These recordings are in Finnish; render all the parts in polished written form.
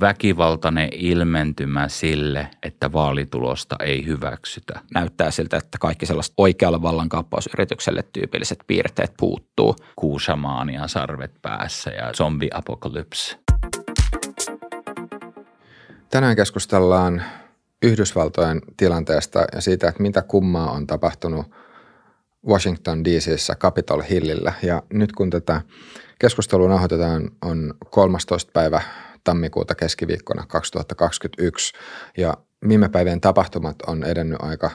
väkivaltainen ilmentymä sille, että vaalitulosta ei hyväksytä. Näyttää siltä, että kaikki sellaiset oikealle vallankaappausyritykselle tyypilliset piirteet puuttuu. Kuusamaania sarvet päässä ja zombiapokalypse. Tänään keskustellaan Yhdysvaltojen tilanteesta ja siitä, että mitä kummaa on tapahtunut Washington DC:ssä Capitol Hillillä. Ja nyt kun tätä keskustelua nauhoitetaan, on 13. päivä tammikuuta keskiviikkona 2021 ja viime päivien tapahtumat on edennyt aika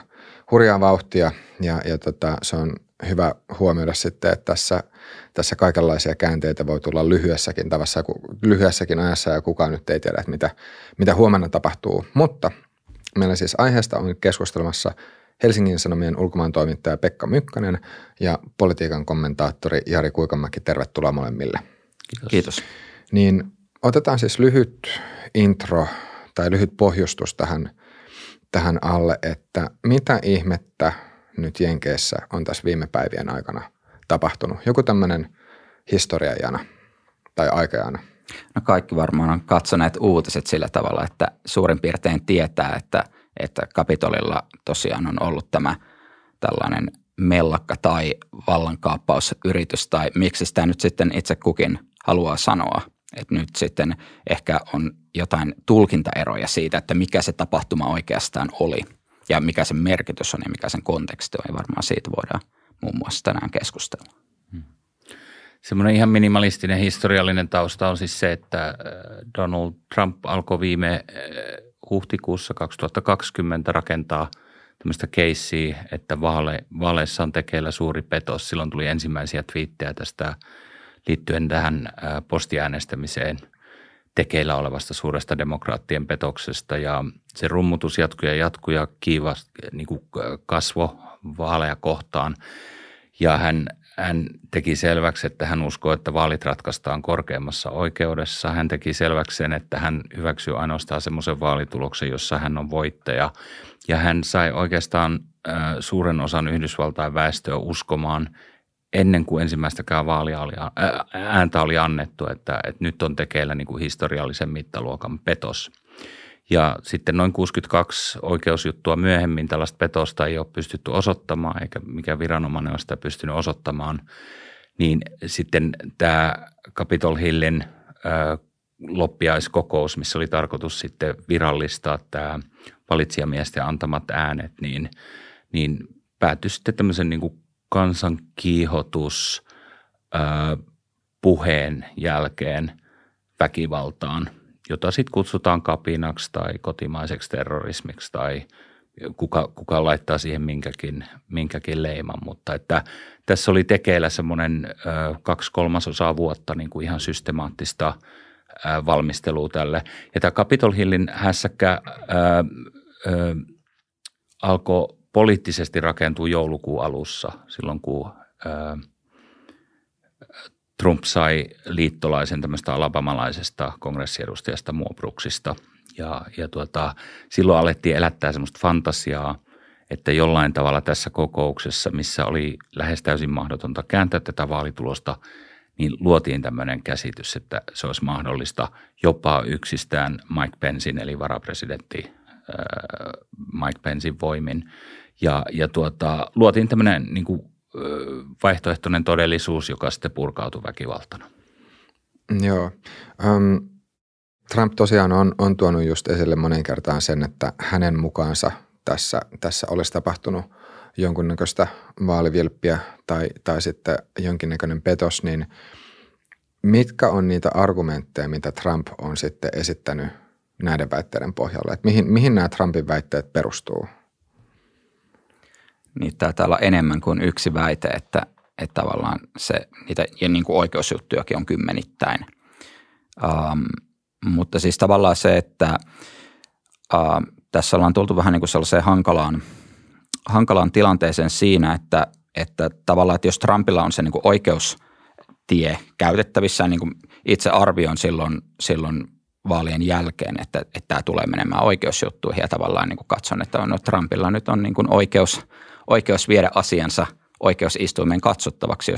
hurjaa vauhtia ja se on hyvä huomioida sitten, että tässä kaikenlaisia käänteitä voi tulla lyhyessäkin ajassa ja kukaan nyt ei tiedä, että mitä huomenna tapahtuu. Mutta meillä siis aiheesta on keskustelemassa Helsingin Sanomien ulkomaantoimittaja Pekka Mykkänen ja politiikan kommentaattori Jari Kuikamäki. Tervetuloa molemmille. Kiitos. Niin otetaan siis lyhyt intro tai lyhyt pohjustus tähän alle, että mitä ihmettä nyt Jenkeissä on tässä viime päivien aikana tapahtunut? Joku tämmöinen historiajana tai aikajana. No kaikki varmaan on katsoneet uutiset sillä tavalla, että suurin piirtein tietää, että Capitolilla tosiaan on ollut tämä tällainen mellakka tai vallankaappausyritys tai miksi sitä nyt sitten itse kukin haluaa sanoa. Että nyt sitten ehkä on jotain tulkintaeroja siitä, että mikä se tapahtuma oikeastaan oli ja mikä sen merkitys on ja mikä sen konteksti on. Ja varmaan siitä voidaan muun muassa tänään keskustella. Semmoinen ihan minimalistinen historiallinen tausta on siis se, että Donald Trump alkoi viime huhtikuussa 2020 rakentaa tämmöistä keissiä, että vaaleissa on tekeillä suuri petos. Silloin tuli ensimmäisiä twiittejä tästä liittyen tähän postiäänestämiseen tekeillä olevasta suuresta demokraattien petoksesta, ja se rummutus jatkui ja jatkui ja niin kasvoi vaaleja kohtaan, ja hän teki selväksi, että hän uskoo, että vaalit ratkaistaan korkeimmassa oikeudessa. Hän teki selväksi sen, että hän hyväksyy ainoastaan semmoisen vaalituloksen, jossa hän on voittaja, ja hän sai oikeastaan suuren osan Yhdysvaltain väestöä uskomaan ennen kuin ensimmäistäkään ääntä oli annettu, että nyt on tekeillä niin kuin historiallisen mittaluokan petos. Ja sitten noin 62 oikeusjuttua myöhemmin tällaista petosta ei ole pystytty osoittamaan, eikä mikä viranomainen ole sitä pystynyt osoittamaan. Niin sitten tämä Capitol Hillin loppiaiskokous, missä oli tarkoitus sitten virallistaa tämä valitsijamiesten antamat äänet, niin päätyi sitten tämmöisen niin kuin kansankiihotus puheen jälkeen väkivaltaan, jota sitten kutsutaan kapinaksi tai kotimaiseksi terrorismiksi tai kuka laittaa siihen minkäkin leiman. Mutta että tässä oli tekeillä semmoinen 2/3 vuotta niin kuin ihan systemaattista valmistelua tälle. Ja tämä Capitol Hillin hässäkkä alkoi poliittisesti rakentuu joulukuun alussa, silloin kun Trump sai liittolaisen tämmöistä alabamalaisesta kongressiedustajasta Mo Brooksista. Ja silloin alettiin elättää semmoista fantasiaa, että jollain tavalla tässä kokouksessa, missä oli lähes täysin mahdotonta kääntää tätä vaalitulosta, niin luotiin tämmöinen käsitys, että se olisi mahdollista jopa yksistään Mike Pencein eli varapresidentti Mike Pencein voimin. Ja luotiin tämmöinen niin kuin vaihtoehtoinen todellisuus, joka sitten purkautui väkivaltana. Joo. Trump tosiaan on tuonut just esille monen kertaan sen, että hänen mukaansa tässä olisi tapahtunut jonkunnäköistä vaalivilppiä tai sitten jonkinnäköinen petos, niin mitkä on niitä argumentteja, mitä Trump on sitten esittänyt näiden väitteiden pohjalle? Että mihin nämä Trumpin väitteet perustuu? Niin taitaa olla enemmän kuin yksi väite, että tavallaan se, niitä ja niin kuin oikeusjuttujakin on kymmenittäin. Mutta siis tavallaan se, että tässä ollaan tultu vähän niin kuin sellaiseen hankalaan tilanteeseen siinä, että tavallaan, että jos Trumpilla on se niin kuin oikeustie käytettävissä, niin kuin itse arvioin silloin vaalien jälkeen, että tämä tulee menemään oikeusjuttuihin ja tavallaan niin kuin katson, että no, Trumpilla nyt on niin kuin oikeus viedä asiansa oikeusistuimeen katsottavaksi,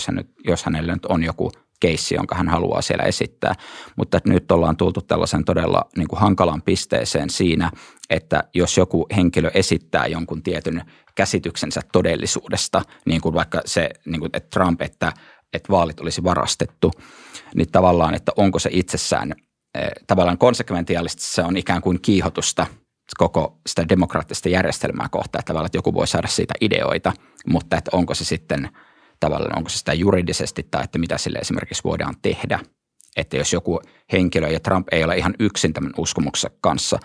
jos hänellä nyt on joku keissi, jonka hän haluaa siellä esittää. Mutta nyt ollaan tultu tällaisen todella niin kuin hankalan pisteeseen siinä, että jos joku henkilö esittää jonkun tietyn käsityksensä todellisuudesta, niin kuin vaikka se, niin kuin, että Trump, että vaalit olisi varastettu, niin tavallaan, että onko se itsessään, tavallaan konsekventiaalisesti se on ikään kuin kiihotusta koko sitä demokraattista järjestelmää kohtaan, että tavallaan, että joku voi saada siitä ideoita, mutta että onko se sitten tavallaan, onko se sitä juridisesti tai että mitä sille esimerkiksi voidaan tehdä, että jos joku henkilö ja Trump ei ole ihan yksin tämän uskomuksen kanssa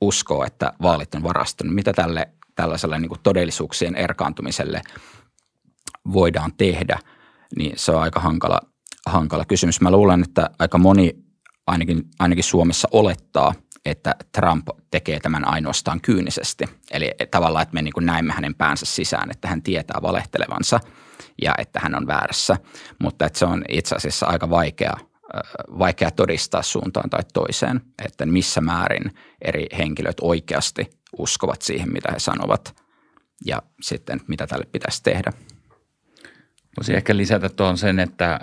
uskoo, että vaalit on varastunut, mitä tälle tällaiselle niin kuin todellisuuksien erkaantumiselle voidaan tehdä, niin se on aika hankala kysymys. Mä luulen, että aika moni ainakin Suomessa olettaa, että Trump tekee tämän ainoastaan kyynisesti. Eli tavallaan, että me niin kuin näemme hänen päänsä sisään, että hän tietää valehtelevansa ja että hän on väärässä, mutta että se on itse asiassa aika vaikea todistaa suuntaan tai toiseen, että missä määrin eri henkilöt oikeasti uskovat siihen, mitä he sanovat ja sitten mitä tälle pitäisi tehdä. Voisin ehkä lisätä tuohon sen, että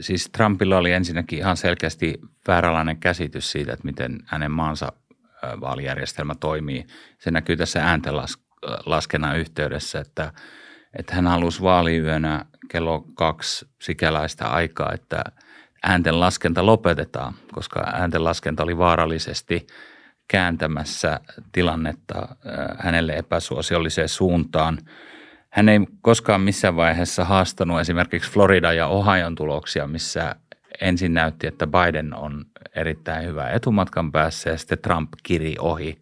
siis Trumpilla oli ensinnäkin ihan selkeästi vääränlainen käsitys siitä, että miten hänen maansa vaalijärjestelmä toimii. Se näkyy tässä ääntenlaskennan yhteydessä, että hän halusi vaaliyönä kello 2 sikäläistä aikaa, että äänten laskenta lopetetaan, koska äänten laskenta oli vaarallisesti kääntämässä tilannetta hänelle epäsuosiolliseen suuntaan. Hän ei koskaan missään vaiheessa haastanut esimerkiksi Florida ja Ohion tuloksia, missä ensin näytti, että Biden on erittäin hyvä etumatkan päässä ja sitten Trump kiri ohi.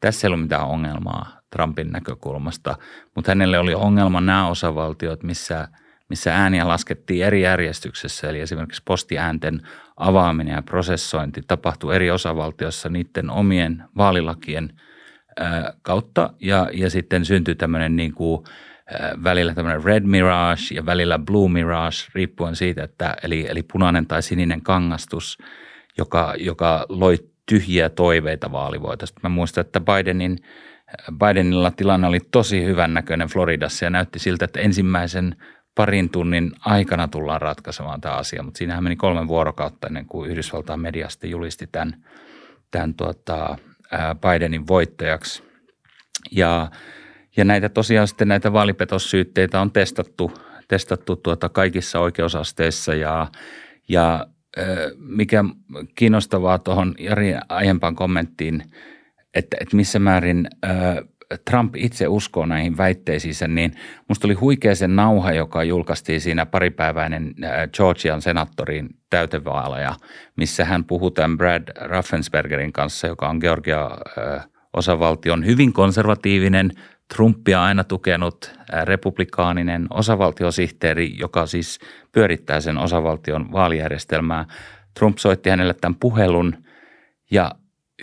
Tässä ei ollut mitään ongelmaa Trumpin näkökulmasta, mutta hänelle oli ongelma nämä osavaltiot, missä ääniä laskettiin eri järjestyksessä, eli esimerkiksi postiäänten avaaminen ja prosessointi tapahtui eri osavaltioissa niiden omien vaalilakien kautta ja sitten syntyi tämmöinen niin kuin välillä tämmöinen red mirage ja välillä blue mirage riippuen siitä, että eli punainen tai sininen kangastus, joka loi tyhjiä toiveita vaalivoitosta. Mä muistan, että Bidenilla tilanne oli tosi hyvän näköinen Floridassa ja näytti siltä, että ensimmäisen parin tunnin aikana tullaan ratkaisemaan tämä asia, mutta siinähän meni 3 vuorokautta ennen kuin Yhdysvaltain media sitten julisti tämän Bidenin voittajaksi. Ja näitä tosiaan sitten näitä vaalipetossyytteitä on testattu kaikissa oikeusasteissa ja mikä kiinnostavaa tuohon Jari aiempaan kommenttiin, että missä määrin Trump itse uskoo näihin väitteisiinsä, niin musta oli huikea se nauha, joka julkaistiin siinä paripäiväinen Georgian senaattorin täytevaaleja, missä hän puhuu tämän Brad Raffenspergerin kanssa, joka on Georgia-osavaltion hyvin konservatiivinen, Trumpia aina tukenut republikaaninen osavaltiosihteeri, joka siis pyörittää sen osavaltion vaalijärjestelmää. Trump soitti hänelle tämän puhelun ja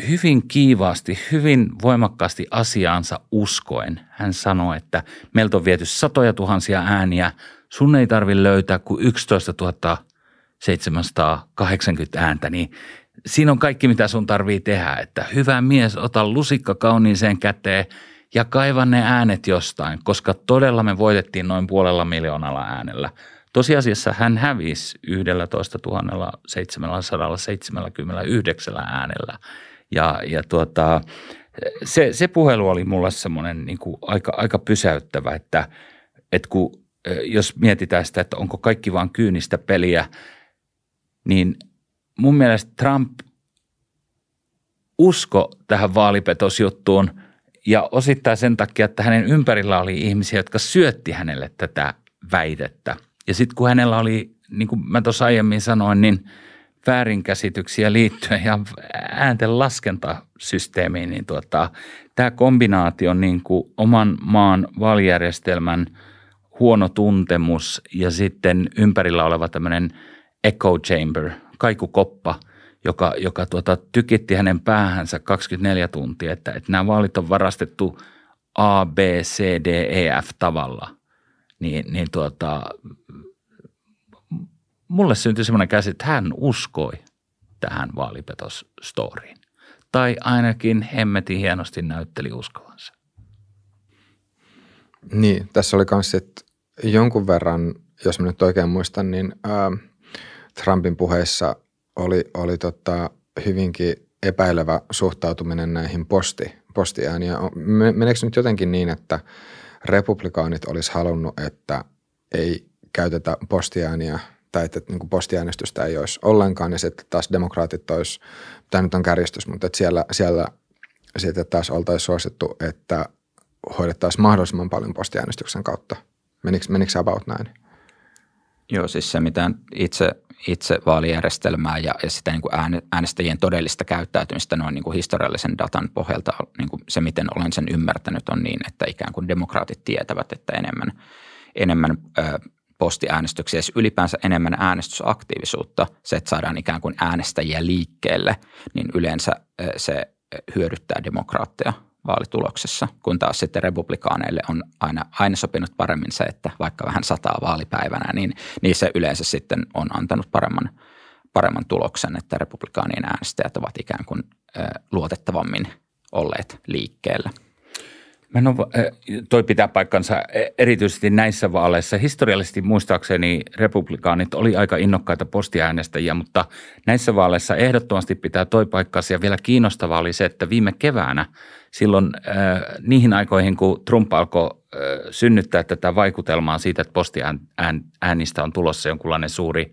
hyvin kiivaasti, hyvin voimakkaasti asiaansa uskoen hän sanoi, että meiltä on viety 100,000 ääniä, sun ei tarvitse löytää kuin 11 780 ääntä, niin siinä on kaikki, mitä sun tarvii tehdä, että hyvä mies, ota lusikka kauniiseen käteen ja kaiva ne äänet jostain, koska todella me voitettiin noin 500,000 äänellä. Tosiasiassa hän hävisi 11 779 äänellä. Ja se puhelu oli mulle semmoinen niin kuin aika pysäyttävä, että kun jos mietitään sitä, että onko kaikki vaan kyynistä peliä, niin mun mielestä Trump usko tähän vaalipetosjuttuun ja osittain sen takia, että hänen ympärillä oli ihmisiä, jotka syötti hänelle tätä väitettä. Ja sitten kun hänellä oli, niin kuin mä tuossa aiemmin sanoin, niin väärinkäsityksiä liittyen ja äänten laskentasysteemiin, niin tämä kombinaatio niin kuin oman maan vaalijärjestelmän huono tuntemus ja sitten ympärillä oleva tämmöinen echo chamber, kaikukoppa, joka tykitti hänen päähänsä 24 tuntia, että nämä vaalit on varastettu A, B, C, D, E, F tavalla, niin mulle syntyi semmoinen käsitys, että hän uskoi tähän vaalipetosstoriin. Tai ainakin hemmetin hienosti näytteli uskovansa. Niin, tässä oli myös jonkun verran, jos mä nyt oikein muistan, niin Trumpin puheissa oli hyvinkin epäilevä suhtautuminen näihin postiääniä. Meneekö nyt jotenkin niin, että republikaanit olisi halunnut, että ei käytetä postiääniä tai että niin kuin postiäänestystä ei olisi ollenkaan, ja sitten taas demokraatit olisi, tämä nyt on kärjistys, mutta että siellä sitten taas oltaisiin suosittu, että hoidettaisiin mahdollisimman paljon postiäänestyksen kautta. Menikö se about näin? Joo, siis se mitä itse vaalijärjestelmää ja sitä niin kuin äänestäjien todellista käyttäytymistä noin niin kuin historiallisen datan pohjalta, niin kuin se miten olen sen ymmärtänyt on niin, että ikään kuin demokraatit tietävät, että enemmän postiäänestyksiä, siis ylipäänsä enemmän äänestysaktiivisuutta, se, että saadaan ikään kuin äänestäjiä liikkeelle, niin yleensä se hyödyttää demokraatteja vaalituloksessa, kun taas sitten republikaaneille on aina sopinut paremmin se, että vaikka vähän sataa vaalipäivänä, niin se yleensä sitten on antanut paremman tuloksen, että republikaanien äänestäjät ovat ikään kuin luotettavammin olleet liikkeellä. Toi pitää paikkansa erityisesti näissä vaaleissa. Historiallisesti muistaakseni republikaanit oli aika innokkaita postiäänestäjiä, mutta näissä vaaleissa ehdottomasti pitää toi paikkansa. Ja vielä kiinnostavaa oli se, että viime keväänä silloin niihin aikoihin, kun Trump alkoi synnyttää tätä vaikutelmaa siitä, että postiäänistä on tulossa jonkunlainen suuri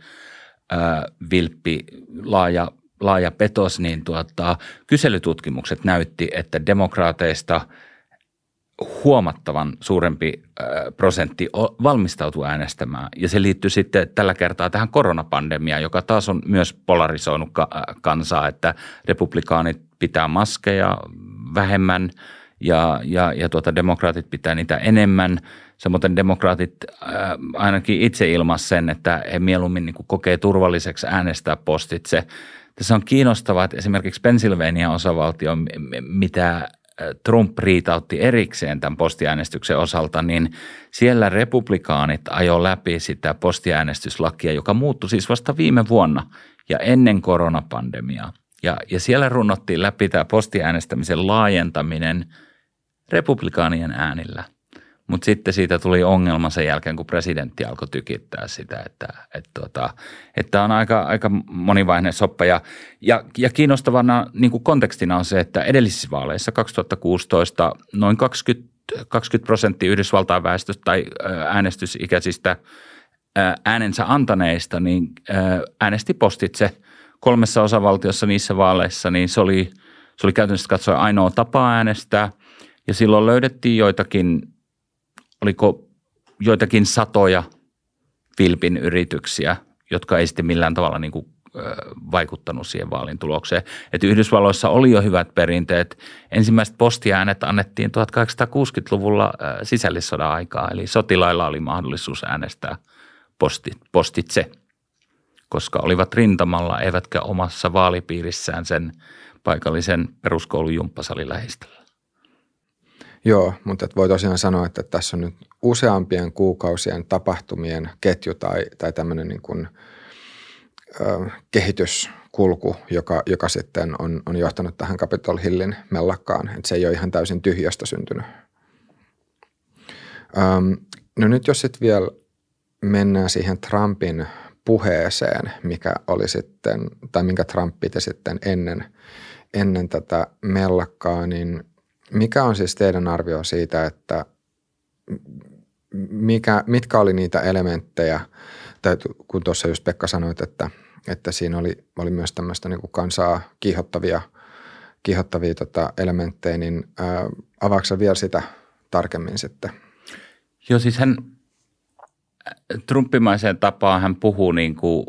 vilppi, laaja petos, niin kyselytutkimukset näytti, että demokraateista – huomattavan suurempi prosentti valmistautuu äänestämään, ja se liittyy sitten tällä kertaa tähän koronapandemiaan, joka taas on myös polarisoinut kansaa, että republikaanit pitää maskeja vähemmän ja demokraatit pitää niitä enemmän. Samoin demokraatit ainakin itse ilmaisivat sen, että he mieluummin niin kuin kokee turvalliseksi äänestää postitse. Tässä on kiinnostavaa, että esimerkiksi Pennsylvanian osavaltio, mitä Trump riitautti erikseen tämän postiäänestyksen osalta, niin siellä republikaanit ajoi läpi sitä postiäänestyslakia, joka muuttui siis vasta viime vuonna ja ennen koronapandemiaa. Ja siellä runnottiin läpi tämä postiäänestämisen laajentaminen republikaanien äänillä. Mutta sitten siitä tuli ongelma sen jälkeen, kun presidentti alkoi tykittää sitä, että on aika monivaiheinen soppa. Ja kiinnostavana niin kuin kontekstina on se, että edellisissä vaaleissa 2016 noin 20% Yhdysvaltain väestöstä tai äänestysikäisistä äänensä antaneista niin äänesti postitse. 3 osavaltiossa niissä vaaleissa niin se oli käytännössä katsoen ainoa tapa äänestää, ja silloin löydettiin joitakin satoja vilpin yrityksiä, jotka ei sitten millään tavalla niin kuin vaikuttanut siihen vaalin tulokseen. Että Yhdysvalloissa oli jo hyvät perinteet. Ensimmäiset postiäänet annettiin 1860-luvulla sisällissodan aikaa, eli sotilailla oli mahdollisuus äänestää postitse, koska olivat rintamalla, eivätkä omassa vaalipiirissään sen paikallisen peruskoulun jumppasalin lähistöllä. Joo, mutta voi tosiaan sanoa, että tässä on nyt useampien kuukausien tapahtumien ketju tai tämmöinen niin kuin, kehityskulku, joka sitten on johtanut tähän Capitol Hillin mellakkaan. Että se ei ole ihan täysin tyhjästä syntynyt. No nyt jos sitten vielä mennään siihen Trumpin puheeseen, mikä oli sitten, tai minkä Trump piti sitten ennen tätä mellakkaa, niin mikä on siis teidän arvio siitä, että mitkä oli niitä elementtejä, tai kun tuossa just Pekka sanoit, että siinä oli myös tämmöistä niin kuin kansaa kiihottavia elementtejä, niin avaatko vielä sitä tarkemmin sitten? Joo, siis hän trumppimaiseen tapaan hän puhuu niin kuin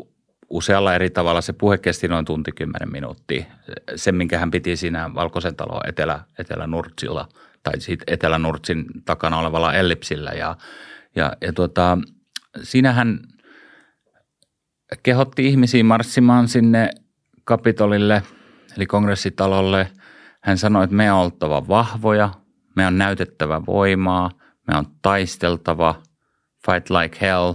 usealla eri tavalla. Se puhe kesti noin 1 tunti 10 minuuttia. Sen, minkä hän piti siinä Valkoisen talon etelänurtsilla tai siitä etelänurtsin takana olevalla ellipsillä. Ja siinä hän kehotti ihmisiä marssimaan sinne Kapitolille eli kongressitalolle. Hän sanoi, että me on oltava vahvoja, me on näytettävä voimaa, me on taisteltava, fight like hell.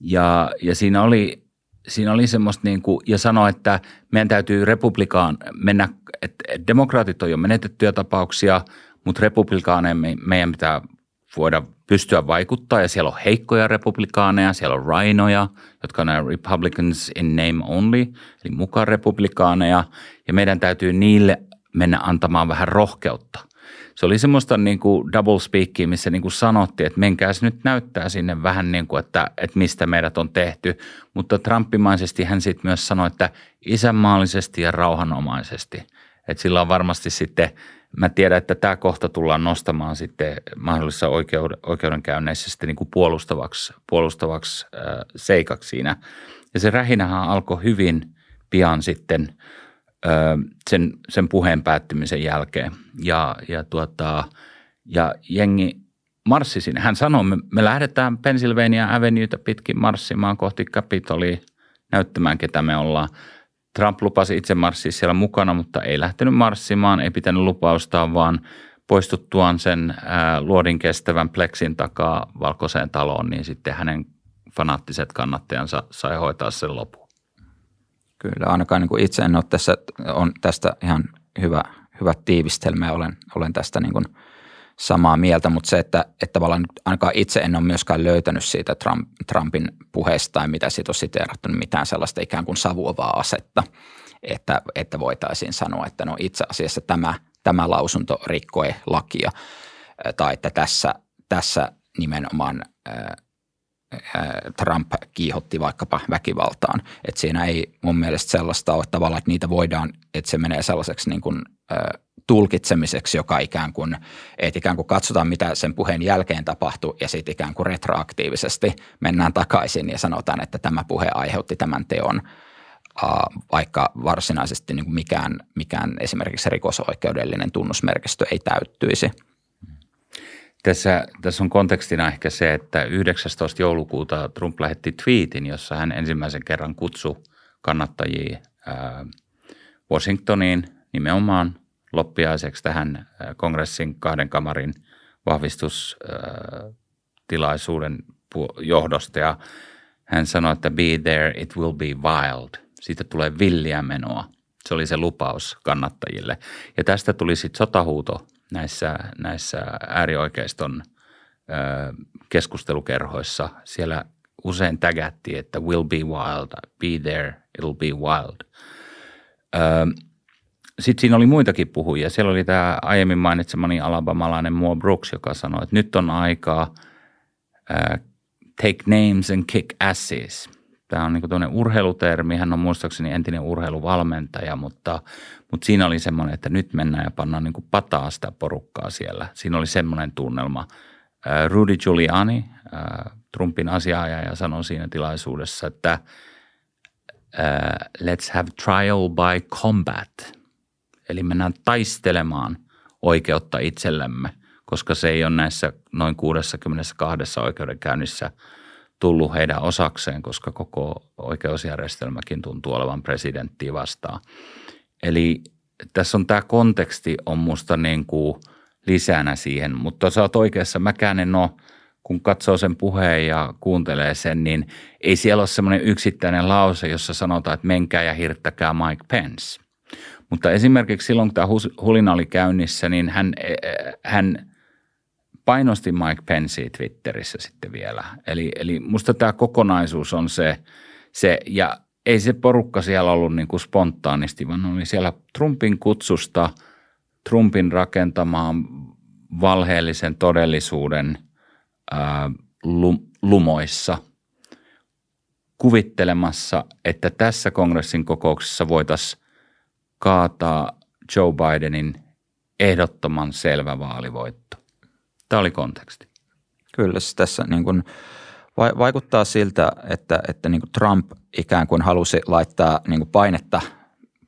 Ja siinä oli semmoista niin kuin, ja sanoi, että meidän täytyy republikaan mennä, että demokraatit on jo menetettyjä tapauksia, mutta republikaaneen meidän pitää voida pystyä vaikuttaa, ja siellä on heikkoja republikaaneja, siellä on rainoja, jotka on Republicans in name only, eli mukaan republikaaneja, ja meidän täytyy niille mennä antamaan vähän rohkeutta. Se oli semmoista niin kuin double speakia, missä niin kuin sanottiin, että menkääs nyt näyttää sinne vähän niin kuin, että mistä meidät on tehty, mutta trumpimaisesti hän sitten myös sanoi, että isänmaallisesti ja rauhanomaisesti, että sillä on varmasti sitten mä tiedän, että tämä kohta tullaan nostamaan sitten mahdollisissa oikeudenkäynneissä sitten niin kuin puolustavaksi seikaksi siinä. Ja se rähinähän alkoi hyvin pian sitten sen puheen päättymisen jälkeen. Ja jengi marssi sinne. Hän sanoi, me lähdetään Pennsylvania Avenuetä pitkin marssimaan kohti Capitolia näyttämään, ketä me ollaan. Trump lupasi itse marssia siellä mukana, mutta ei lähtenyt marssimaan, ei pitänyt lupaustaan, vaan poistuttuaan sen luodin kestävän pleksin takaa Valkoiseen taloon, niin sitten hänen fanaattiset kannattajansa sai hoitaa sen lopun. Kyllä, ainakaan niin kuin itse en ole tässä, on tästä ihan hyvä tiivistelmä ja olen tästä niin kuin samaa mieltä, mutta se, että tavallaan ainakaan itse en ole myöskään löytänyt siitä Trumpin puheesta tai mitä siitä on siteerattu, niin mitään sellaista ikään kuin savuavaa asetta, että voitaisiin sanoa, että no itse asiassa tämä lausunto rikkoi lakia tai että tässä nimenomaan Trump kiihotti vaikkapa väkivaltaan. Että siinä ei mun mielestä sellaista ole tavallaan, että niitä voidaan, että se menee sellaiseksi niin kuin tulkitsemiseksi, joka ikään kuin, että ikään kuin katsotaan, mitä sen puheen jälkeen tapahtui ja sitten ikään kuin retroaktiivisesti mennään takaisin ja sanotaan, että tämä puhe aiheutti tämän teon, vaikka varsinaisesti niin kuin mikään esimerkiksi rikosoikeudellinen tunnusmerkistö ei täyttyisi. Tässä on kontekstina ehkä se, että 19. joulukuuta Trump lähetti twiitin, jossa hän ensimmäisen kerran kutsui kannattajia Washingtoniin nimenomaan loppiaiseksi tähän kongressin kahden kamarin vahvistustilaisuuden johdosta. Ja hän sanoi, että be there, it will be wild. Siitä tulee villiä menoa. Se oli se lupaus kannattajille. Ja tästä tuli sitten sotahuuto näissä äärioikeiston keskustelukerhoissa. Siellä usein tägättiin, että will be wild, be there, it'll be wild. Sitten siinä oli muitakin puhujia. Siellä oli tämä aiemmin mainitsemani alabamalainen Mo Brooks, joka sanoi, että nyt on aikaa take names and kick asses. Tämä on niin kuin tuollainen urheilutermi. Hän on muistaakseni entinen urheiluvalmentaja, mutta siinä oli semmoinen, että nyt mennään ja pannaan niin kuin pataa sitä porukkaa siellä. Siinä oli semmoinen tunnelma. Rudy Giuliani, Trumpin asiaajaja, sanoi siinä tilaisuudessa, että let's have trial by combat. Eli mennään taistelemaan oikeutta itsellemme, koska se ei ole näissä noin 62 oikeudenkäynnissä tullut heidän osakseen, koska koko oikeusjärjestelmäkin tuntuu olevan presidenttiä vastaan. Eli tässä on tämä konteksti on musta niin kuin lisänä siihen, mutta sä oot oikeassa, mäkään en ole, kun katsoo sen puheen ja kuuntelee sen, niin ei siellä ole semmoinen yksittäinen lause, jossa sanotaan, että menkää ja hirttäkää Mike Pence. Mutta esimerkiksi silloin, kun tämä hulina oli käynnissä, niin hän painosti Mike Pencea Twitterissä sitten vielä. Eli musta tämä kokonaisuus on se ja ei se porukka siellä ollut niin kuin spontaanisti, vaan oli siellä Trumpin kutsusta, Trumpin rakentamaan valheellisen todellisuuden lumoissa kuvittelemassa, että tässä kongressin kokouksessa voitaisiin kaataa Joe Bidenin ehdottoman selvä vaalivoitto. Tämä oli konteksti. Kyllä, siis tässä niin kuin vaikuttaa siltä, että niin kuin Trump ikään kuin halusi laittaa niin kuin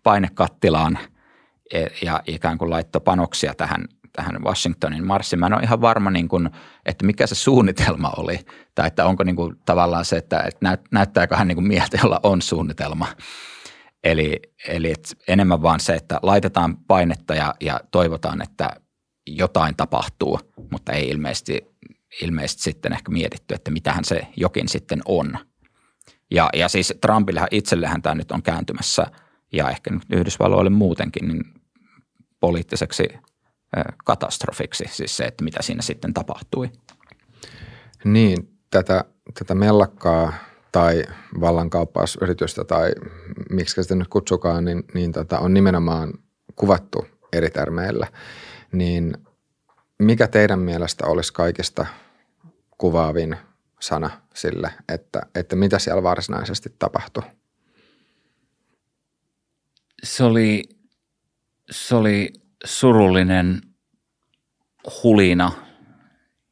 painekattilaan ja ikään kuin laittaa panoksia tähän Washingtonin marssiin. Mä en ole ihan varma, niin kuin, että mikä se suunnitelma oli tai että onko niin kuin tavallaan se, että näyttääkö hän niin kuin mieltä, jolla on suunnitelma. Eli enemmän vaan se, että laitetaan painetta ja toivotaan, että jotain tapahtuu, mutta ei ilmeisesti sitten ehkä mietitty, että mitähän se jokin sitten on. Ja siis Trumpillehan itsellähän tämä nyt on kääntymässä ja ehkä nyt Yhdysvalloille muutenkin niin poliittiseksi katastrofiksi, siis se, että mitä siinä sitten tapahtui. Niin, tätä mellakkaa tai vallankauppausyritystä tai miksi sitä nyt kutsukaan, niin on nimenomaan kuvattu eri termeillä. Niin mikä teidän mielestä olisi kaikista kuvaavin sana sille, että mitä siellä varsinaisesti tapahtui? Se oli surullinen hulina,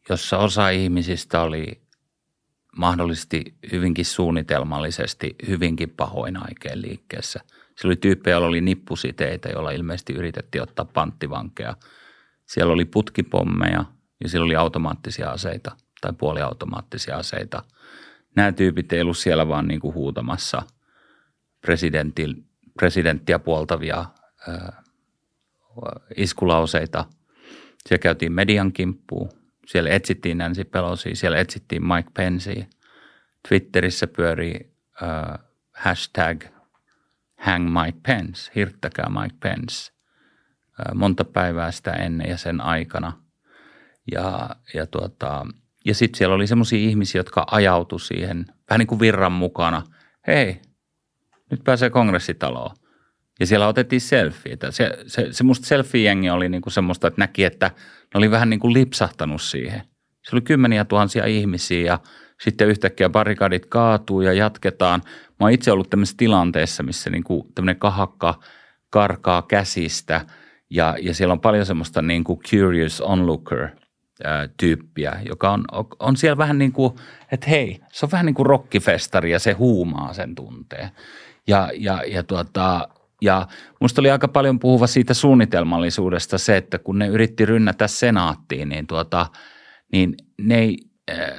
jossa osa ihmisistä oli mahdollisesti hyvinkin suunnitelmallisesti, hyvinkin pahoin aikeen liikkeessä. Siellä oli tyyppejä, joilla oli nippusiteitä, joilla ilmeisesti yritettiin ottaa panttivankeja. Siellä oli putkipommeja ja siellä oli automaattisia aseita tai puoliautomaattisia aseita. Nämä tyypit ei ollut siellä vaan niin kuin huutamassa presidenttiä puoltavia iskulauseita. Siellä käytiin median kimppuun, siellä etsittiin Nancy Pelosia, siellä etsittiin Mike Pencea. Twitterissä pyörii hashtag hang Mike Pence, hirttäkää Mike Pence. Monta päivää sitä ennen ja sen aikana. Ja sitten siellä oli semmoisia ihmisiä, jotka ajautui siihen vähän niin kuin virran mukana. Hei, nyt pääsee kongressitaloon. Ja siellä otettiin selfieitä. Semmoista selfie-jengi oli niin kuin semmoista, että näki, että ne oli vähän niin kuin lipsahtanut siihen. Se oli 10,000 ihmisiä ja sitten yhtäkkiä barrikadit kaatuu ja jatketaan. Mä oon itse ollut tämmöisessä tilanteessa, missä niin kuin tämmöinen kahakka karkaa käsistä ja siellä on paljon semmoista niin kuin curious onlooker – tyyppiä, joka on siellä vähän niin kuin, että hei, se on vähän niin kuin rokkifestari ja se huumaa sen tunteen. Ja musta oli aika paljon puhuva siitä suunnitelmallisuudesta se, että kun ne yritti rynnätä senaattiin, niin ne ei,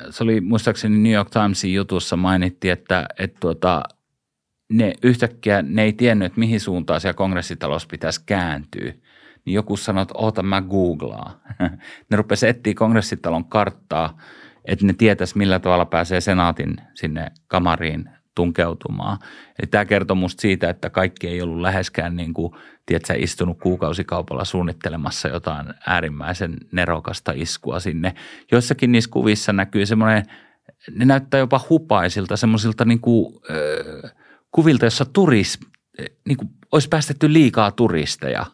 se oli muistaakseni New York Timesin jutussa mainittiin, että ne yhtäkkiä ne ei tiennyt, että mihin suuntaan siellä kongressitalossa pitäisi kääntyä. Niin joku sanoi, että oota mä googlaan. Ne rupesi etsiä kongressitalon karttaa, että ne tietäisi millä tavalla pääsee senaatin sinne kamariin tunkeutumaan. Eli tämä kertoo musta siitä, että kaikki ei ollut läheskään niin kuin, tiedätkö, istunut kuukausikaupalla suunnittelemassa jotain äärimmäisen nerokasta iskua sinne. Joissakin niissä kuvissa näkyy semmoinen, ne näyttää jopa hupaisilta, semmoisilta niin kuin, kuvilta, jossa niin kuin, olisi päästetty liikaa turisteja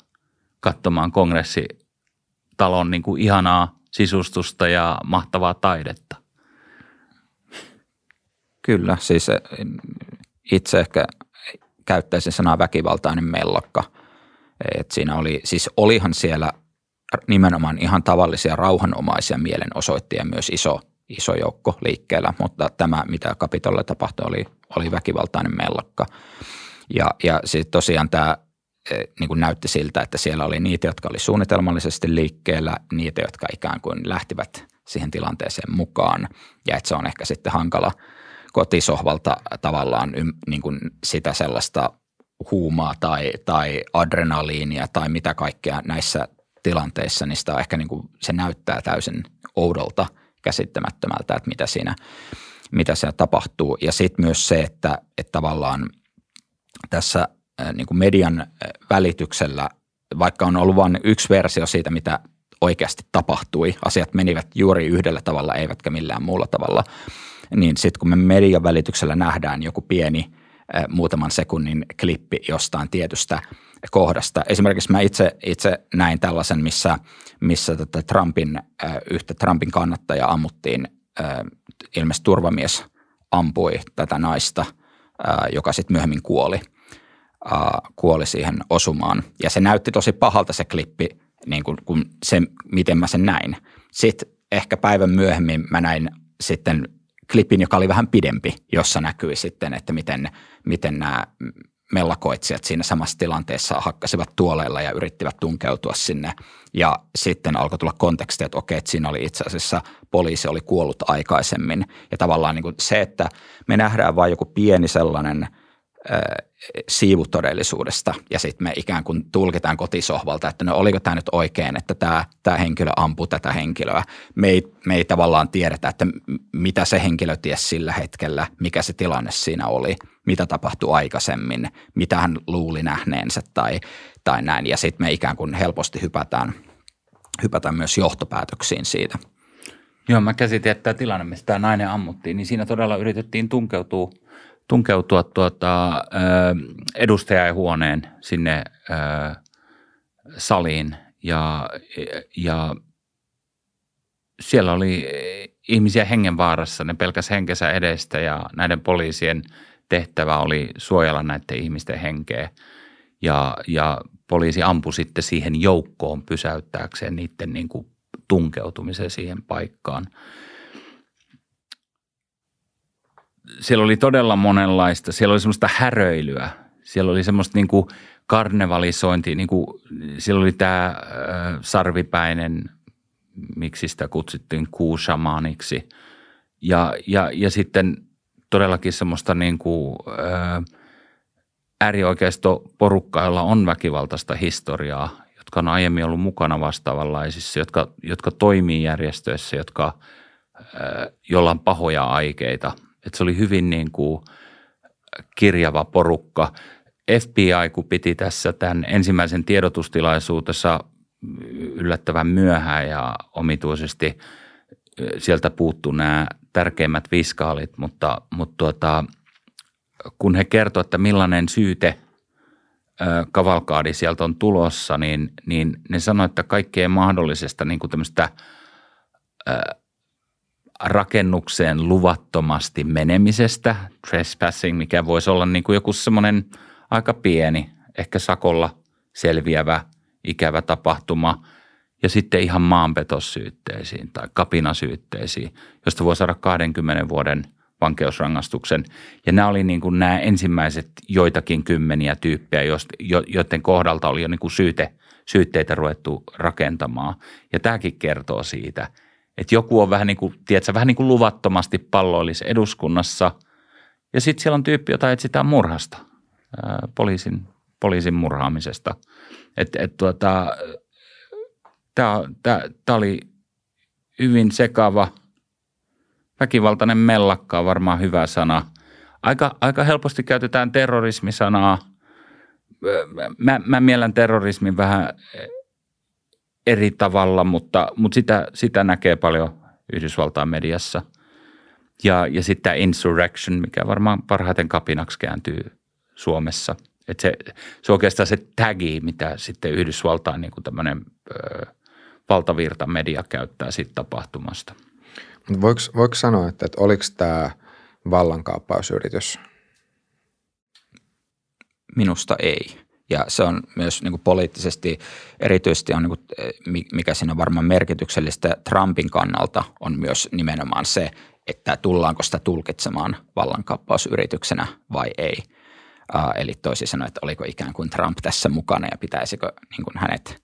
katsomaan kongressitalon niin kuin ihanaa sisustusta ja mahtavaa taidetta. Kyllä, siis itse ehkä käyttäisin sanaa väkivaltainen mellakka. Et siinä oli, siis olihan siellä nimenomaan ihan tavallisia rauhanomaisia mielenosoittajia myös iso joukko liikkeellä, mutta tämä, mitä Kapitolle tapahtui, oli väkivaltainen mellakka. Ja siis tosiaan tämä niin kuin näytti siltä, että siellä oli niitä, jotka oli suunnitelmallisesti liikkeellä, niitä, jotka ikään kuin lähtivät siihen tilanteeseen mukaan. Ja että se on ehkä sitten hankala kotisohvalta tavallaan niin kuin sitä sellaista huumaa tai adrenaliinia tai mitä kaikkea näissä tilanteissa, niin sitä ehkä niin kuin, se näyttää täysin oudolta, käsittämättömältä, että mitä siinä tapahtuu. Ja sitten myös se, että tavallaan tässä niin kuin median välityksellä, vaikka on ollut vain yksi versio siitä, mitä oikeasti tapahtui, asiat menivät juuri yhdellä tavalla, eivätkä millään muulla tavalla, niin sitten kun me median välityksellä nähdään joku pieni muutaman sekunnin klippi jostain tietystä kohdasta. Esimerkiksi mä itse näin tällaisen, missä tätä yhtä Trumpin kannattajaa ammuttiin, ilmeisesti turvamies ampui tätä naista, joka sitten myöhemmin kuoli siihen osumaan. Ja se näytti tosi pahalta se klippi, niin kuin se, miten mä sen näin. Sitten ehkä päivän myöhemmin mä näin sitten klipin, joka oli vähän pidempi, jossa näkyi sitten, että miten nämä mellakoitsijat siinä samassa tilanteessa hakkasivat tuoleilla ja yrittivät tunkeutua sinne. Ja sitten alkoi tulla konteksti, että okei, että siinä oli itse asiassa poliisi oli kuollut aikaisemmin. Ja tavallaan niin kuin se, että me nähdään vain joku pieni sellainen siivu todellisuudesta ja sitten me ikään kuin tulkitaan kotisohvalta, että no oliko tämä nyt oikein, että tämä henkilö ampui tätä henkilöä. Me ei tavallaan tiedetä, että mitä se henkilö tiesi sillä hetkellä, mikä se tilanne siinä oli, mitä tapahtui aikaisemmin, mitä hän luuli nähneensä tai näin. Ja sitten me ikään kuin helposti hypätään myös johtopäätöksiin siitä. Joo, mä käsitin, että tämä tilanne, missä tämä nainen ammuttiin, niin siinä todella yritettiin tunkeutua edustajahuoneen sinne saliin ja siellä oli ihmisiä hengenvaarassa, ne pelkäs henkensä edestä ja näiden poliisien tehtävä oli suojella näiden ihmisten henkeä ja poliisi ampui sitten siihen joukkoon pysäyttääkseen niiden niin kuin tunkeutumiseen siihen paikkaan. Siellä oli todella monenlaista, siellä oli semmoista häröilyä, siellä oli semmoista niin kuin karnevalisointia, niin kuin siellä oli tämä sarvipäinen, miksi sitä kutsuttiin kuushamaniksi ja sitten todellakin semmoista niin kuin äärioikeistoporukkaa, jolla on väkivaltaista historiaa, jotka on aiemmin ollut mukana vastaavanlaisissa, jotka toimii järjestöissä, joilla on pahoja aikeita. Et se oli hyvin niin kuin kirjava porukka. FBI, kun piti tässä tämän ensimmäisen tiedotustilaisuudessa yllättävän myöhään ja omituisesti sieltä puuttu nämä tärkeimmät viskaalit, mutta kun he kertovat, että millainen syyte kavalkaadi sieltä on tulossa, niin ne sanoi, että kaikkea mahdollisesta niin kuin tämmöistä rakennukseen luvattomasti menemisestä, trespassing, mikä voisi olla niin kuin joku semmoinen aika pieni, ehkä sakolla selviävä, ikävä tapahtuma ja sitten ihan maanpetossyytteisiin tai kapinasyytteisiin, josta voi saada 20 vuoden vankeusrangaistuksen. Ja nämä oli niin kuin nämä ensimmäiset joitakin kymmeniä tyyppejä, joiden kohdalta oli jo niin kuin syytteitä ruvettu rakentamaan. Ja tämäkin kertoo siitä, että joku on vähän niin kuin, tiedätkö, vähän niin kuin luvattomasti palloillis eduskunnassa ja sitten siellä on tyyppi, jota etsitään murhasta, poliisin murhaamisesta. Tämä oli hyvin sekava, väkivaltainen mellakka on varmaan hyvä sana. Aika helposti käytetään terrorismisanaa. Mä miellän terrorismin vähän eri tavalla, mutta sitä näkee paljon Yhdysvaltain mediassa. Ja sitten insurrection, mikä varmaan parhaiten kapinaksi kääntyy Suomessa. Että se oikeastaan se tagi, mitä sitten Yhdysvaltain niin kuin tämmöinen valtavirta media käyttää siitä tapahtumasta. Voiko sanoa, että oliko tämä vallankaappausyritys? Minusta ei. Ja se on myös niin kuin poliittisesti erityisesti, on, niin kuin, mikä siinä on varmaan merkityksellistä Trumpin kannalta, on myös nimenomaan se, että tullaanko sitä tulkitsemaan vallankaappausyrityksenä vai ei. Eli toisin sanoen, että oliko ikään kuin Trump tässä mukana ja pitäisikö niin kuin hänet,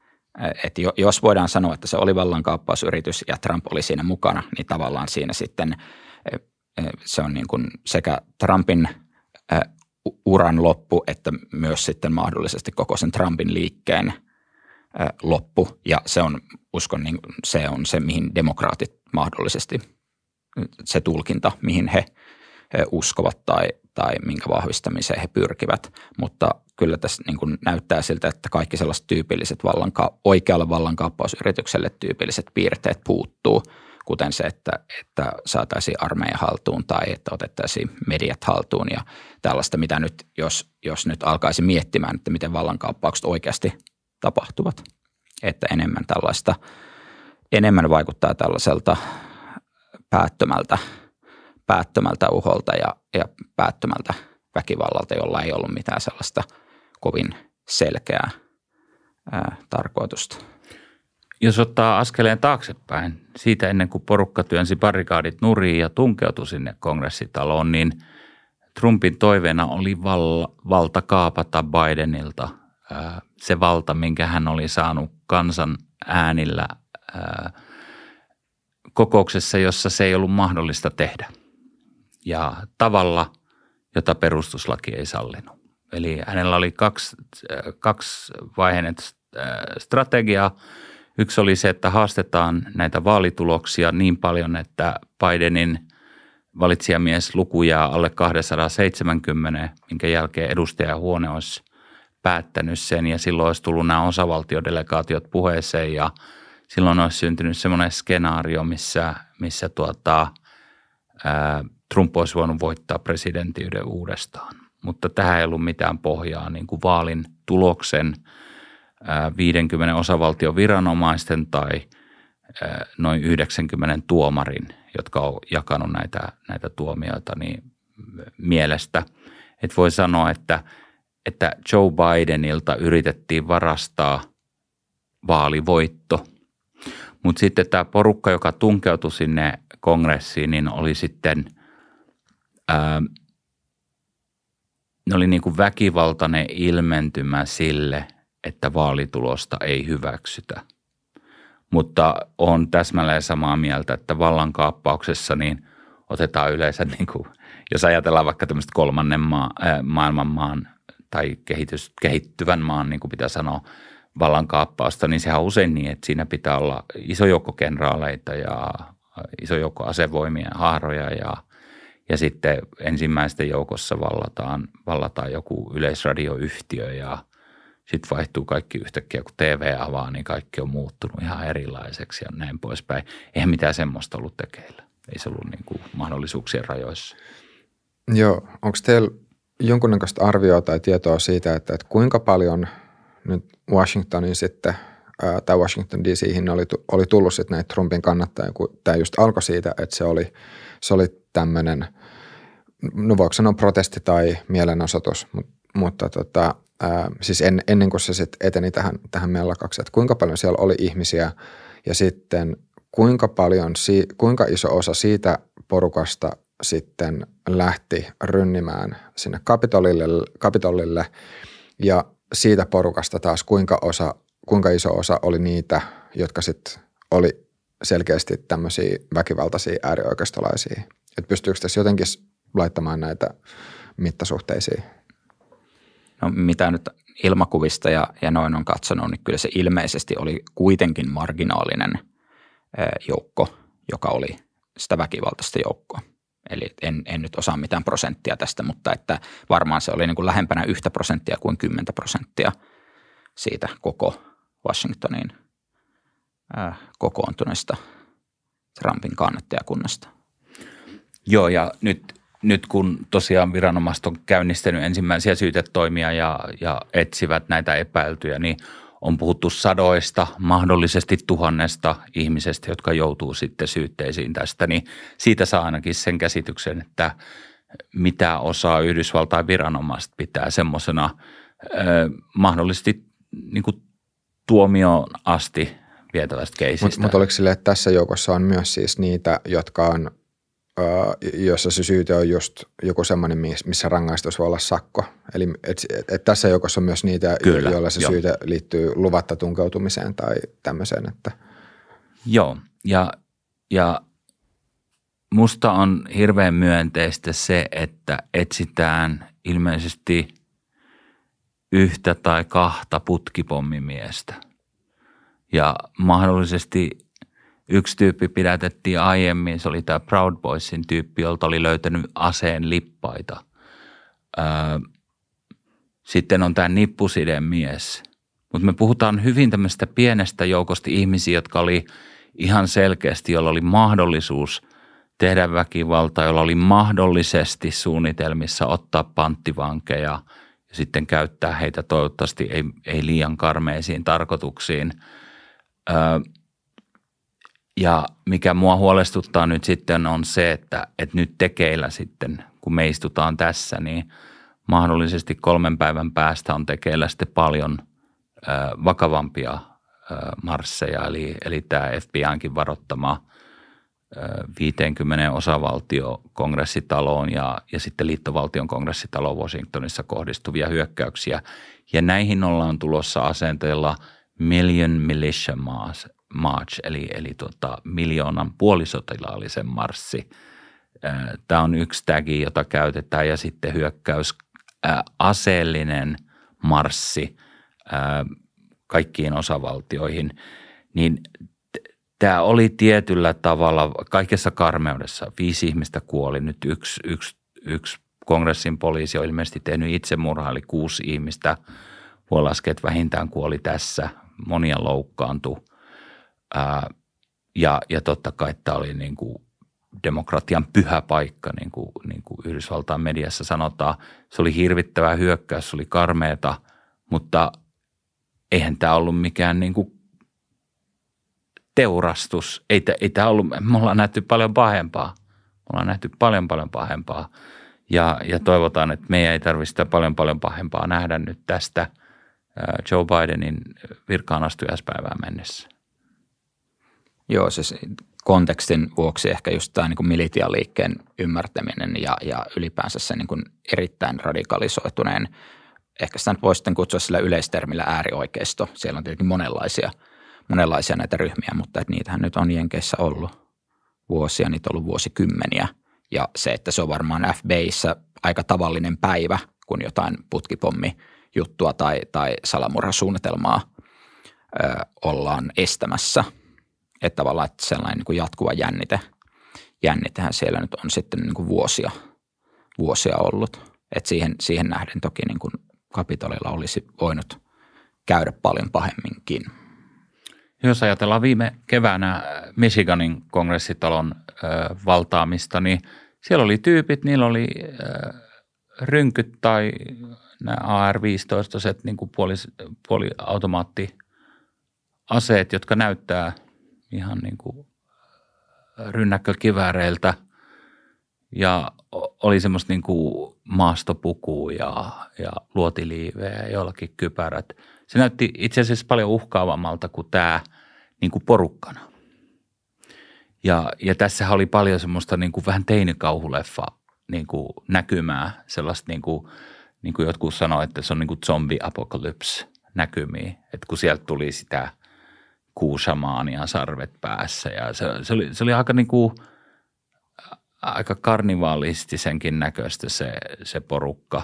että jos voidaan sanoa, että se oli vallankaappausyritys ja Trump oli siinä mukana, niin tavallaan siinä sitten se on niin kuin sekä Trumpin uran loppu, että myös sitten mahdollisesti koko sen Trumpin liikkeen loppu ja se on, uskon, niin se on se, mihin demokraatit mahdollisesti, se tulkinta, mihin he uskovat tai minkä vahvistamiseen he pyrkivät, mutta kyllä tässä niin kuin näyttää siltä, että kaikki sellaiset tyypilliset oikealle vallankaappausyritykselle tyypilliset piirteet puuttuu, kuten se, että saataisiin armeijan haltuun tai että otettaisiin mediat haltuun ja tällaista, mitä nyt, jos nyt alkaisi miettimään, että miten vallankaappaukset oikeasti tapahtuvat, että enemmän vaikuttaa tällaiselta päättömältä uholta ja päättömältä väkivallalta, jolla ei ollut mitään sellaista kovin selkeää tarkoitusta. Jos ottaa askeleen taaksepäin, siitä ennen kuin porukka työnsi barrikaadit nuriin ja tunkeutui sinne kongressitaloon, niin Trumpin toiveena oli valta kaapata Bidenilta se valta, minkä hän oli saanut kansan äänillä kokouksessa, jossa se ei ollut mahdollista tehdä. Ja tavalla, jota perustuslaki ei sallinut. Eli hänellä oli kaksivaiheinen strategia. Yksi oli se, että haastetaan näitä vaalituloksia niin paljon, että Bidenin valitsijamies luku jää alle 270, minkä jälkeen edustajahuone olisi päättänyt sen ja silloin olisi tullut nämä osavaltiodelegaatiot puheeseen ja silloin olisi syntynyt semmoinen skenaario, missä missä Trump olisi voinut voittaa presidentiyden uudestaan. Mutta tähän ei ollut mitään pohjaa niin kuin vaalin tuloksen 50 osavaltion viranomaisten tai noin 90 tuomarin, jotka on jakanut näitä tuomioita, niin mielestä. Et voi sanoa, että Joe Bidenilta yritettiin varastaa vaalivoitto, mutta sitten tämä porukka, joka tunkeutui sinne kongressiin, niin oli sitten ne oli niin kuin väkivaltainen ilmentymä sille, että vaalitulosta ei hyväksytä. Mutta olen täsmälleen samaa mieltä, että vallankaappauksessa niin otetaan yleensä, niin kuin, jos ajatellaan vaikka tämmöistä kolmannen maailmanmaan tai kehittyvän maan, niin kuin pitää sanoa, vallankaappausta, niin sehän on usein niin, että siinä pitää olla iso joukko kenraaleita ja iso joukko asevoimien haaroja ja sitten ensimmäisten joukossa vallataan joku yleisradioyhtiö ja sitten vaihtuu kaikki yhtäkkiä, kun TV avaa, niin kaikki on muuttunut ihan erilaiseksi ja näin poispäin. Eihän mitään semmoista ollut tekeillä. Ei se ollut niin kuin mahdollisuuksien rajoissa. Joo. Onko teillä jonkunnäköistä arvioa tai tietoa siitä, että kuinka paljon nyt Washingtonin sitten tai Washington DC:hin oli tullut sitten näitä Trumpin kannattajia, kun tämä just alkoi siitä, että se oli tämmöinen, no voiko sanoa protesti tai mielenosoitus, mutta siis ennen kuin se sitten eteni tähän mellakaksi, että kuinka paljon siellä oli ihmisiä ja sitten kuinka iso osa siitä porukasta sitten lähti rynnimään sinne Kapitolille ja siitä porukasta taas kuinka iso osa oli niitä, jotka sitten oli selkeästi tämmöisiä väkivaltaisia äärioikeistolaisia. Että pystyykö tässä jotenkin laittamaan näitä mittasuhteisiin? No mitä nyt ilmakuvista ja noin on katsonut, niin kyllä se ilmeisesti oli kuitenkin marginaalinen joukko, joka oli sitä väkivaltaista joukkoa. Eli en nyt osaa mitään prosenttia tästä, mutta että varmaan se oli niin kuin lähempänä 1% kuin 10% siitä koko Washingtonin kokoontuneesta Trumpin kannattajakunnasta. Joo, ja nyt kun tosiaan viranomaiset on käynnistänyt ensimmäisiä syytetoimia ja etsivät näitä epäiltyjä, niin on puhuttu sadoista, mahdollisesti 1,000 ihmisestä, jotka joutuu sitten syytteisiin tästä, niin siitä saa ainakin sen käsityksen, että mitä osaa Yhdysvaltain viranomaiset pitää semmoisena mahdollisesti niin kuin tuomioon asti vietävästä keisistä. Mutta oliko silleen, että tässä joukossa on myös siis niitä, jotka on, jossa se syyte on just joku semmoinen, missä rangaistus voi olla sakko. Eli et tässä joukossa on myös niitä, kyllä, joilla se syyte liittyy luvatta tunkeutumiseen tai tämmöiseen. Että. Joo, ja musta on hirveän myönteistä se, että etsitään ilmeisesti yhtä tai kahta putkipommimiestä ja mahdollisesti – yksi tyyppi pidätettiin aiemmin, se oli tämä Proud Boysin tyyppi, jolta oli löytänyt aseen lippaita. Sitten on tämä nippusidemies. Mutta me puhutaan hyvin tämmöistä pienestä joukosta ihmisiä, jotka oli ihan selkeästi, jolla oli mahdollisuus tehdä väkivaltaa, jolla oli mahdollisesti suunnitelmissa ottaa panttivankeja ja sitten käyttää heitä toivottavasti ei liian karmeisiin tarkoituksiin. Ja mikä mua huolestuttaa nyt sitten on se, että nyt tekeillä sitten, kun me istutaan tässä, niin mahdollisesti 3 päivän päästä on tekeillä sitten paljon vakavampia marsseja. Eli tämä FBI:nkin varoittama 50 osavaltio kongressitaloon ja sitten liittovaltion kongressitaloon Washingtonissa kohdistuvia hyökkäyksiä. Ja näihin ollaan tulossa asenteella Million Militia March, eli miljoonan puolisotilaallisen marssi. Tämä on yksi tagi, jota käytetään, ja sitten hyökkäys, aseellinen marssi kaikkiin osavaltioihin. Niin tämä oli tietyllä tavalla kaikessa karmeudessa. 5 ihmistä kuoli, nyt yksi kongressin poliisi on ilmeisesti tehnyt itsemurhaa, eli 6 ihmistä. Voi laskea, että vähintään kuoli tässä, monia loukkaantui. Ja totta kai tämä oli niin kuin demokratian pyhä paikka, niin kuin Yhdysvaltain mediassa sanotaan. Se oli hirvittävä hyökkäys, se oli karmeeta, mutta eihän tämä ollut mikään niin kuin teurastus. Ei tämä ollut, me ollaan nähty paljon pahempaa. Me ollaan nähty paljon pahempaa ja toivotaan, että meidän ei tarvitse sitä paljon pahempaa nähdä nyt tästä Joe Bidenin virkaanastujaispäivään mennessä. Joo, siis kontekstin vuoksi ehkä just tämä niin kuin militialiikkeen ymmärtäminen ja ylipäänsä se niin kuin erittäin radikalisoituneen, ehkä sitä nyt voi sitten kutsua sillä yleistermillä äärioikeisto. Siellä on tietenkin monenlaisia näitä ryhmiä, mutta että niitähän nyt on Jenkeissä ollut vuosia, niitä on ollut vuosikymmeniä. Ja se, että se on varmaan FBI:ssä aika tavallinen päivä, kun jotain putkipommijuttua tai salamurhasuunnitelmaa ollaan estämässä. Että tavallaan että sellainen niin kuin jatkuva jännitehän siellä nyt on sitten niin kuin vuosia ollut. Että siihen nähden toki niin kuin Kapitolilla olisi voinut käydä paljon pahemminkin. Jos ajatellaan viime keväänä Michiganin kongressitalon valtaamista, niin siellä oli tyypit, niillä oli rynkyt tai nämä AR-15-set niin kuin puoliautomaattiaseet, jotka näyttää ihan niin kuin rynnäkkökivääreiltä ja oli semmoista niin kuin maastopukua ja luotiliivejä ja jollakin kypärät. Se näytti itse asiassa paljon uhkaavammalta kuin tämä niin kuin porukkana. Ja tässähän oli paljon semmoista niin kuin vähän teinikauhuleffa niin kuin näkymää, sellaista niin kuin jotkut sanoo, että se on niin kuin zombi-apokalypse näkymiä, että kun sieltä tuli sitä kuushamaania sarvet päässä ja se oli aika niin kuin aika karnivaalistisenkin näköistä se porukka.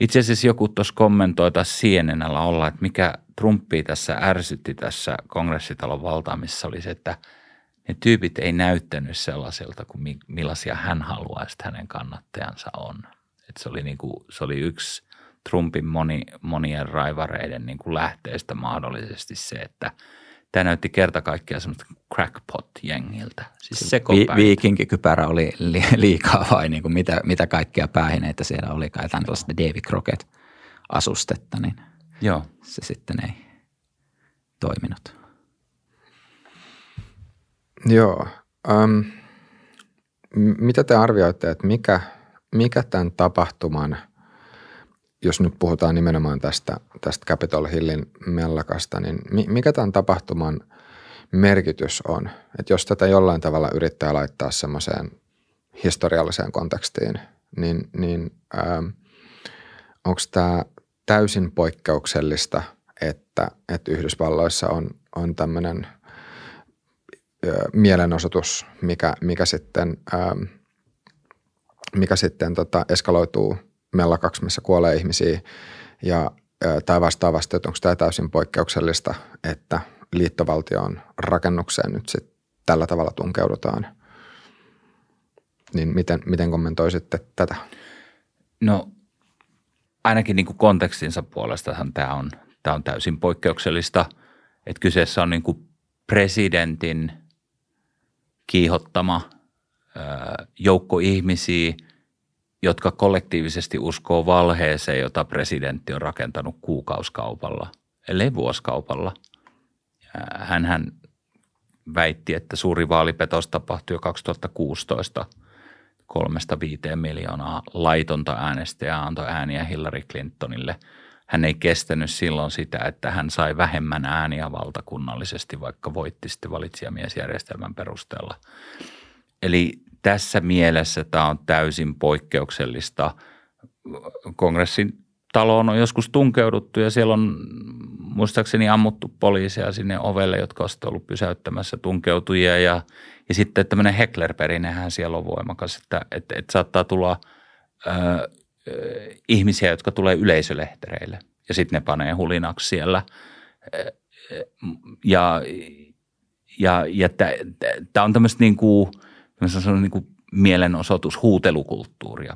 Itse asiassa joku tuossa kommentoi taas CNN:llä olla, että mikä Trumpia tässä ärsytti tässä kongressitalon valtaamisessa oli se, että ne tyypit ei näyttänyt sellaiselta kuin millaisia hän haluaisi, että hänen kannattajansa on. Että se oli yksi Trumpin monien raivareiden niin kuin lähteestä mahdollisesti se, että tämä näytti kerta kaikkiaan semmoista crackpot-jengiltä, siis sekopäitä. Viikinkikypärä oli liikaa vai niin kuin mitä kaikkia päähineitä siellä olikaan. Jotain tällaista Davy Crockett-asustetta, niin joo. Se sitten ei toiminut. Joo. Mitä te arvioitte, että mikä tämän tapahtuman, jos nyt puhutaan nimenomaan tästä Capitol Hillin mellakasta, niin mikä tämän tapahtuman merkitys on? Että jos tätä jollain tavalla yrittää laittaa semmoiseen historialliseen kontekstiin, niin onko tämä täysin poikkeuksellista, että Yhdysvalloissa on tämmöinen mielenosoitus, mikä sitten eskaloituu mellakaksi, missä kuolee ihmisiä tai vastaavasti, että onko tämä täysin poikkeuksellista, että liittovaltion rakennukseen nyt sitten tällä tavalla tunkeudutaan. Niin miten kommentoisitte tätä? No ainakin niin kuin kontekstinsa puolestahan tämä on täysin poikkeuksellista, että kyseessä on niin kuin presidentin kiihottama joukko ihmisiä, jotka kollektiivisesti uskoo valheeseen, jota presidentti on rakentanut kuukauskaupalla, ellei vuosikaupalla. Hänhän väitti, että suuri vaalipetos tapahtui jo 2016, 3–5 miljoonaa laitonta äänestäjää antoi ääniä Hillary Clintonille. Hän ei kestänyt silloin sitä, että hän sai vähemmän ääniä valtakunnallisesti, vaikka voitti sitten valitsijamiesjärjestelmän perusteella. Eli tässä mielessä tämä on täysin poikkeuksellista. Kongressin taloon on joskus tunkeuduttu ja siellä on muistaakseni ammuttu poliiseja sinne ovelle, jotka on sitten ollut pysäyttämässä tunkeutujia. Ja sitten tämmöinen heckler-perinnehän siellä on voimakas, että saattaa tulla ihmisiä, jotka tulee yleisölehtereille ja sitten ne panee hulinaksi siellä ja tämä on tämmöistä niin kuin se on niin kuin mielenosoitus, huutelukulttuuria,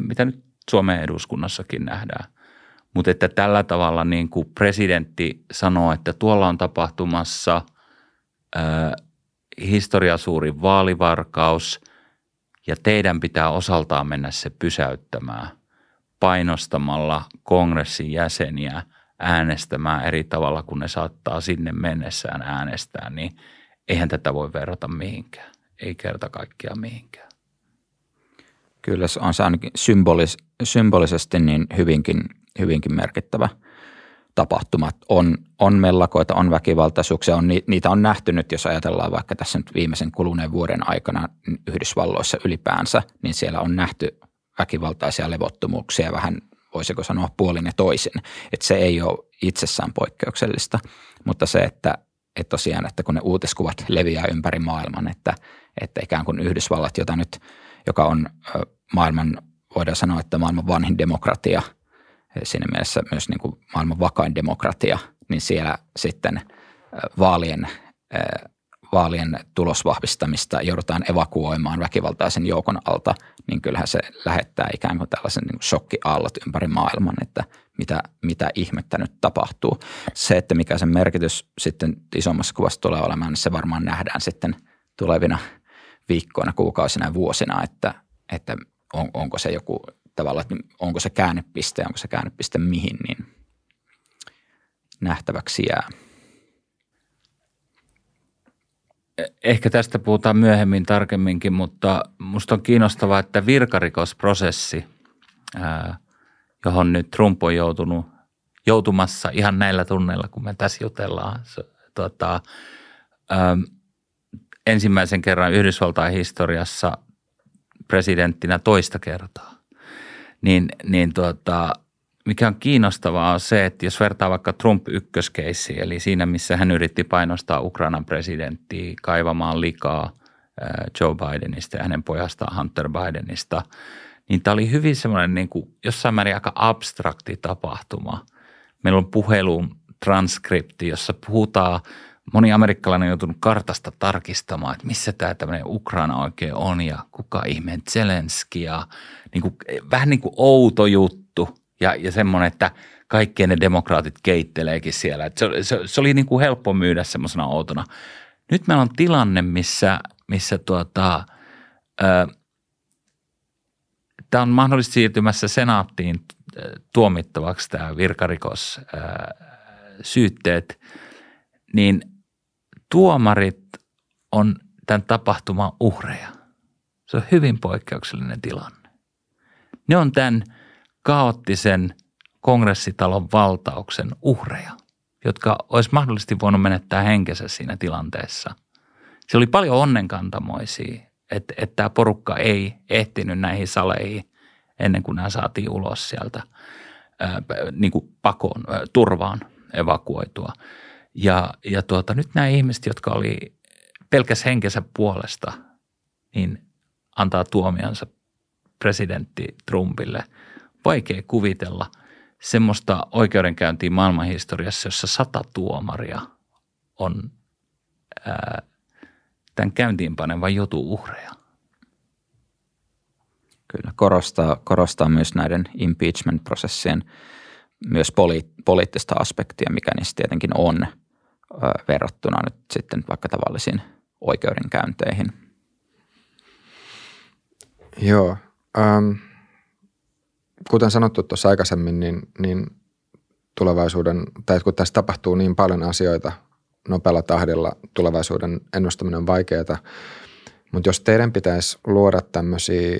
mitä nyt Suomen eduskunnassakin nähdään. Mutta että tällä tavalla niin kuin presidentti sanoo, että tuolla on tapahtumassa historian suurin vaalivarkaus ja teidän pitää osaltaan mennä se pysäyttämään painostamalla kongressin jäseniä äänestämään eri tavalla, kun ne saattaa sinne mennessään äänestää, niin eihän tätä voi verrata mihinkään. Ei kerta kaikkiaan mihinkään. Kyllä se on ainakin symbolisesti niin hyvinkin merkittävä tapahtumat. On mellakoita, on väkivaltaisuuksia, niitä on nähty nyt, jos ajatellaan vaikka tässä nyt viimeisen kuluneen vuoden aikana Yhdysvalloissa ylipäänsä, niin siellä on nähty väkivaltaisia levottomuuksia vähän, voisiko sanoa puolin ja toisin. Että se ei ole itsessään poikkeuksellista, mutta se, että tosiaan, että kun ne uutiskuvat leviää ympäri maailman, että ikään kuin Yhdysvallat, joka on maailman, voidaan sanoa, että maailman vanhin demokratia, siinä mielessä myös niin kuin maailman vakain demokratia, niin siellä sitten vaalien tulosvahvistamista joudutaan evakuoimaan väkivaltaisen joukon alta, niin kyllähän se lähettää ikään kuin tällaisen niin kuin shokkiaallot ympäri maailman, että mitä ihmettä nyt tapahtuu. Se, että mikä sen merkitys sitten isommassa kuvassa tulee olemaan, niin se varmaan nähdään sitten tulevina viikkoina, kuukausina ja vuosina, että onko se joku tavalla, että onko se käännepiste mihin, niin nähtäväksi jää. Ehkä tästä puhutaan myöhemmin tarkemminkin, mutta musta on kiinnostavaa, että virkarikosprosessi, johon nyt Trump on joutumassa ihan näillä tunneilla, kun me tässä jutellaan, ensimmäisen kerran Yhdysvaltain historiassa presidenttinä toista kertaa, mikä on kiinnostavaa on se, että jos vertaa vaikka Trump ykköskeissiin, eli siinä missä hän yritti painostaa Ukrainan presidenttiä kaivamaan likaa Joe Bidenista ja hänen pojastaan Hunter Bidenista, niin tämä oli hyvin semmoinen niin kuin jossain määrin aika abstrakti tapahtuma. Meillä on puhelun transkripti, jossa puhutaan, moni amerikkalainen on joutunut kartasta tarkistamaan, että missä tämä tämmöinen Ukraina oikein on ja kuka ihmeen Zelenski ja niin kuin, vähän niin kuin outo juttu. Ja semmoinen, että kaikkien ne demokraatit keitteleekin siellä. Että se oli niin kuin helppo myydä semmoisena outona. Nyt meillä on tilanne, missä tämä on mahdollisesti siirtymässä senaattiin tuomittavaksi tämä virkarikossyytteet, niin tuomarit on tämän tapahtuman uhreja. Se on hyvin poikkeuksellinen tilanne. Ne on tämän kaoottisen kongressitalon valtauksen uhreja, jotka olisi mahdollisesti voinut menettää henkensä siinä tilanteessa. Se oli paljon onnenkantamoisia, että tämä porukka ei ehtinyt näihin saleihin ennen kuin nämä saatiin ulos sieltä niin kuin pakoon, turvaan evakuoitua. Ja nyt nämä ihmiset, jotka oli pelkäs henkensä puolesta, niin antaa tuomionsa presidentti Trumpille. Vaikea kuvitella semmoista oikeudenkäyntiä maailmanhistoriassa, jossa 100 tuomaria on tämän käyntiinpanevan jutun uhreja. Kyllä, korostaa myös näiden impeachment-prosessien myös poliittista aspektia, mikä niissä tietenkin on verrattuna nyt sitten vaikka tavallisiin oikeudenkäynteihin. Joo. Kuten sanottu tuossa aikaisemmin, niin tulevaisuuden, tai kun tässä tapahtuu niin paljon asioita nopealla tahdilla, tulevaisuuden ennustaminen on vaikeaa. Mutta jos teidän pitäisi luoda tämmöisiä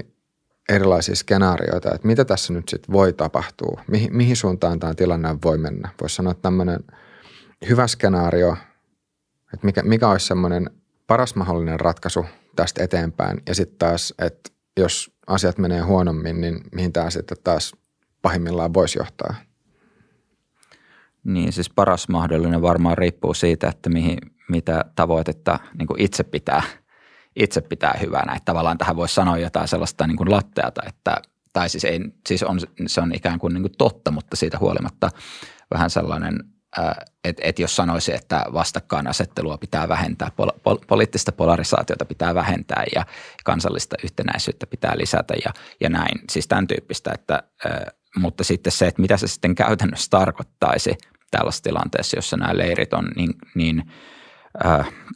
erilaisia skenaarioita, että mitä tässä nyt sitten voi tapahtua, mihin suuntaan tämä tilanne voi mennä. Voisi sanoa, että tämmöinen hyvä skenaario, että mikä olisi semmoinen paras mahdollinen ratkaisu tästä eteenpäin, ja sitten taas, että jos asiat menee huonommin, niin mihin tämä sitten taas pahimmillaan voisi johtaa? Niin siis paras mahdollinen varmaan riippuu siitä, että mitä tavoitetta niin kuin itse pitää hyvänä. Että tavallaan tähän voisi sanoa jotain sellaista niin kuin latteata, se on ikään kuin, totta, mutta siitä huolimatta vähän sellainen, että jos sanoisi, että vastakkainasettelua pitää vähentää, poliittista polarisaatiota pitää vähentää ja kansallista yhtenäisyyttä pitää lisätä ja näin, siis tämän tyyppistä, mutta sitten se, että mitä se sitten käytännössä tarkoittaisi tällaisessa tilanteessa, jossa nämä leirit on niin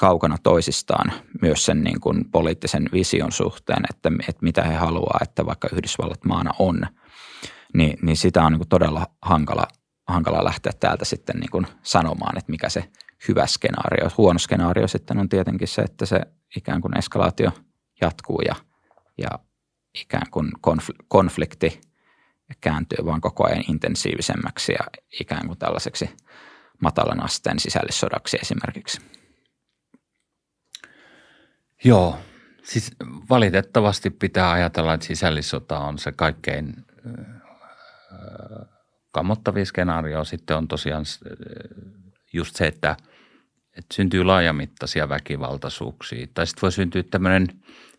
kaukana toisistaan myös sen niin kuin poliittisen vision suhteen, että mitä he haluaa, että vaikka Yhdysvallat maana on, niin sitä on niin kuin todella hankala lähteä täältä sitten niin kuin sanomaan, että mikä se hyvä skenaario. Huono skenaario sitten on tietenkin se, että se ikään kuin eskalaatio jatkuu ja ikään kuin konflikti kääntyy vaan koko ajan intensiivisemmäksi ja ikään kuin tällaiseksi matalan asteen sisällissodaksi esimerkiksi. Joo, siis valitettavasti pitää ajatella, että sisällissota on se kaikkein kammottavin skenaario. Sitten on tosiaan just se, että syntyy laajamittaisia väkivaltaisuuksia. Tai sitten voi syntyä tämmöinen,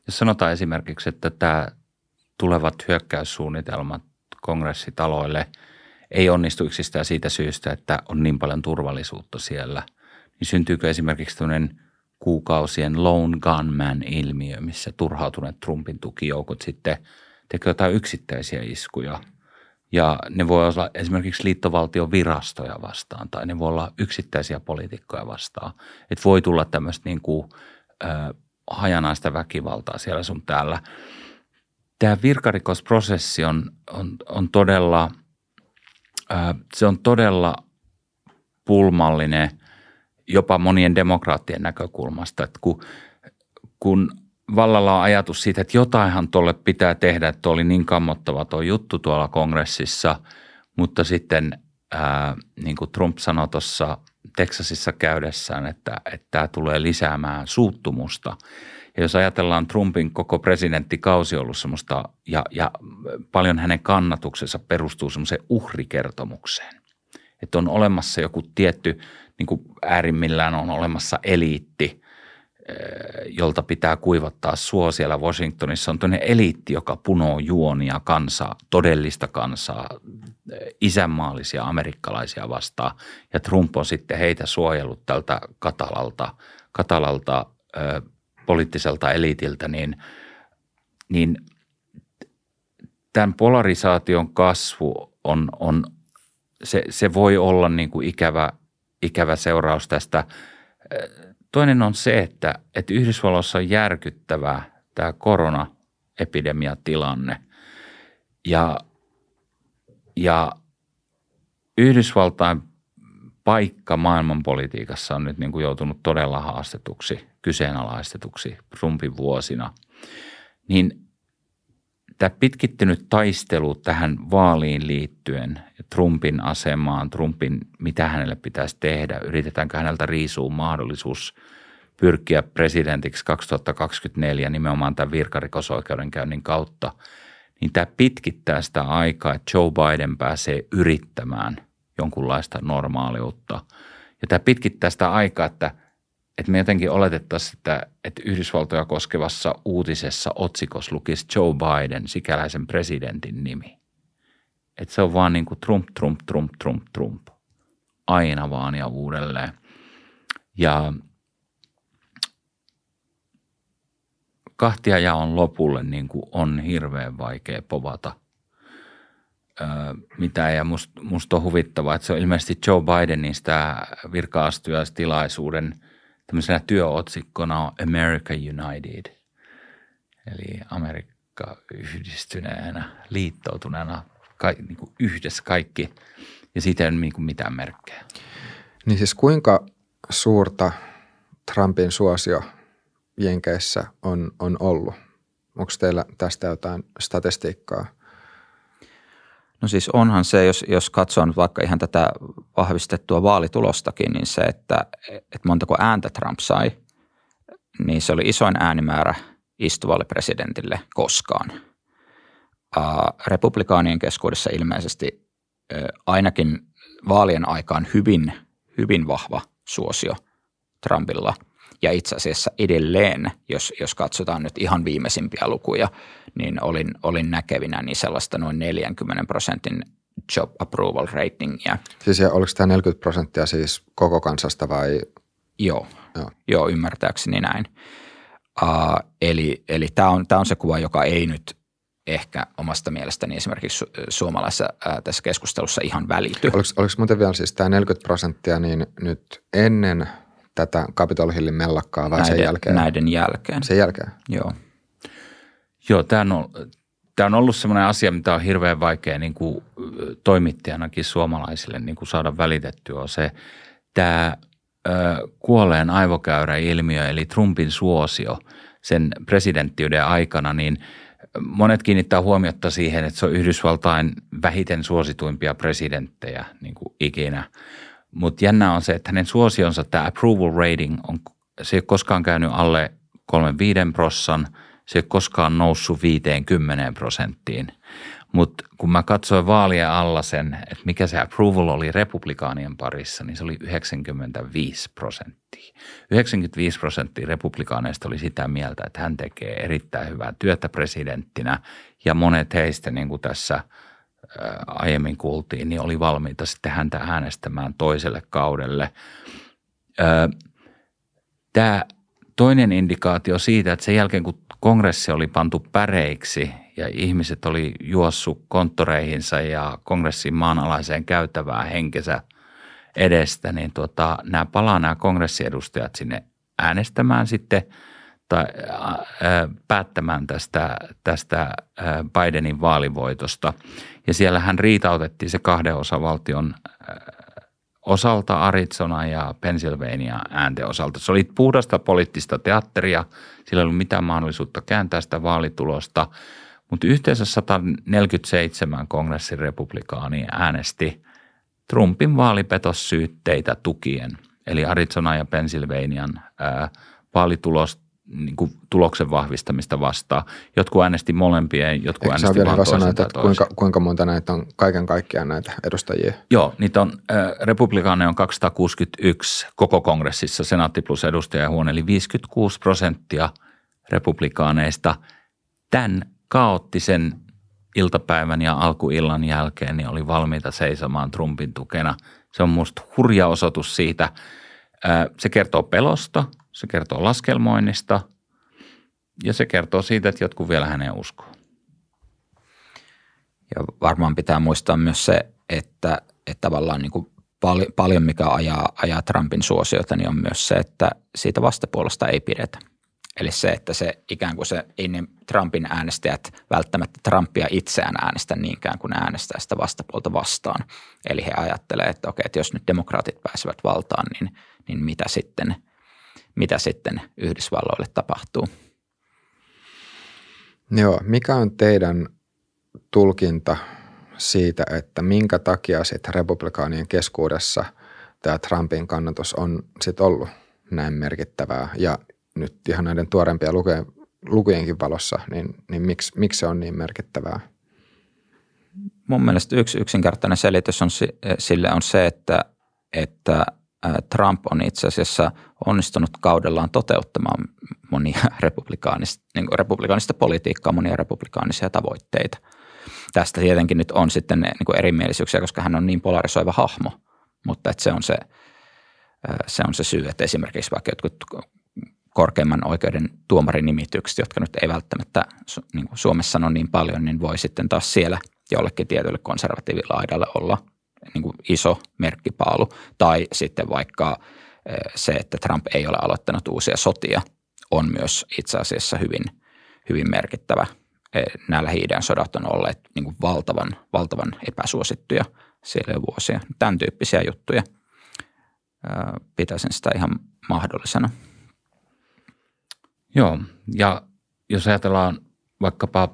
jos sanotaan esimerkiksi, että tämä tulevat hyökkäyssuunnitelmat kongressitaloille ei onnistu yksistään siitä syystä, että on niin paljon turvallisuutta siellä, niin syntyykö esimerkiksi tämmöinen kuukausien lone gunman-ilmiö, missä turhautuneet Trumpin tukijoukot sitten tekevät jotain yksittäisiä iskuja. Ja ne voi olla esimerkiksi liittovaltion virastoja vastaan tai ne voi olla yksittäisiä poliitikkoja vastaan. Että voi tulla tämmöistä niin kuin hajanaista väkivaltaa siellä sun täällä. Tämä virkarikosprosessi on todella se on todella pulmallinen jopa monien demokraattien näkökulmasta, että kun vallalla on ajatus siitä, että jotainhan tuolle pitää tehdä, että oli niin kammottava tuo juttu tuolla kongressissa, mutta sitten niin kuin Trump sanoi tuossa Teksasissa käydessään, että tämä tulee lisäämään suuttumusta. Ja jos ajatellaan Trumpin koko presidenttikausi ollut semmoista ja paljon hänen kannatuksensa perustuu semmoiseen uhrikertomukseen. Että on olemassa joku tietty, niin kuin äärimmillään on olemassa eliitti, jolta pitää kuivattaa suo siellä Washingtonissa. On toinen eliitti, joka punoo juonia kansaa, todellista kansaa, isänmaallisia amerikkalaisia vastaan. Ja Trump on sitten heitä suojellut tältä katalalta poliittiselta eliitiltä, niin tämän polarisaation kasvu on se voi olla niin kuin ikävä seuraus tästä. Toinen on se, että Yhdysvalloissa on järkyttävä tämä koronaepidemiatilanne ja Yhdysvaltain paikka maailmanpolitiikassa on nyt niin kuin joutunut todella haastetuksi, kyseenalaistetuksi Trumpin vuosina, niin tämä pitkittynyt taistelu tähän vaaliin liittyen ja Trumpin asemaan, Trumpin mitä hänelle pitäisi tehdä, yritetäänkö häneltä riisua mahdollisuus pyrkiä presidentiksi 2024 nimenomaan tämän virkarikosoikeudenkäynnin kautta, niin tämä pitkittää sitä aikaa, että Joe Biden pääsee yrittämään jonkunlaista normaaliutta. Ja tämä pitkittää sitä aikaa, että me jotenkin oletettaisiin, että Yhdysvaltoja koskevassa uutisessa otsikossa lukisi Joe Biden, sikäläisen presidentin nimi. Että se on vaan niin kuin Trump, Trump, Trump, Trump, Trump. Aina vaan ja uudelleen. Ja kahtiajaon lopulle niin kuin on hirveän vaikea povata mitään. Ja musta on huvittavaa, että se on ilmeisesti Joe Bidenin sitä virka-astujaistilaisuuden tämmöisenä työotsikkona on America United, eli Amerikka yhdistyneenä, liittoutuneena, niin kuin yhdessä kaikki, ja siitä ei ole niin kuin mitään merkkejä. Niin siis kuinka suurta Trumpin suosio Jenkeissä on ollut? Onko teillä tästä jotain statistiikkaa? No siis onhan se, jos katsoo nyt vaikka ihan tätä vahvistettua vaalitulostakin, niin se, että montako ääntä Trump sai, niin se oli isoin äänimäärä istuvalle presidentille koskaan. Republikaanien keskuudessa ilmeisesti ainakin vaalien aikaan hyvin, hyvin vahva suosio Trumpilla. Ja itse asiassa edelleen, jos katsotaan nyt ihan viimeisimpiä lukuja, niin olin näkevinä niin sellaista noin 40% job approval ratingia. Siis ja oliko tämä 40% siis koko kansasta vai? Joo, ymmärtääkseni näin. Eli tämä on se kuva, joka ei nyt ehkä omasta mielestäni esimerkiksi suomalaisessa tässä keskustelussa ihan välity. Oliko muuten vielä siis tämä 40% niin nyt ennen tätä Capitol Hillin mellakkaa vai sen jälkeen? Näiden jälkeen. Sen jälkeen? Joo. Joo, tämä on ollut semmoinen asia, mitä on hirveän vaikea niin kuin toimittajanakin suomalaisille niin kuin saada välitettyä, on se tämä kuolleen aivokäyrän ilmiö, eli Trumpin suosio sen presidenttiyden aikana, niin monet kiinnittää huomiota siihen, että se on Yhdysvaltain vähiten suosituimpia presidenttejä niin kuin ikinä. Mutta jännä on se, että hänen suosionsa, tämä approval rating, se ei ole koskaan käynyt alle 35%, se ei ole koskaan noussut 50%. Mutta kun mä katsoin vaalien alla sen, että mikä se approval oli republikaanien parissa, niin se oli 95%. 95% republikaaneista oli sitä mieltä, että hän tekee erittäin hyvää työtä presidenttinä ja monet heistä niin kuin tässä aiemmin kuultiin, niin oli valmiita sitten häntä äänestämään toiselle kaudelle. Tämä toinen indikaatio siitä, että sen jälkeen kun kongressi oli pantu päreiksi ja ihmiset oli juossut konttoreihinsa ja kongressin maanalaiseen käytävään henkensä edestä, niin nämä kongressiedustajat sinne äänestämään sitten tai päättämään tästä Bidenin vaalivoitosta. Ja siellä hän riitautettiin se kahden osavaltion osalta, Arizona ja Pennsylvania äänten osalta. Se oli puhdasta poliittista teatteria, sillä ei ollut mitään mahdollisuutta kääntää sitä vaalitulosta, mutta yhteensä 147 kongressin republikaania äänesti Trumpin vaalipetossyytteitä tukien, eli Arizona ja Pennsylvanian vaalitulosta. Niin kuin tuloksen vahvistamista vastaan. Jotkut äänesti molempien, jotkut äänesti vaan toisen sanoa, tai kuinka monta näitä on kaiken kaikkiaan näitä edustajia? Joo, niitä on, republikaaneja on 261 koko kongressissa, senaatti plus edustajahuone, eli 56% republikaaneista. Tämän kaoottisen iltapäivän ja alkuillan jälkeen niin oli valmiita seisomaan Trumpin tukena. Se on musta hurja osoitus siitä. Se kertoo pelosta. Se kertoo laskelmoinnista ja se kertoo siitä, että jotkut vielä häneen uskoo. Ja varmaan pitää muistaa myös se, että tavallaan niin kuin paljon mikä ajaa Trumpin suosiota, niin on myös se, että siitä vastapuolesta ei pidetä. Eli se, että se ikään kuin se ei niin Trumpin äänestäjät välttämättä Trumpia itseään äänestä niinkään kuin äänestää sitä vastapuolta vastaan. Eli he ajattelee, että okei, että jos nyt demokraatit pääsevät valtaan, niin mitä sitten Yhdysvalloille tapahtuu. Joo, mikä on teidän tulkinta siitä, että minkä takia sitten republikaanien keskuudessa tämä Trumpin kannatus on sitten ollut näin merkittävää ja nyt ihan näiden tuorempia lukujenkin valossa, niin miksi se on niin merkittävää? Mun mielestä yksi yksinkertainen selitys on sille on se, että Trump on itse asiassa onnistunut kaudellaan toteuttamaan monia republikaanista politiikkaa, monia republikaanisia tavoitteita. Tästä tietenkin nyt on sitten niin erimielisyyksiä, koska hän on niin polarisoiva hahmo, mutta että se on se syy, että esimerkiksi vaikka jotkut korkeimman oikeuden tuomarinimitykset, jotka nyt ei välttämättä niin Suomessa on niin paljon, niin voi sitten taas siellä jollekin tietylle konservatiivilla aidalla olla niin kuin iso merkkipaalu, tai sitten vaikka se, että Trump ei ole aloittanut uusia sotia, on myös itse asiassa hyvin, hyvin merkittävä. Nämä Lähi-idän sodat on olleet niin kuin valtavan epäsuosittuja siellä vuosia. Tämän tyyppisiä juttuja pitäisin sitä ihan mahdollisena. Joo, ja jos ajatellaan vaikkapa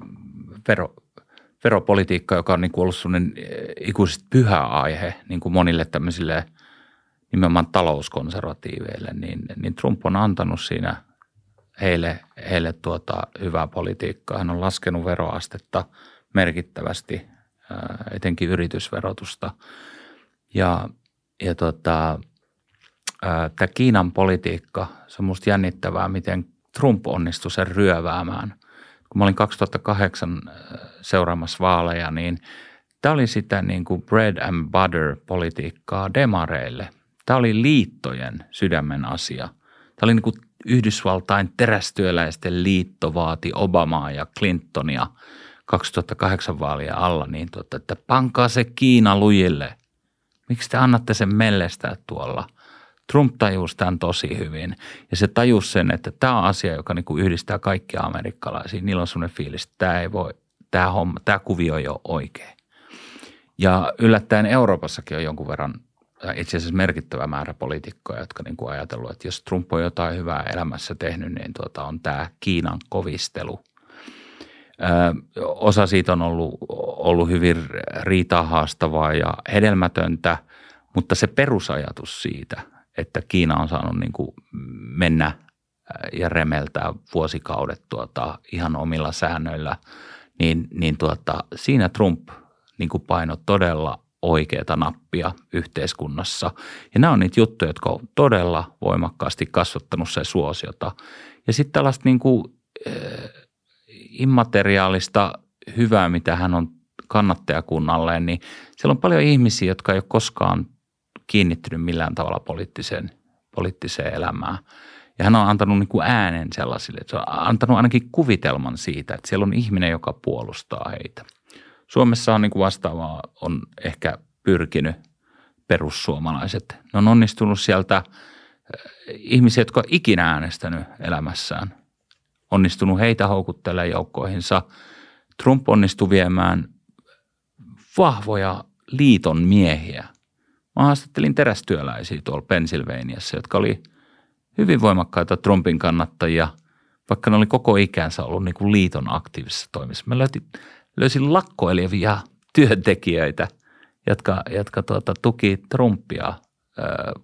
veropolitiikka, joka on niin kuin ollut sellainen ikuisesti pyhä aihe niin kuin monille tämmöisille nimenomaan talouskonservatiiveille, niin Trump on antanut siinä heille hyvää politiikkaa. Hän on laskenut veroastetta merkittävästi, etenkin yritysverotusta. Ja tämä Kiinan politiikka, se on musta jännittävää, miten Trump onnistui sen ryöväämään. Kun mä olin 2008 seuraamassa vaaleja, niin tämä oli sitä niin kuin bread and butter -politiikkaa demareille. Tämä oli liittojen sydämen asia. Tämä oli niin kuin Yhdysvaltain terästyöläisten liitto vaati Obamaa ja Clintonia 2008 vaalien alla, niin että pankaa se Kiina lujille. Miksi te annatte sen mellestää tuolla? Trump tajusi tämän tosi hyvin ja se tajusi sen, että tämä on asia, joka niin kuin yhdistää kaikkia amerikkalaisia. Niillä on sellainen fiilis, että tämä kuvio ei ole oikein. Ja yllättäen Euroopassakin on jonkun verran itse asiassa merkittävä määrä poliitikkoja, jotka niin kuin ajatellut, että jos Trump on jotain hyvää elämässä tehnyt, niin on tämä Kiinan kovistelu. Osa siitä on ollut hyvin riitaa haastavaa ja hedelmätöntä, mutta se perusajatus siitä, että Kiina on saanut niin kuin mennä ja remeltää vuosikaudet ihan omilla säännöillä, niin siinä Trump niin kuin painoi todella oikeata nappia yhteiskunnassa. Ja nämä on niitä juttuja, jotka on todella voimakkaasti kasvattanut sen suosiota. Ja sitten tällaista niin kuin immateriaalista hyvää, mitä hän on kannattajakunnalleen, niin siellä on paljon ihmisiä, jotka ei ole koskaan kiinnittynyt millään tavalla poliittiseen elämään. Ja hän on antanut niin kuin äänen sellaisille, että se on antanut ainakin kuvitelman siitä, että siellä on ihminen, joka puolustaa heitä. Suomessa on niin kuin vastaavaa, on ehkä pyrkinyt perussuomalaiset. Ne on onnistunut sieltä ihmisiä, jotka on ikinä äänestänyt elämässään. Onnistunut heitä houkuttelemaan joukkoihinsa. Trump onnistui viemään vahvoja liiton miehiä. Mä haastattelin terästyöläisiä tuolla Pennsylvaniassa, jotka oli hyvin voimakkaita Trumpin kannattajia, vaikka ne oli koko ikänsä ollut niin kuin liiton aktiivisessa toimissa. Mä löysin lakkoilevia työntekijöitä, jotka tuki Trumpia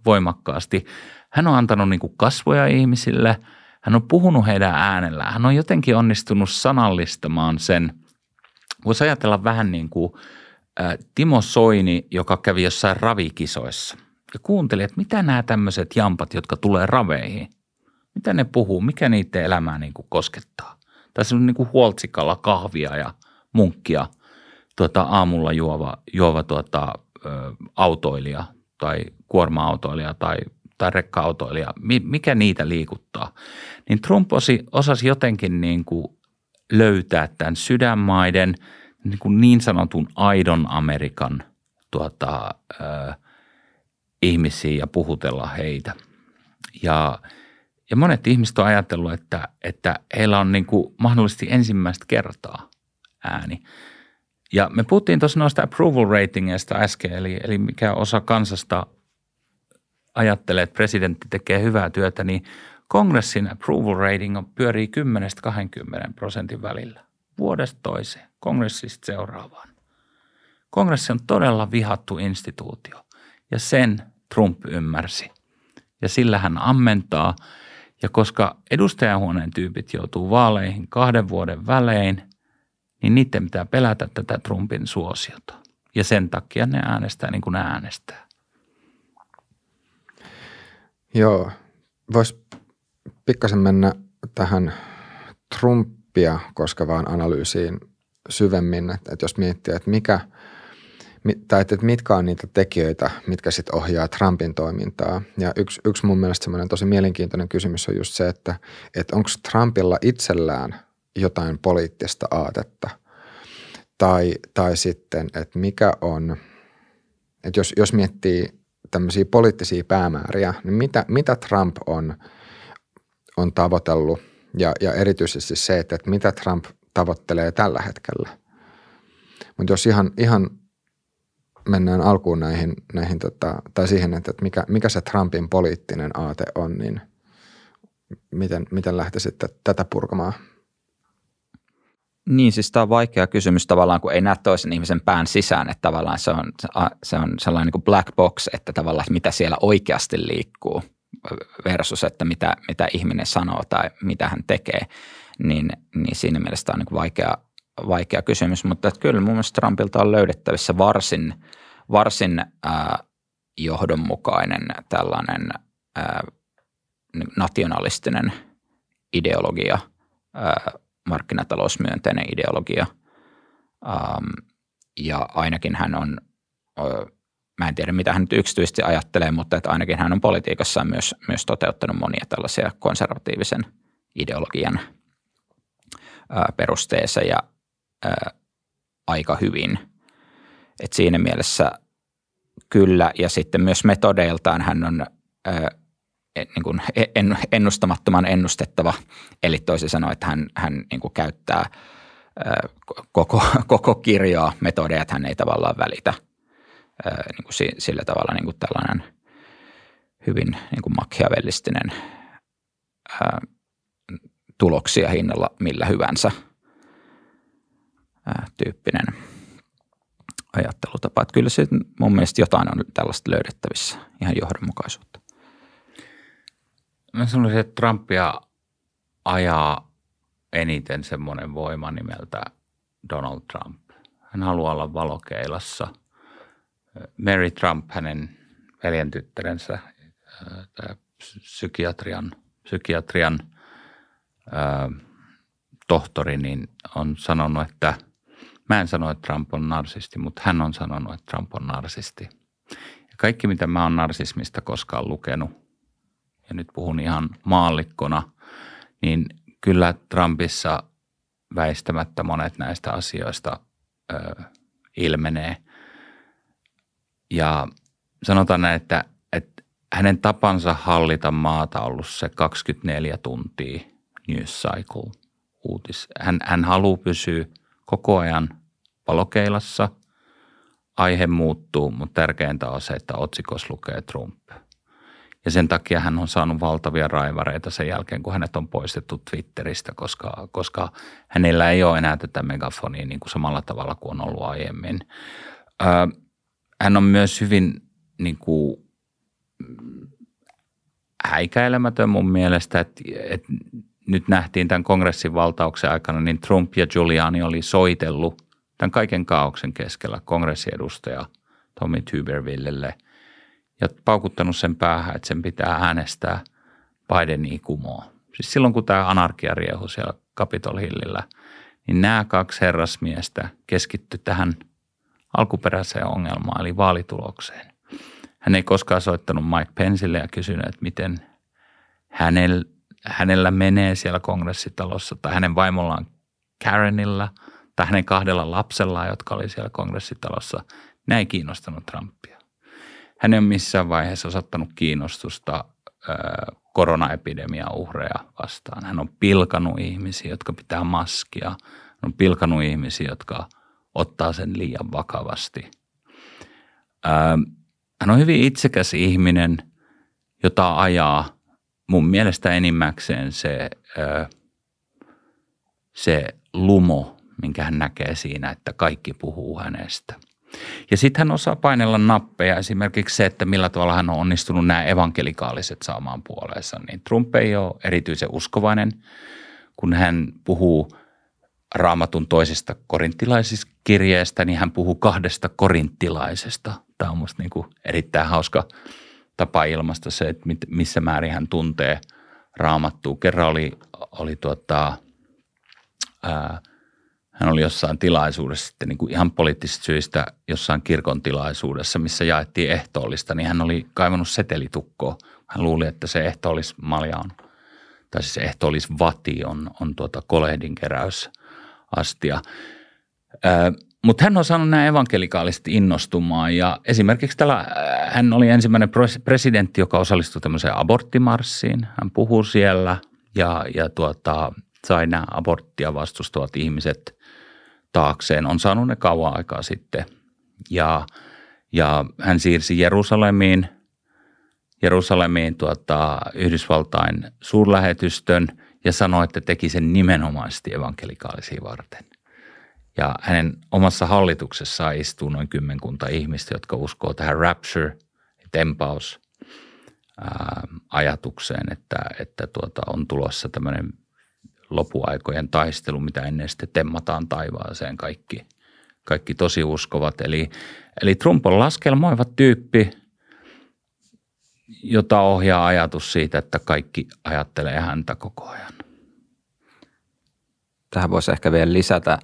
voimakkaasti. Hän on antanut niin kuin kasvoja ihmisille. Hän on puhunut heidän äänellään. Hän on jotenkin onnistunut sanallistamaan sen. Voisi ajatella vähän niin kuin Timo Soini, joka kävi jossain ravikisoissa ja kuunteli, että mitä nämä tämmöiset jampat, jotka tulee raveihin, mitä ne puhuu, mikä niiden elämää niin kuin koskettaa. Tai semmoinen niin kuin huoltsikalla kahvia ja munkkia aamulla juova autoilija tai kuorma-autoilija tai rekka-autoilija, mikä niitä liikuttaa, niin Trump osasi jotenkin niin kuin löytää tämän sydänmaiden niin sanotun aidon Amerikan ihmisiä ja puhutella heitä. Ja monet ihmiset on ajatellut, että heillä on niin kuin mahdollisesti ensimmäistä kertaa ääni. Ja me puhuttiin tuossa noista approval ratingista äsken, eli mikä osa kansasta ajattelee, että presidentti tekee hyvää työtä, niin kongressin approval rating pyörii 10–20% välillä vuodesta toiseen, kongressista seuraavaan. Kongressi on todella vihattu instituutio ja sen Trump ymmärsi ja sillä hän ammentaa. Ja koska edustajahuoneen tyypit joutuu vaaleihin 2 vuoden välein, niin niiden pitää pelätä tätä Trumpin suosiota ja sen takia ne äänestää niin kuin ne äänestää. Joo, voisi pikkasen mennä tähän Trumpia koskevaan analyysiin syvemmin, että jos miettii, että mitkä on niitä tekijöitä, mitkä sitten ohjaa Trumpin toimintaa. Ja yksi mun mielestä semmoinen tosi mielenkiintoinen kysymys on just se, että onko Trumpilla itsellään jotain poliittista aatetta tai sitten, että mikä on, että jos miettii tämmöisiä poliittisia päämääriä, niin mitä Trump on tavoitellut ja erityisesti se, että mitä Trump tavoittelee tällä hetkellä. Mutta jos ihan mennään alkuun näihin tai siihen, että mikä se Trumpin poliittinen aate on, niin miten lähtisit tätä purkamaan? Niin, siis tämä on vaikea kysymys tavallaan, kun ei näe toisen ihmisen pään sisään, että tavallaan se on sellainen niin kuin black box, että tavallaan mitä siellä oikeasti liikkuu versus, että mitä ihminen sanoo tai mitä hän tekee, niin siinä mielessä tämä on niin kuin vaikea kysymys, mutta että kyllä mun mielestä Trumpilta on löydettävissä varsin johdonmukainen tällainen nationalistinen ideologia, markkinatalousmyönteinen ideologia ja ainakin hän on, mä en tiedä mitä hän nyt yksityisesti ajattelee, mutta että ainakin hän on politiikassaan myös toteuttanut monia tällaisia konservatiivisen ideologian perusteessa ja aika hyvin. Et siinä mielessä kyllä ja sitten myös metodeiltaan hän on niin kuin ennustamattoman ennustettava, eli toisin sanoen, että hän niin kuin käyttää koko kirjoa metodeja, että hän ei tavallaan välitä niin kuin sillä tavalla niin kuin tällainen hyvin niin kuin makiavellistinen tuloksia hinnalla millä hyvänsä tyyppinen ajattelutapa. Että kyllä se mun mielestä jotain on tällaista löydettävissä, ihan johdonmukaisuutta. Mä sanoisin, että Trumpia ajaa eniten semmoinen voima nimeltä Donald Trump. Hän haluaa olla valokeilassa. Mary Trump, hänen veljen tyttärensä, tämä psykiatrian tohtori, niin on sanonut, että mä en sano, että Trump on narsisti, mutta hän on sanonut, että Trump on narsisti. Ja kaikki, mitä mä oon narsismista koskaan lukenut, ja nyt puhun ihan maallikkona, niin kyllä Trumpissa väistämättä monet näistä asioista ilmenee. Ja sanotaan näin, että hänen tapansa hallita maata on ollut se 24 tuntia news cycle -uutis. Hän haluaa pysyä koko ajan valokeilassa. Aihe muuttuu, mutta tärkeintä on se, että otsikossa lukee Trump. Ja sen takia hän on saanut valtavia raivareita sen jälkeen, kun hänet on poistettu Twitteristä, koska hänellä ei ole enää tätä megafonia niin kuin samalla tavalla kuin on ollut aiemmin. Hän on myös hyvin niin kuin häikäilemätön mun mielestä, että nyt nähtiin tämän kongressin valtauksen aikana, niin Trump ja Giuliani oli soitellut tämän kaiken kaaoksen keskellä kongressiedustaja Tommy Tubervillelle ja paukuttanut sen päähän, että sen pitää äänestää Bidenia kumoon. Siis silloin, kun tämä anarkia riehui siellä Capitol Hillillä, niin nämä kaksi herrasmiestä keskittyi tähän alkuperäiseen ongelmaan, eli vaalitulokseen. Hän ei koskaan soittanut Mike Pencelle ja kysynyt, että miten hänellä menee siellä kongressitalossa, tai hänen vaimollaan Karenilla, tai hänen kahdella lapsellaan, jotka oli siellä kongressitalossa. Nämä ei kiinnostanut Trumpia. Hän ei ole missään vaiheessa osoittanut kiinnostusta koronaepidemian uhreja vastaan. Hän on pilkanut ihmisiä, jotka pitää maskia. Hän on pilkanut ihmisiä, jotka ottaa sen liian vakavasti. Hän on hyvin itsekäs ihminen, jota ajaa mun mielestä enimmäkseen se lumo, minkä hän näkee siinä, että kaikki puhuu hänestä. Ja sitten hän osaa painella nappeja, esimerkiksi se, että millä tavalla hän on onnistunut nämä evankelikaaliset saamaan puoleensa. Niin Trump ei ole erityisen uskovainen, kun hän puhuu Raamatun toisesta korinttilaisesta kirjeestä, niin hän puhuu kahdesta korinttilaisesta. Tämä on musta niin kuin erittäin hauska tapa ilmaista se, että missä määrin hän tuntee Raamattua. Kerran hän oli jossain tilaisuudessa sitten niin kuin ihan poliittisista syistä, jossain kirkon tilaisuudessa, missä jaettiin ehtoollista, niin hän oli kaivannut setelitukkoa. Hän luuli, että se ehtoollismalja on, tai siis ehtoollisvati on kolehdinkeräysastia. Mutta hän on saanut nämä evankelikaaliset innostumaan, ja esimerkiksi hän oli ensimmäinen presidentti, joka osallistui tämmöiseen aborttimarssiin. Hän puhui siellä ja sai nämä aborttia vastustavat ihmiset taakseen. On saanut ne kauan aikaa sitten ja hän siirsi Jerusalemiin Yhdysvaltain suurlähetystön ja sanoi, että teki sen nimenomaisesti evankelikaalisia varten. Ja hänen omassa hallituksessaan istuu noin 10 ihmistä, jotka uskoo tähän rapture-tempaus-ajatukseen, että on tulossa tämmöinen lopuaikojen taistelu, mitä ennen sitten temmataan taivaaseen kaikki tosi uskovat. Eli Trump on laskelmoiva tyyppi, jota ohjaa ajatus siitä, että kaikki ajattelee häntä koko ajan. Tähän voisi ehkä vielä lisätä.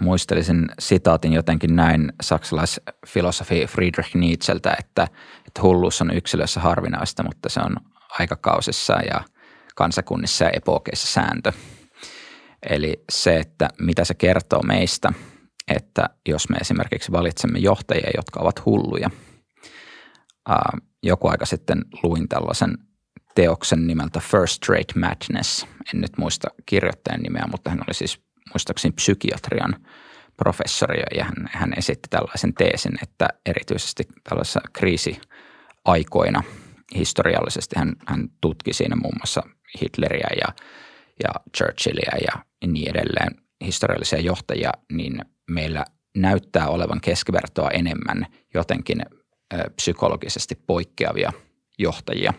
Muistelisin sitaatin jotenkin näin saksalaisfilosofi Friedrich Nietzscheltä, että hulluus on yksilössä harvinaista, mutta se on aikakausissa ja kansakunnissa ja epokeissa sääntö. Eli se, että mitä se kertoo meistä, että jos me esimerkiksi valitsemme johtajia, jotka ovat hulluja, joku aika sitten luin tällaisen teoksen nimeltä First Rate Madness. En nyt muista kirjoittajan nimeä, mutta hän oli siis muistaakseni psykiatrian professori ja hän esitti tällaisen teesin, että erityisesti tällaisessa kriisiaikoina historiallisesti hän tutki siinä muun muassa Hitleriä ja Churchillia ja niin edelleen historiallisia johtajia, niin meillä näyttää olevan keskivertoa enemmän jotenkin psykologisesti poikkeavia johtajia.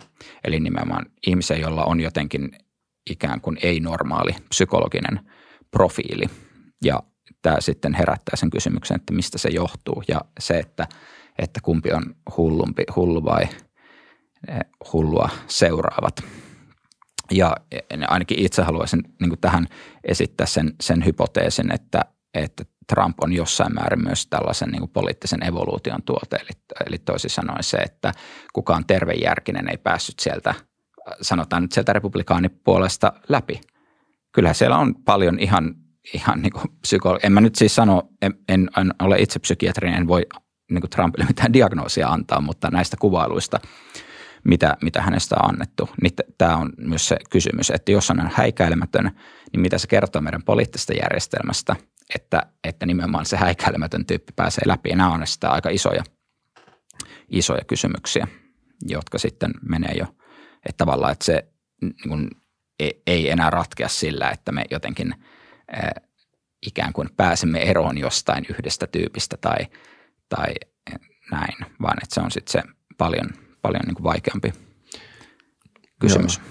Eli nimenomaan ihmisiä, joilla on jotenkin ikään kuin ei-normaali psykologinen profiili. Ja tämä sitten herättää sen kysymyksen, että mistä se johtuu ja se, että kumpi on hullumpi, hullu vai hullua seuraavat. Ja ainakin itse haluaisin niin tähän esittää sen hypoteesin, että Trump on jossain määrin myös tällaisen niin poliittisen evoluution tuote. Eli toisin sanoen se, että kukaan tervejärkinen ei päässyt sieltä, sanotaan nyt sieltä republikaanipuolesta läpi. Kyllähän siellä on paljon ihan niin kuin en mä nyt siis sano, en ole itse psykiatrinen, en voi niin kuin Trumpille mitään diagnoosia antaa, mutta näistä kuvailuista, mitä hänestä on annettu, niin tämä on myös se kysymys, että jos on häikäilemätön, niin mitä se kertoo meidän poliittisesta järjestelmästä, että nimenomaan se häikäilemätön tyyppi pääsee läpi. Ja nämä on sitä aika isoja kysymyksiä, jotka sitten menee jo, että tavallaan, että se niin kuin ei enää ratkea sillä, että me jotenkin ikään kuin pääsemme eroon jostain yhdestä tyypistä tai näin, vaan että se on sitten se paljon niin kuin vaikeampi kysymys.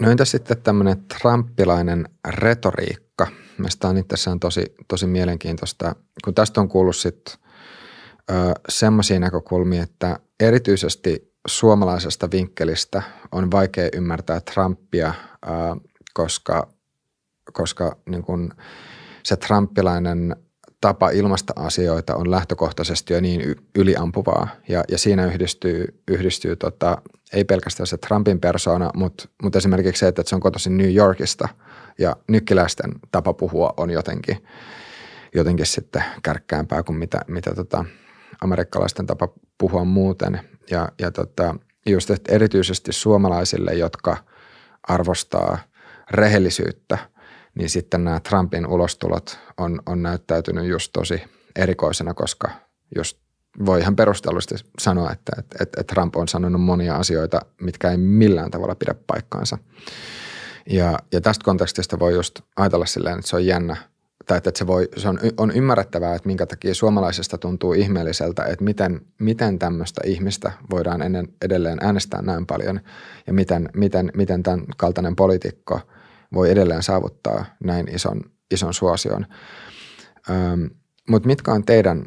No entäs sitten tämmöinen trumpilainen retoriikka? Mielestäni on itse asiassa tosi mielenkiintoista, kun tästä on kuullut sitten semmoisia näkökulmia, että erityisesti suomalaisesta vinkkelistä on vaikea ymmärtää Trumpia, koska niin kun se trumpilainen tapa ilmaista asioita on lähtökohtaisesti jo niin yliampuvaa ja siinä yhdistyy ei pelkästään se Trumpin persoona, mutta esimerkiksi se, että se on kotoisin New Yorkista ja nykkiläisten tapa puhua on jotenkin sitten kärkkäämpää kuin mitä amerikkalaisten tapa puhua muuten ja just erityisesti suomalaisille, jotka arvostaa rehellisyyttä, niin sitten nämä Trumpin ulostulot on näyttäytynyt just tosi erikoisena, koska just voi ihan perustellusti sanoa, että Trump on sanonut monia asioita, mitkä ei millään tavalla pidä paikkaansa. Ja tästä kontekstista voi just ajatella silleen, että se on jännä, tai että se on ymmärrettävää, että minkä takia suomalaisesta tuntuu ihmeelliseltä, että miten tämmöistä ihmistä voidaan edelleen äänestää näin paljon, ja miten tämän kaltainen poliitikko voi edelleen saavuttaa näin ison suosion. Mutta mitkä on teidän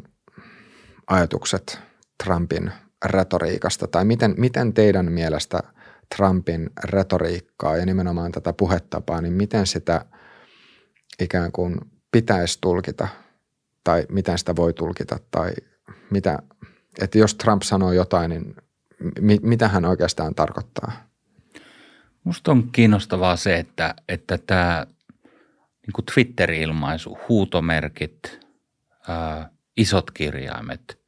ajatukset Trumpin retoriikasta tai miten teidän mielestä Trumpin retoriikkaa ja nimenomaan tätä puhetapaa, niin miten sitä ikään kuin pitäisi tulkita tai miten sitä voi tulkita tai mitä, että jos Trump sanoo jotain, niin mitä hän oikeastaan tarkoittaa? Musta on kiinnostavaa se, että tämä niin kuin Twitter-ilmaisu, huutomerkit, isot kirjaimet,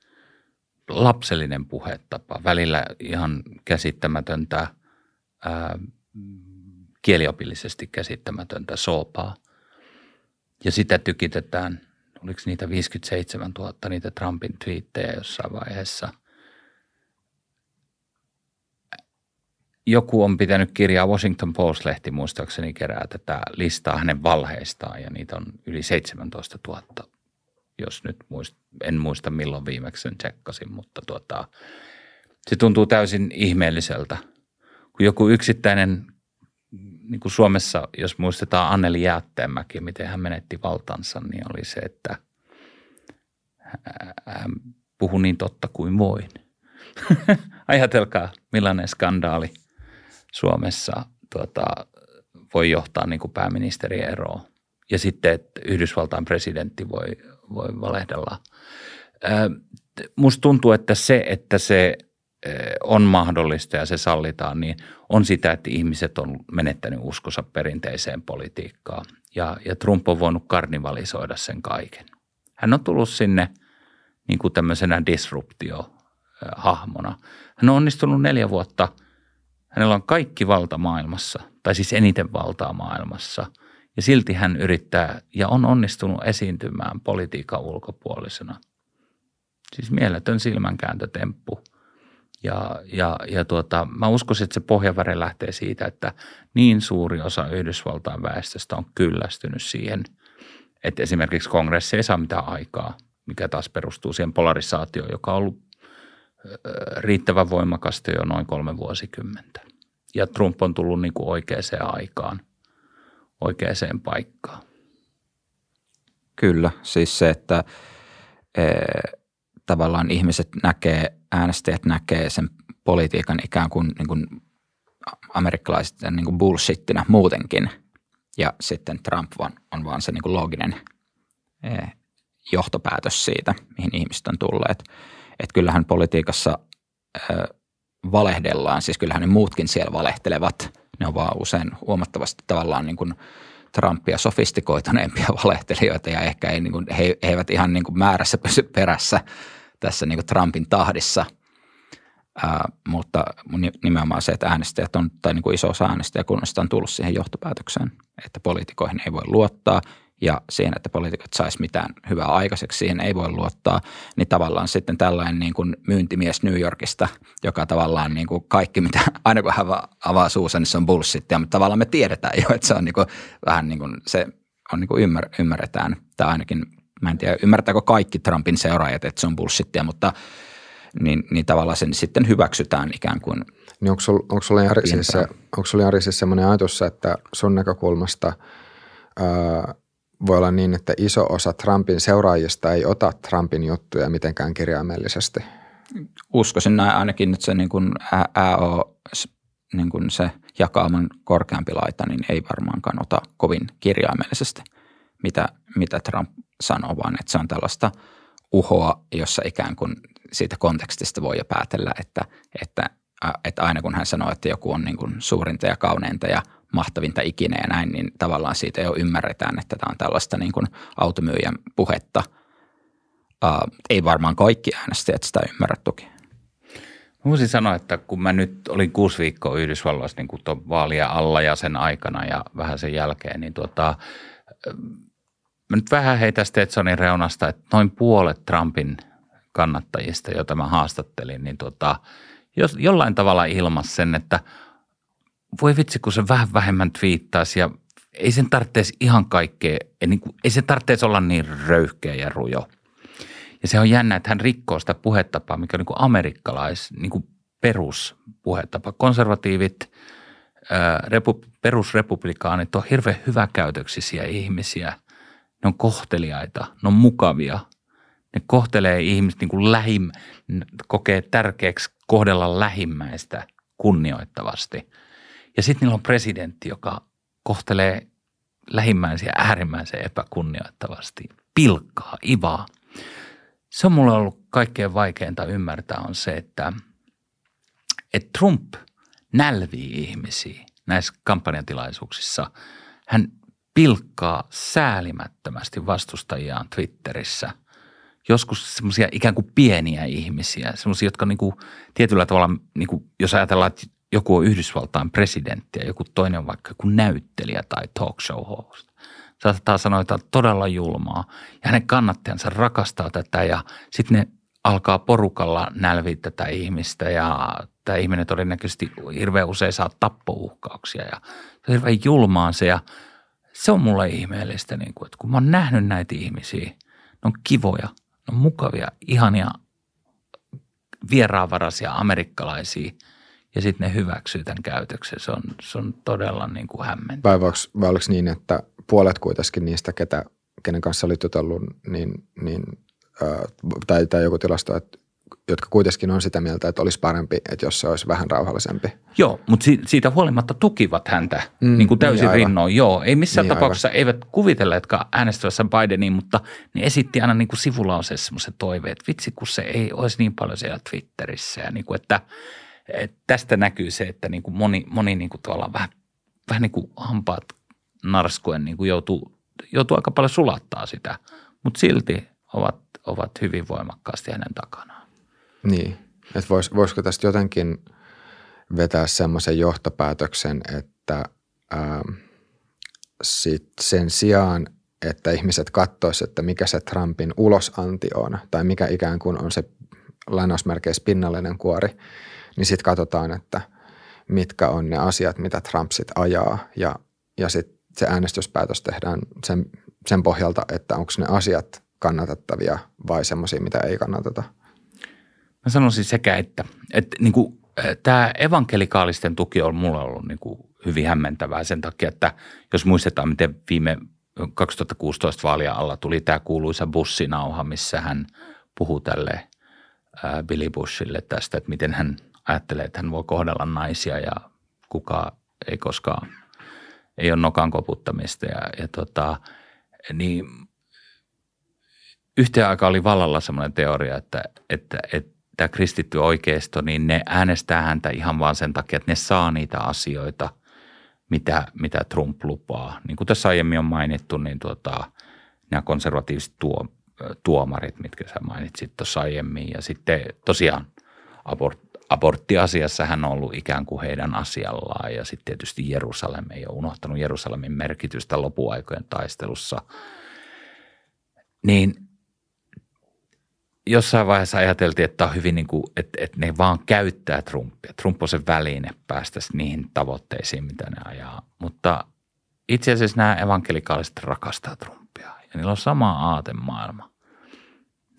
lapsellinen puhetapa, välillä ihan käsittämätöntä, kieliopillisesti käsittämätöntä soopaa. Ja sitä tykitetään, oliko niitä 57 000 niitä Trumpin twiittejä jossain vaiheessa. Joku on pitänyt kirjaa, Washington Post-lehti muistaakseni kerää tätä listaa hänen valheistaan ja niitä on yli 17 000, jos nyt en muista milloin viimeksi sen tsekkasin, mutta se tuntuu täysin ihmeelliseltä. Kun joku yksittäinen, niin kuin Suomessa, jos muistetaan Anneli Jäätteenmäki, miten hän menetti valtansa, niin oli se, että hän puhui niin totta kuin voin. Ajatelkaa, millainen skandaali Suomessa voi johtaa niin kuin pääministerin eroon. Ja sitten, että Yhdysvaltain presidentti voi valehdella. Musta tuntuu, että se on mahdollista ja se sallitaan, niin on sitä, että ihmiset on menettänyt uskonsa perinteiseen politiikkaan. Ja Trump on voinut karnivalisoida sen kaiken. Hän on tullut sinne niin kuin tämmöisenä disruptio hahmona. Hän on onnistunut 4 vuotta. Hänellä on kaikki valta maailmassa, tai siis eniten valtaa maailmassa. Ja silti hän yrittää ja on onnistunut esiintymään politiikan ulkopuolisena. Siis mieletön silmänkääntötemppu. Ja mä uskoisin, että se pohjaväre lähtee siitä, että niin suuri osa Yhdysvaltain väestöstä on kyllästynyt siihen, että esimerkiksi kongressi ei saa mitään aikaa, mikä taas perustuu siihen polarisaatioon, joka on ollut riittävän voimakasta jo noin 3 vuosikymmentä. Ja Trump on tullut niin kuin oikeaan aikaan, oikeaan paikkaan. Kyllä, siis se, että tavallaan ihmiset näkee, äänestäjät näkee sen politiikan ikään kuin, amerikkalaiset niin kuin bullshittina muutenkin. Ja sitten Trump on vaan se niin kuin looginen johtopäätös siitä, mihin ihmiset on tulleet. Että kyllähän politiikassa valehdellaan, siis kyllähän ne muutkin siellä valehtelevat. Ne on vaan usein huomattavasti tavallaan niin kuin Trumpia sofistikoituneempia valehtelijoita ja ehkä ei, niin kuin, he eivät ihan niin kuin määrässä pysy perässä tässä niin kuin Trumpin tahdissa. Mutta nimenomaan se, että äänestäjät on, tai niin kuin iso osa äänestäjäkunnasta on tullut siihen johtopäätökseen, että poliitikoihin ei voi luottaa ja siihen, että poliitikot saisi mitään hyvää aikaiseksi, siihen ei voi luottaa. Niin tavallaan sitten tällainen niin kuin myyntimies New Yorkista, joka tavallaan niin kuin kaikki, mitä aina kun hän avaa suussa, niin se on bullshittia, mutta tavallaan me tiedetään jo, että se on niin kuin, vähän niin kuin se on niin kuin ymmärretään, tai ainakin mä en tiedä, ymmärtääkö kaikki Trumpin seuraajat, että se on bullshittia, mutta niin tavallaan sen sitten hyväksytään ikään kuin. Niin onko sulla Jari siis semmoinen ajatus, että sun näkökulmasta voi olla niin, että iso osa Trumpin seuraajista ei ota Trumpin juttuja mitenkään kirjaimellisesti? Uskoisin näin ainakin, että se niin kuin AO, niin kuin se jakaaman korkeampi laita, niin ei varmaankaan ota kovin kirjaimellisesti, mitä Trump sanoo, vaan että se on tällaista uhoa, jossa ikään kuin siitä kontekstista voi jo päätellä, että aina kun hän sanoo, että joku on niin kuin suurinta ja kauneinta ja mahtavinta ikinä ja näin, niin tavallaan siitä jo ymmärretään, että tämä on tällaista niin kuin automyyjän puhetta. Ei varmaan kaikki äänestäjät sitä ymmärrä toki. Mä voisin sanoa, että kun mä nyt olin 6 viikkoa Yhdysvalloissa niin kuin tuon vaalia alla ja sen aikana ja vähän sen jälkeen, niin mä nyt vähän heitän Stetsonin reunasta, että noin puolet Trumpin kannattajista, joita mä haastattelin, niin jollain tavalla ilmaisi sen, että voi vitsi, kun se vähän vähemmän twiittaisi ja ei sen tarvitse ihan kaikkea, ei sen tarvitse olla niin röyhkeä ja rujo. Ja se on jännä, että hän rikkoo sitä puhetapaa, mikä on niin kuin amerikkalais, niin kuin peruspuhetapa. Konservatiivit, perusrepublikaanit on hirveän hyväkäytöksisiä ihmisiä. Ne on kohteliaita, ne on mukavia. Ne kohtelee ihmiset niin kuin kokee tärkeäksi kohdella lähimmäistä kunnioittavasti. Ja sitten niillä on presidentti, joka kohtelee lähimmäisiä äärimmäisen epäkunnioittavasti. Pilkkaa, ivaa. Se on mulle ollut kaikkein vaikeinta ymmärtää on se, että Trump nälvii ihmisiä näissä kampanjatilaisuuksissa. Hän pilkkaa säälimättömästi vastustajiaan Twitterissä. Joskus semmoisia ikään kuin pieniä ihmisiä, semmoisia, jotka niinku tietyllä tavalla, niinku, jos ajatellaan, että joku on Yhdysvaltain presidentti ja joku toinen on vaikka joku näyttelijä tai talk show host. Saattaa sanoa jotain todella julmaa ja hänen kannattajansa rakastaa tätä ja sitten ne alkaa porukalla nälviä tätä ihmistä ja tämä ihminen todennäköisesti hirveän usein saa tappouhkauksia ja se on hirveän julmaa se ja se on mulle ihmeellistä, niin kuin, että kun mä oon nähnyt näitä ihmisiä, ne on kivoja, ne on mukavia, ihania, vieraanvaraisia amerikkalaisia ja sitten ne hyväksyy tämän käytöksen. Se on todella niin kuin hämmentävä. Vai oliko niin, että puolet kuitenkin niistä, kenen kanssa olit jutellut, tai joku tilasto, että jotka kuitenkin on sitä mieltä, että olisi parempi, että jos se olisi vähän rauhallisempi. Joo, mutta siitä huolimatta tukivat häntä niin kuin täysin niin rinnoin. Joo, ei missään niin tapauksessa aivan. Eivät kuvitelleetkaan äänestävässä Bideniin, mutta ne esitti aina niin kuin sivulauseessa semmoisen toiveen, että vitsi kun se ei olisi niin paljon siellä Twitterissä. Ja niin kuin, että tästä näkyy se, että niin kuin moni niin kuin tavallaan vähän niin kuin hampaat narskuen niin kuin joutuu aika paljon sulattaa sitä, mutta silti ovat hyvin voimakkaasti hänen takanaan. Niin. Että voisiko tästä jotenkin vetää semmoisen johtopäätöksen, että sit sen sijaan, että ihmiset katsoisivat, että mikä se Trumpin ulosanti on tai mikä ikään kuin on se lainausmerkeissä pinnallinen kuori, niin sitten katsotaan, että mitkä on ne asiat, mitä Trump sit ajaa ja sitten se äänestyspäätös tehdään sen pohjalta, että onko ne asiat kannatettavia vai semmoisia, mitä ei kannateta. Mä sanoisin sekä, että niin kuin, tämä evankelikaalisten tuki on mulle ollut niin kuin hyvin hämmentävää sen takia, että jos muistetaan, miten viime 2016 vaalia alla tuli tämä kuuluisa bussinauha, missä hän puhui tälle Billy Bushille tästä, että miten hän ajattelee, että hän voi kohdella naisia ja kukaan ei koskaan, ei ole nokan koputtamista ja niin yhteen aikaan oli vallalla semmoinen teoria, että tämä kristitty oikeisto, niin ne äänestää häntä ihan vaan sen takia, että ne saa niitä asioita, mitä Trump lupaa. Niin kuin tässä aiemmin on mainittu, niin nämä konservatiiviset tuomarit, mitkä sä mainitsit tuossa aiemmin. Ja sitten tosiaan aborttiasiassa hän on ollut ikään kuin heidän asiallaan. Ja sitten tietysti Jerusalem ei ole unohtanut Jerusalemin merkitystä lopuaikojen taistelussa. Niin jossain vaiheessa ajateltiin, että on hyvin niin kuin, että ne vaan käyttää Trumpia. Trump on se väline päästä niihin tavoitteisiin, mitä ne ajaa. Mutta itse asiassa nämä evankelikaaliset rakastaa Trumpia ja niillä on sama aatemaailma.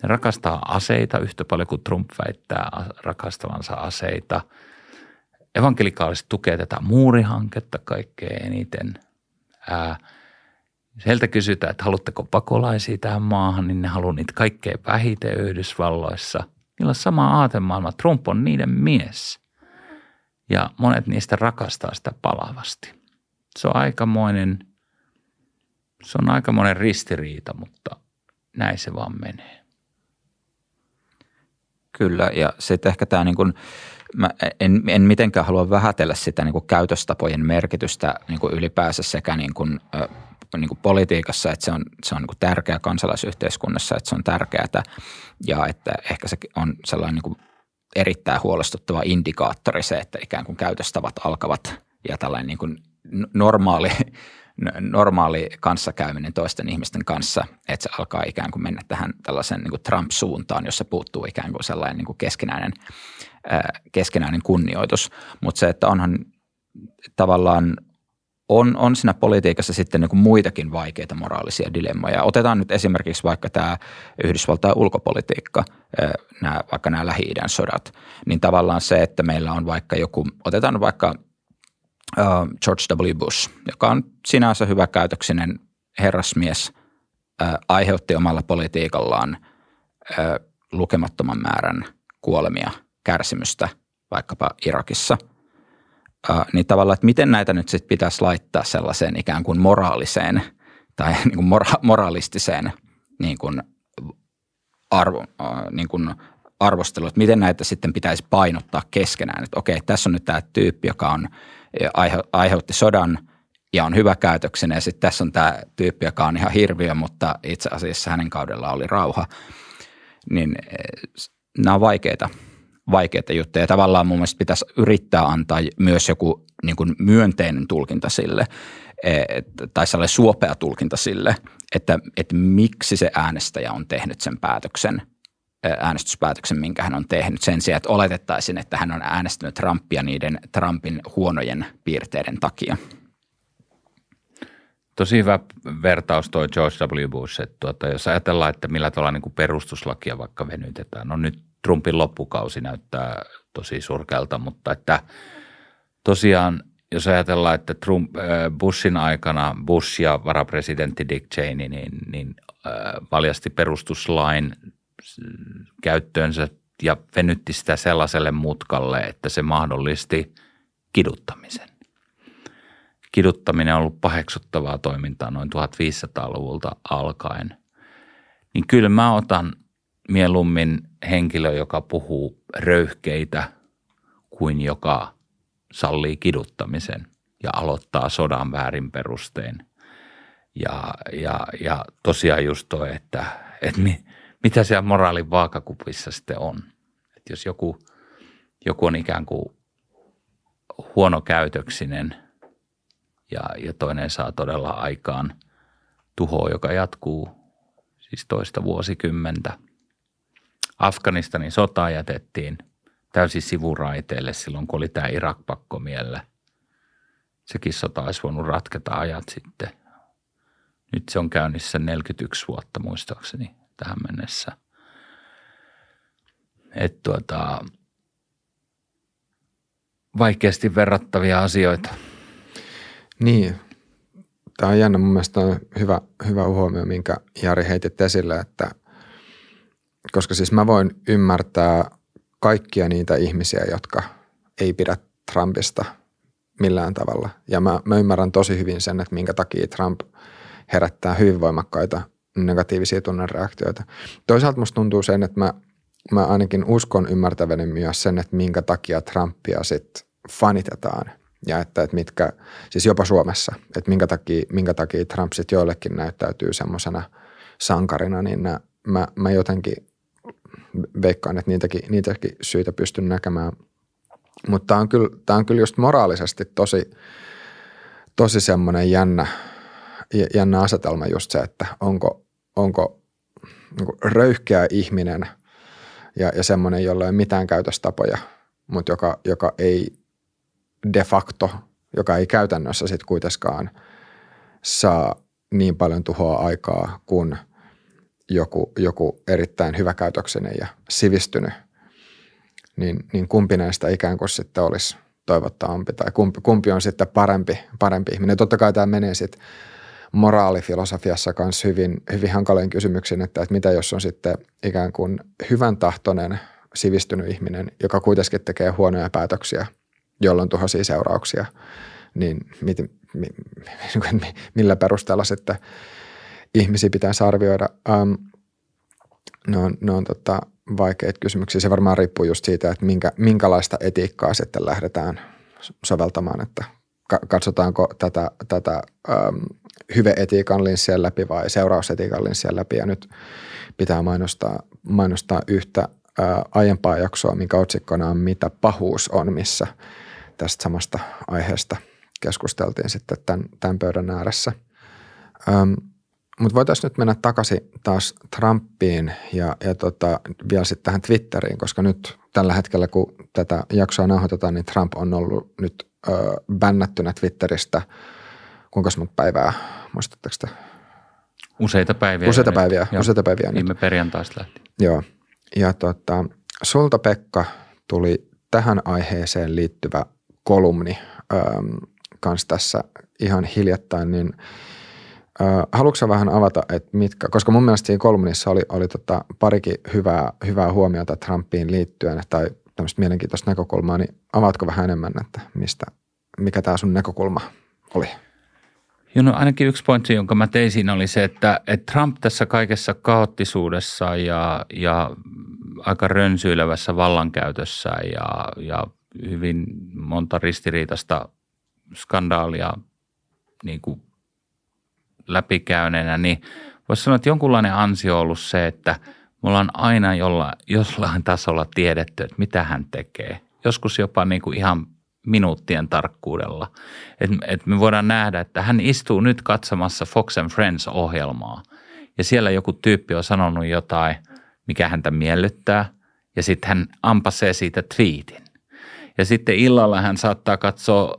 Ne rakastaa aseita yhtä paljon kuin Trump väittää rakastavansa aseita. Evankelikaaliset tukee tätä muurihanketta kaikkein eniten. Heiltä kysytään, että haluatteko pakolaisia tähän maahan, niin ne haluaa niitä kaikkein vähiten Yhdysvalloissa. Niillä on sama aatemaailma. Trump on niiden mies ja monet niistä rakastaa sitä palavasti. Se on aikamoinen ristiriita, mutta näin se vaan menee. Kyllä, ja sitten ehkä tämä niin kuin, mä en mitenkään halua vähätellä sitä niin kuin käytöstapojen merkitystä niin kuin ylipäänsä sekä niin kuin politiikassa, että se on niin kuin tärkeä kansalaisyhteiskunnassa, että se on tärkeää ja että ehkä se on sellainen niin kuin erittäin huolestuttava indikaattori se, että ikään kuin käytöstavat alkavat ja tällainen niin kuin normaali kanssakäyminen toisten ihmisten kanssa, että se alkaa ikään kuin mennä tähän tällaisen niin kuin Trump-suuntaan, jossa puuttuu ikään kuin sellainen niin kuin keskinäinen kunnioitus, mutta se, että onhan tavallaan on siinä politiikassa sitten niin kuin muitakin vaikeita moraalisia dilemmoja. Otetaan nyt esimerkiksi vaikka tämä Yhdysvaltain ulkopolitiikka, vaikka nämä Lähi-idän sodat, niin tavallaan se, että meillä on vaikka joku, otetaan vaikka George W. Bush, joka on sinänsä hyväkäytöksinen herrasmies, aiheutti omalla politiikallaan lukemattoman määrän kuolemia, kärsimystä vaikkapa Irakissa. Niin tavallaan, että miten näitä nyt sitten pitäisi laittaa sellaiseen ikään kuin moraaliseen tai niin kuin moraalistiseen niin kuin arvosteluun, että miten näitä sitten pitäisi painottaa keskenään. Että okei, tässä on nyt tämä tyyppi, joka on aiheutti sodan ja on hyväkäytöksenä ja sitten tässä on tämä tyyppi, joka on ihan hirviö, mutta itse asiassa hänen kaudellaan oli rauha. Niin nämä on vaikeita juttuja. Tavallaan mun mielestä pitäisi yrittää antaa myös joku niin kuin myönteinen tulkinta sille tai sellainen suopea tulkinta sille, että miksi se äänestäjä on tehnyt sen päätöksen, äänestyspäätöksen, minkä hän on tehnyt sen sijaan, että oletettaisiin, että hän on äänestänyt Trumpia niiden Trumpin huonojen piirteiden takia. Tosi hyvä vertaus toi George W. Bush, että jos ajatellaan, että millä tavalla niin kuin perustuslakia vaikka venytetään, no nyt Trumpin loppukausi näyttää tosi surkealta, mutta että tosiaan jos ajatellaan, että Bushin aikana Bush ja varapresidentti Dick Cheney niin valjasti perustuslain käyttöönsä ja venytti sitä sellaiselle mutkalle, että se mahdollisti kiduttamisen. Kiduttaminen on ollut paheksuttavaa toimintaa noin 1500-luvulta alkaen. Niin kyllä mä otan mieluummin henkilö, joka puhuu röyhkeitä kuin joka sallii kiduttamisen ja aloittaa sodan väärin perustein. Ja tosiaan just toi, että mitä siellä moraalin vaakakupissa sitten on. Että jos joku joku on ikään kuin huonokäytöksinen ja toinen saa todella aikaan tuhoa, joka jatkuu siis toista vuosikymmentä. Afganistanin sotaa jätettiin täysin sivuraiteelle silloin, kun oli tämä Irak-pakkomielle. Sekin sota olisi voinut ratketa ajat sitten. Nyt se on käynnissä 41 vuotta muistaakseni tähän mennessä. Että vaikeasti verrattavia asioita. Niin. Tämä on jännä. Mun mielestä on hyvä huomio, minkä Jari heitit esille, että koska siis mä voin ymmärtää kaikkia niitä ihmisiä, jotka ei pidä Trumpista millään tavalla. Ja mä ymmärrän tosi hyvin sen, että minkä takia Trump herättää hyvin voimakkaita negatiivisia tunnereaktioita. Toisaalta musta tuntuu sen, että mä ainakin uskon ymmärtäväni myös sen, että minkä takia Trumpia sitten fanitetaan ja että mitkä, siis jopa Suomessa, että minkä takia Trump sitten joillekin näyttäytyy semmoisena sankarina, niin mä jotenkin veikkaan, että niitäkin syitä pystyn näkemään. Mutta tää on kyllä just moraalisesti tosi semmoinen jännä asetelma just se, että onko röyhkeä ihminen ja semmoinen, jolla ei ole mitään käytöstapoja, mutta joka ei de facto, joka ei käytännössä sitten kuitenkaan saa niin paljon tuhoa aikaa kuin joku erittäin hyväkäytöksinen ja sivistynyt, niin kumpi näistä ikään kuin sitten olisi toivottavampi tai kumpi on sitten parempi ihminen. Totta kai tämä menee sitten moraalifilosofiassa kanssa hyvin hankaleen kysymyksiin, että mitä jos on sitten ikään kuin hyvän tahtoinen sivistynyt ihminen, joka kuitenkin tekee huonoja päätöksiä, jolloin tuhoisia seurauksia, niin millä perusteella sitten ihmisiä pitäisi arvioida. Ne on vaikeita kysymyksiä. Se varmaan riippuu just siitä, että minkälaista etiikkaa sitten lähdetään soveltamaan, että katsotaanko tätä hyve-etiikan linssiä läpi vai seurausetiikan linssiä läpi. Ja nyt pitää mainostaa yhtä aiempaa jaksoa, minkä otsikkona on Mitä pahuus on, missä tästä samasta aiheesta keskusteltiin sitten tämän pöydän ääressä. Mutta voitaisiin nyt mennä takaisin taas Trumpiin ja vielä sitten tähän Twitteriin, koska nyt tällä hetkellä, kun tätä jaksoa nauhoitetaan, niin Trump on ollut nyt bännättynä Twitteristä. Kuinka monta päivää, muistatteko te? Useita päiviä. Niin me perjantaista lähti. Joo. Ja sulta, Pekka, tuli tähän aiheeseen liittyvä kolumni kanssa tässä ihan hiljattain, niin haluatko sä vähän avata, että mitkä, koska mun mielestä siinä kolumnissa oli parikin hyvää huomiota Trumpiin liittyen tai tämmöistä mielenkiintoista näkökulmaa, niin avaatko vähän enemmän, että mikä tämä sun näkökulma oli? Joo, no ainakin yksi pointti, jonka mä tein siinä oli se, että Trump tässä kaikessa kaoottisuudessa ja aika rönsyilevässä vallankäytössä ja hyvin monta ristiriitaista skandaalia niin kuin läpikäyneenä, niin voisi sanoa, että jonkunlainen ansio on ollut se, että me ollaan aina jollain tasolla tiedetty, että mitä hän tekee. Joskus jopa niin kuin ihan minuuttien tarkkuudella. Et me voidaan nähdä, että hän istuu nyt katsomassa Fox and Friends-ohjelmaa ja siellä joku tyyppi on sanonut jotain, mikä häntä miellyttää ja sitten hän ampasee siitä tweetin. Ja sitten illalla hän saattaa katsoa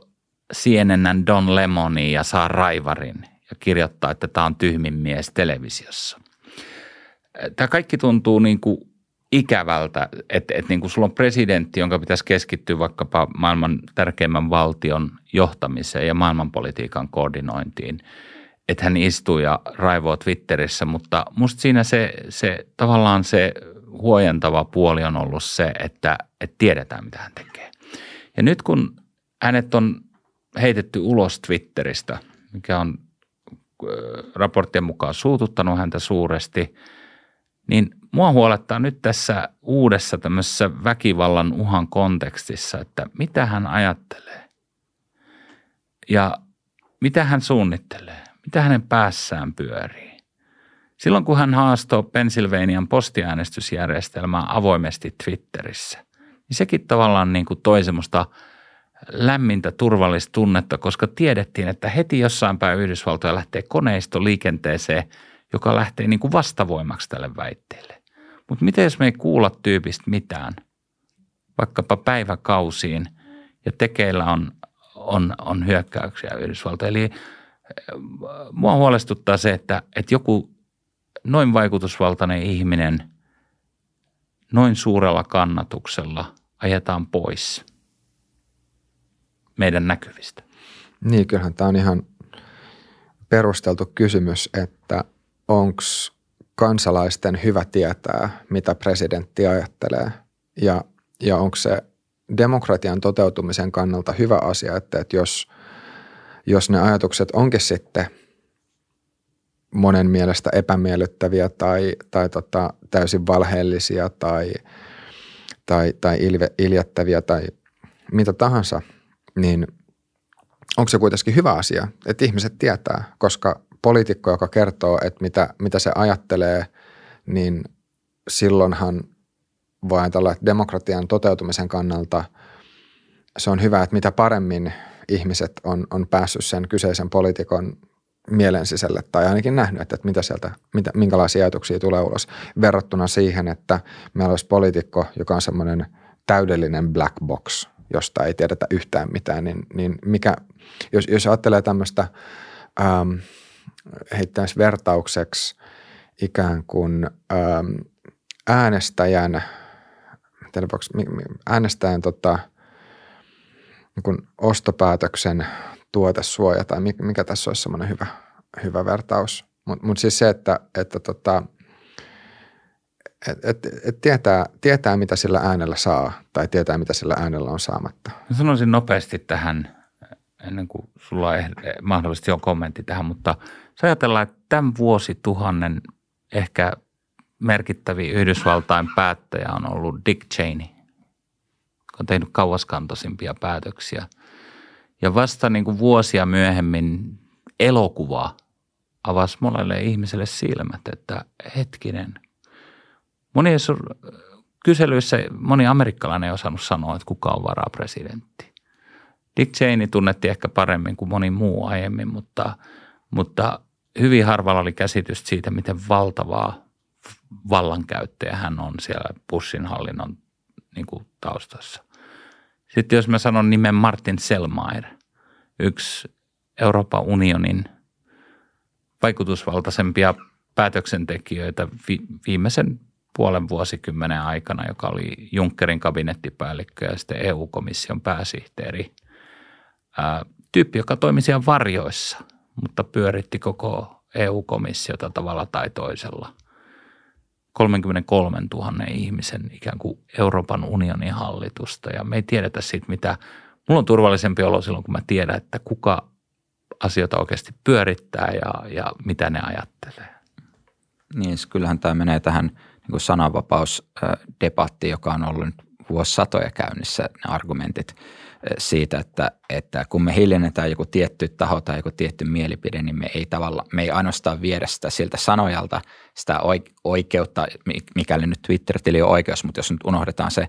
CNN:n Don Lemonia ja saa raivarin ja kirjoittaa, että tämä on tyhmin mies televisiossa. Tämä kaikki tuntuu niin kuin ikävältä, että niin kuin sulla on presidentti, jonka pitäisi keskittyä vaikkapa maailman tärkeimmän valtion johtamiseen ja maailmanpolitiikan koordinointiin, että hän istuu ja raivoo Twitterissä, mutta musta siinä se tavallaan se huojentava puoli on ollut se, että tiedetään, mitä hän tekee. Ja nyt kun hänet on heitetty ulos Twitteristä, mikä on raporttien mukaan suututtanut häntä suuresti, niin mua huolettaa nyt tässä uudessa tämmöisessä väkivallan uhan kontekstissa, että mitä hän ajattelee ja mitä hän suunnittelee, mitä hänen päässään pyörii. Silloin kun hän haastoi Pennsylvanian postiäänestysjärjestelmää avoimesti Twitterissä, niin sekin tavallaan niin kuin toi semmoista lämmintä, turvallista tunnetta, koska tiedettiin, että heti jossain päin Yhdysvaltoja lähtee koneisto liikenteeseen, joka lähtee niin kuin vastavoimaksi tälle väitteelle. Mutta miten jos me ei kuulla tyypistä mitään, vaikkapa päiväkausiin ja tekeillä on hyökkäyksiä Yhdysvaltoja. Eli mua huolestuttaa se, että joku noin vaikutusvaltainen ihminen noin suurella kannatuksella ajetaan pois meidän näkyvistä. Niin, kyllähän tämä on ihan perusteltu kysymys, että onko kansalaisten hyvä tietää, mitä presidentti ajattelee ja onko se demokratian toteutumisen kannalta hyvä asia, että jos ne ajatukset onkin sitten monen mielestä epämiellyttäviä tai täysin valheellisia tai iljettäviä tai mitä tahansa, niin onko se kuitenkin hyvä asia, että ihmiset tietää, koska poliitikko, joka kertoo, että mitä se ajattelee, niin silloinhan voi ajatella, että demokratian toteutumisen kannalta se on hyvä, että mitä paremmin ihmiset on päässyt sen kyseisen poliitikon mielen sisälle tai ainakin nähnyt, että minkälaisia ajatuksia tulee ulos verrattuna siihen, että meillä olisi poliitikko, joka on semmoinen täydellinen black box, josta ei tiedetä yhtään mitään, niin mikä, jos ajattelee tämmöistä heittäisi vertaukseksi ikään kuin äänestäjän niin ostopäätöksen tuotesuoja tai mikä tässä olisi semmoinen hyvä vertaus. Mutta siis se, että tietää, mitä sillä äänellä saa tai tietää, mitä sillä äänellä on saamatta. Mä sanoisin nopeasti tähän, ennen kuin sulla on mahdollisesti on kommentti tähän, mutta sä ajatellaan, että tämän vuosituhannen ehkä merkittävin Yhdysvaltain päättäjä on ollut Dick Cheney, joka on tehnyt kauaskantoisimpia päätöksiä. Ja vasta niin kuin vuosia myöhemmin elokuva avasi monelle ihmiselle silmät, että hetkinen. Monissa kyselyissä moni amerikkalainen ei osannut sanoa, että kuka on varapresidentti. Dick Cheney tunnettiin ehkä paremmin kuin moni muu aiemmin, mutta hyvin harvalla oli käsitystä siitä, miten valtavaa vallankäyttäjä hän on siellä Bushin hallinnon niin kuin taustassa. Sitten jos mä sanon nimen Martin Selmayr, yksi Euroopan unionin vaikutusvaltaisempia päätöksentekijöitä viimeisen puolen vuosikymmenen aikana, joka oli Junckerin kabinettipäällikkö ja sitten EU-komission pääsihteeri. Tyyppi, joka toimi siellä varjoissa, mutta pyöritti koko EU-komissiota tavalla tai toisella. 33 000 ihmisen ikään kuin Euroopan unionin hallitusta ja me ei tiedetä siitä, mitä – mulla on turvallisempi olo silloin, kun mä tiedän, että kuka asioita oikeasti pyörittää ja mitä ne ajattelee. Niin, kyllähän tämä menee tähän niin kuin sananvapausdebattiin, joka on ollut nyt vuosisatoja käynnissä ne argumentit siitä, että kun me hiljennetään joku tietty taho tai joku tietty mielipide, niin me ei ainoastaan viedä sitä siltä sanojalta sitä oikeutta, mikäli nyt Twitter-tili on oikeus, mutta jos nyt unohdetaan se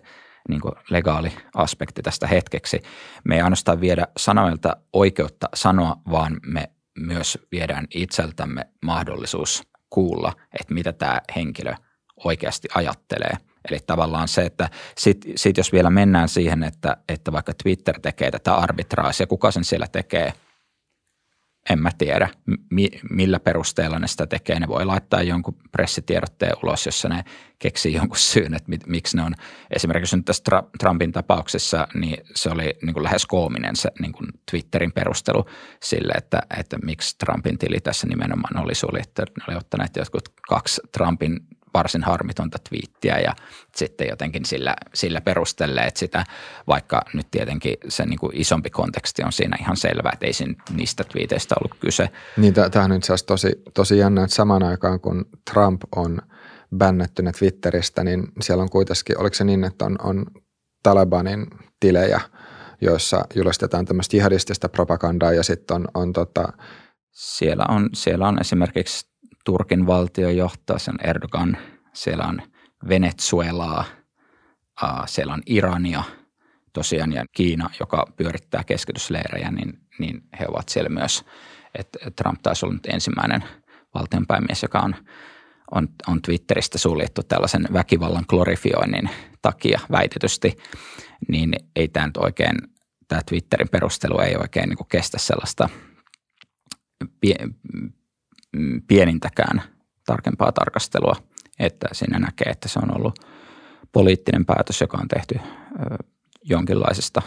niin kuin legaali aspekti tästä hetkeksi, me ei ainoastaan viedä sanojalta oikeutta sanoa, vaan me myös viedään itseltämme mahdollisuus kuulla, että mitä tämä henkilö oikeasti ajattelee. Eli tavallaan se, että sit jos vielä mennään siihen, että vaikka Twitter tekee tätä arbitraasia, kuka sen siellä tekee, en mä tiedä, millä perusteella ne sitä tekee. Ne voi laittaa jonkun pressitiedotteen ulos, jossa ne keksii jonkun syyn, että miksi ne on. Esimerkiksi nyt tässä Trumpin tapauksessa, niin se oli niin kuin lähes koominen se niin kuin Twitterin perustelu sille, että miksi Trumpin tili tässä nimenomaan oli suljettu. Ne oli ottaneet jotkut 2 Trumpin varsin harmitonta twiittiä ja sitten jotenkin sillä perustelleet sitä, vaikka nyt tietenkin se niin kuin isompi konteksti on siinä ihan selvä, että ei niistä twiiteistä ollut kyse. Niin, tämähän on itse asiassa tosi jännä, että samaan aikaan kun Trump on bännättynyt Twitteristä, niin siellä on kuitenkin, oliko se niin, että on Talebanin tilejä, joissa julistetaan tämmöistä jihadistista propagandaa ja sitten on Siellä on esimerkiksi Turkin valtio johtaa sen Erdogan, siellä on Venezuelaa, Siellä on Irania tosiaan ja Kiina, joka pyörittää keskitysleirejä, niin he ovat siellä myös. Et Trump taisi olla nyt ensimmäinen valtionpäämies, joka on Twitteristä suljettu tällaisen väkivallan glorifioinnin takia väitetysti, niin ei tämä nyt oikein, tämä Twitterin perustelu ei oikein niin kuin kestä sellaista pienintäkään tarkempaa tarkastelua, että siinä näkee, että se on ollut poliittinen päätös, joka on tehty jonkinlaisesta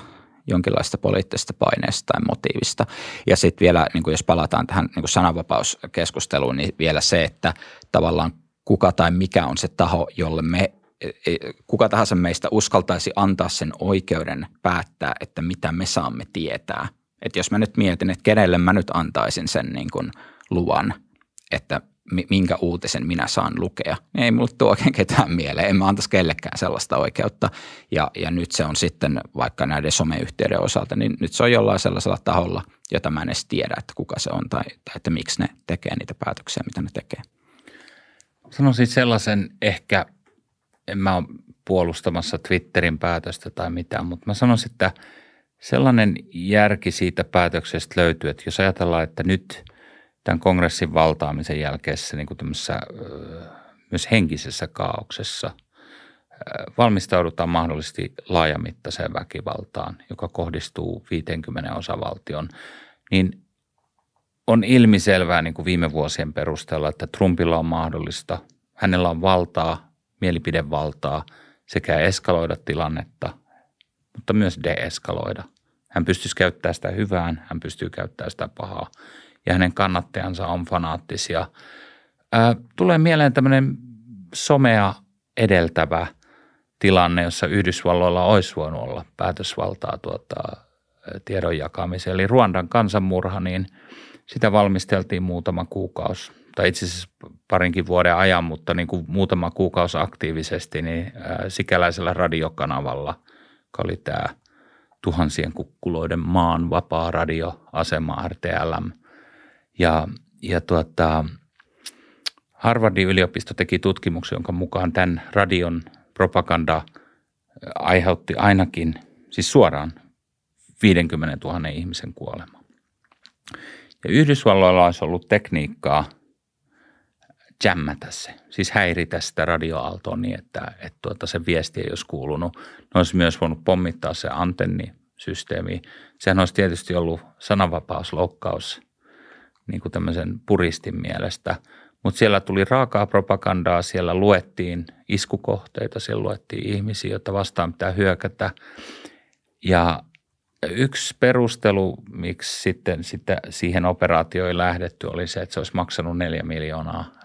poliittisesta paineesta tai motiivista. Ja sitten vielä, niin jos palataan tähän niin sananvapauskeskusteluun, niin vielä se, että tavallaan kuka tai mikä on se taho, jolle kuka tahansa meistä uskaltaisi antaa sen oikeuden päättää, että mitä me saamme tietää. Että jos mä nyt mietin, että kenelle mä nyt antaisin sen niin kuin luvan, että minkä uutisen minä saan lukea, niin ei mulle tule oikein ketään mieleen. En mä antaisi kellekään sellaista oikeutta. Ja nyt se on sitten, vaikka näiden someyhtiöiden osalta, niin nyt se on jollain sellaisella taholla, jota mä en edes tiedä, että kuka se on tai että miksi ne tekee niitä päätöksiä, mitä ne tekee. Sanoisin sellaisen ehkä, en mä ole puolustamassa Twitterin päätöstä tai mitään, mutta mä sanoisin, että sellainen järki siitä päätöksestä löytyy, että jos ajatellaan, että nyt tämän kongressin valtaamisen jälkeessä niin kuin tämmöisessä myös henkisessä kaauksessa valmistaudutaan mahdollisesti laajamittaiseen väkivaltaan, joka kohdistuu 50 osavaltion, niin on ilmiselvää niin kuin viime vuosien perusteella, että Trumpilla on mahdollista, hänellä on valtaa, mielipidevaltaa sekä eskaloida tilannetta, mutta myös deeskaloida. Hän pystyisi käyttämään sitä hyvään, hän pystyy käyttämään sitä pahaa. Ja hänen kannattajansa on fanaattisia. Tulee mieleen tämmöinen somea edeltävä tilanne, jossa Yhdysvalloilla olisi voinut olla päätösvaltaa tiedon jakamiseen. Eli Ruandan kansanmurha, niin sitä valmisteltiin muutama kuukausi tai itse asiassa parinkin vuoden ajan, mutta niin kuin muutama kuukausi aktiivisesti niin sikäläisellä radiokanavalla, joka oli tämä tuhansien kukkuloiden maan vapaa radioasema RTLM. Ja Harvardin yliopisto teki tutkimuksen, jonka mukaan tämän radion propaganda aiheutti ainakin, siis suoraan 50 000 ihmisen kuolema. Ja Yhdysvalloilla olisi ollut tekniikkaa jämmätä se, siis häiritä sitä radioaaltoa niin, että se viesti ei olisi kuulunut. Ne olisi myös voinut pommittaa se antennisysteemi. Sehän olisi tietysti ollut sananvapausloukkaus niin kuin tämmöisen puristin mielestä, mutta siellä tuli raakaa propagandaa, siellä luettiin iskukohteita, siellä luettiin ihmisiä, joita vastaan pitää hyökätä. Ja yksi perustelu, miksi sitten siihen operaatioon ei lähdetty, oli se, että se olisi maksanut $4 miljoonaa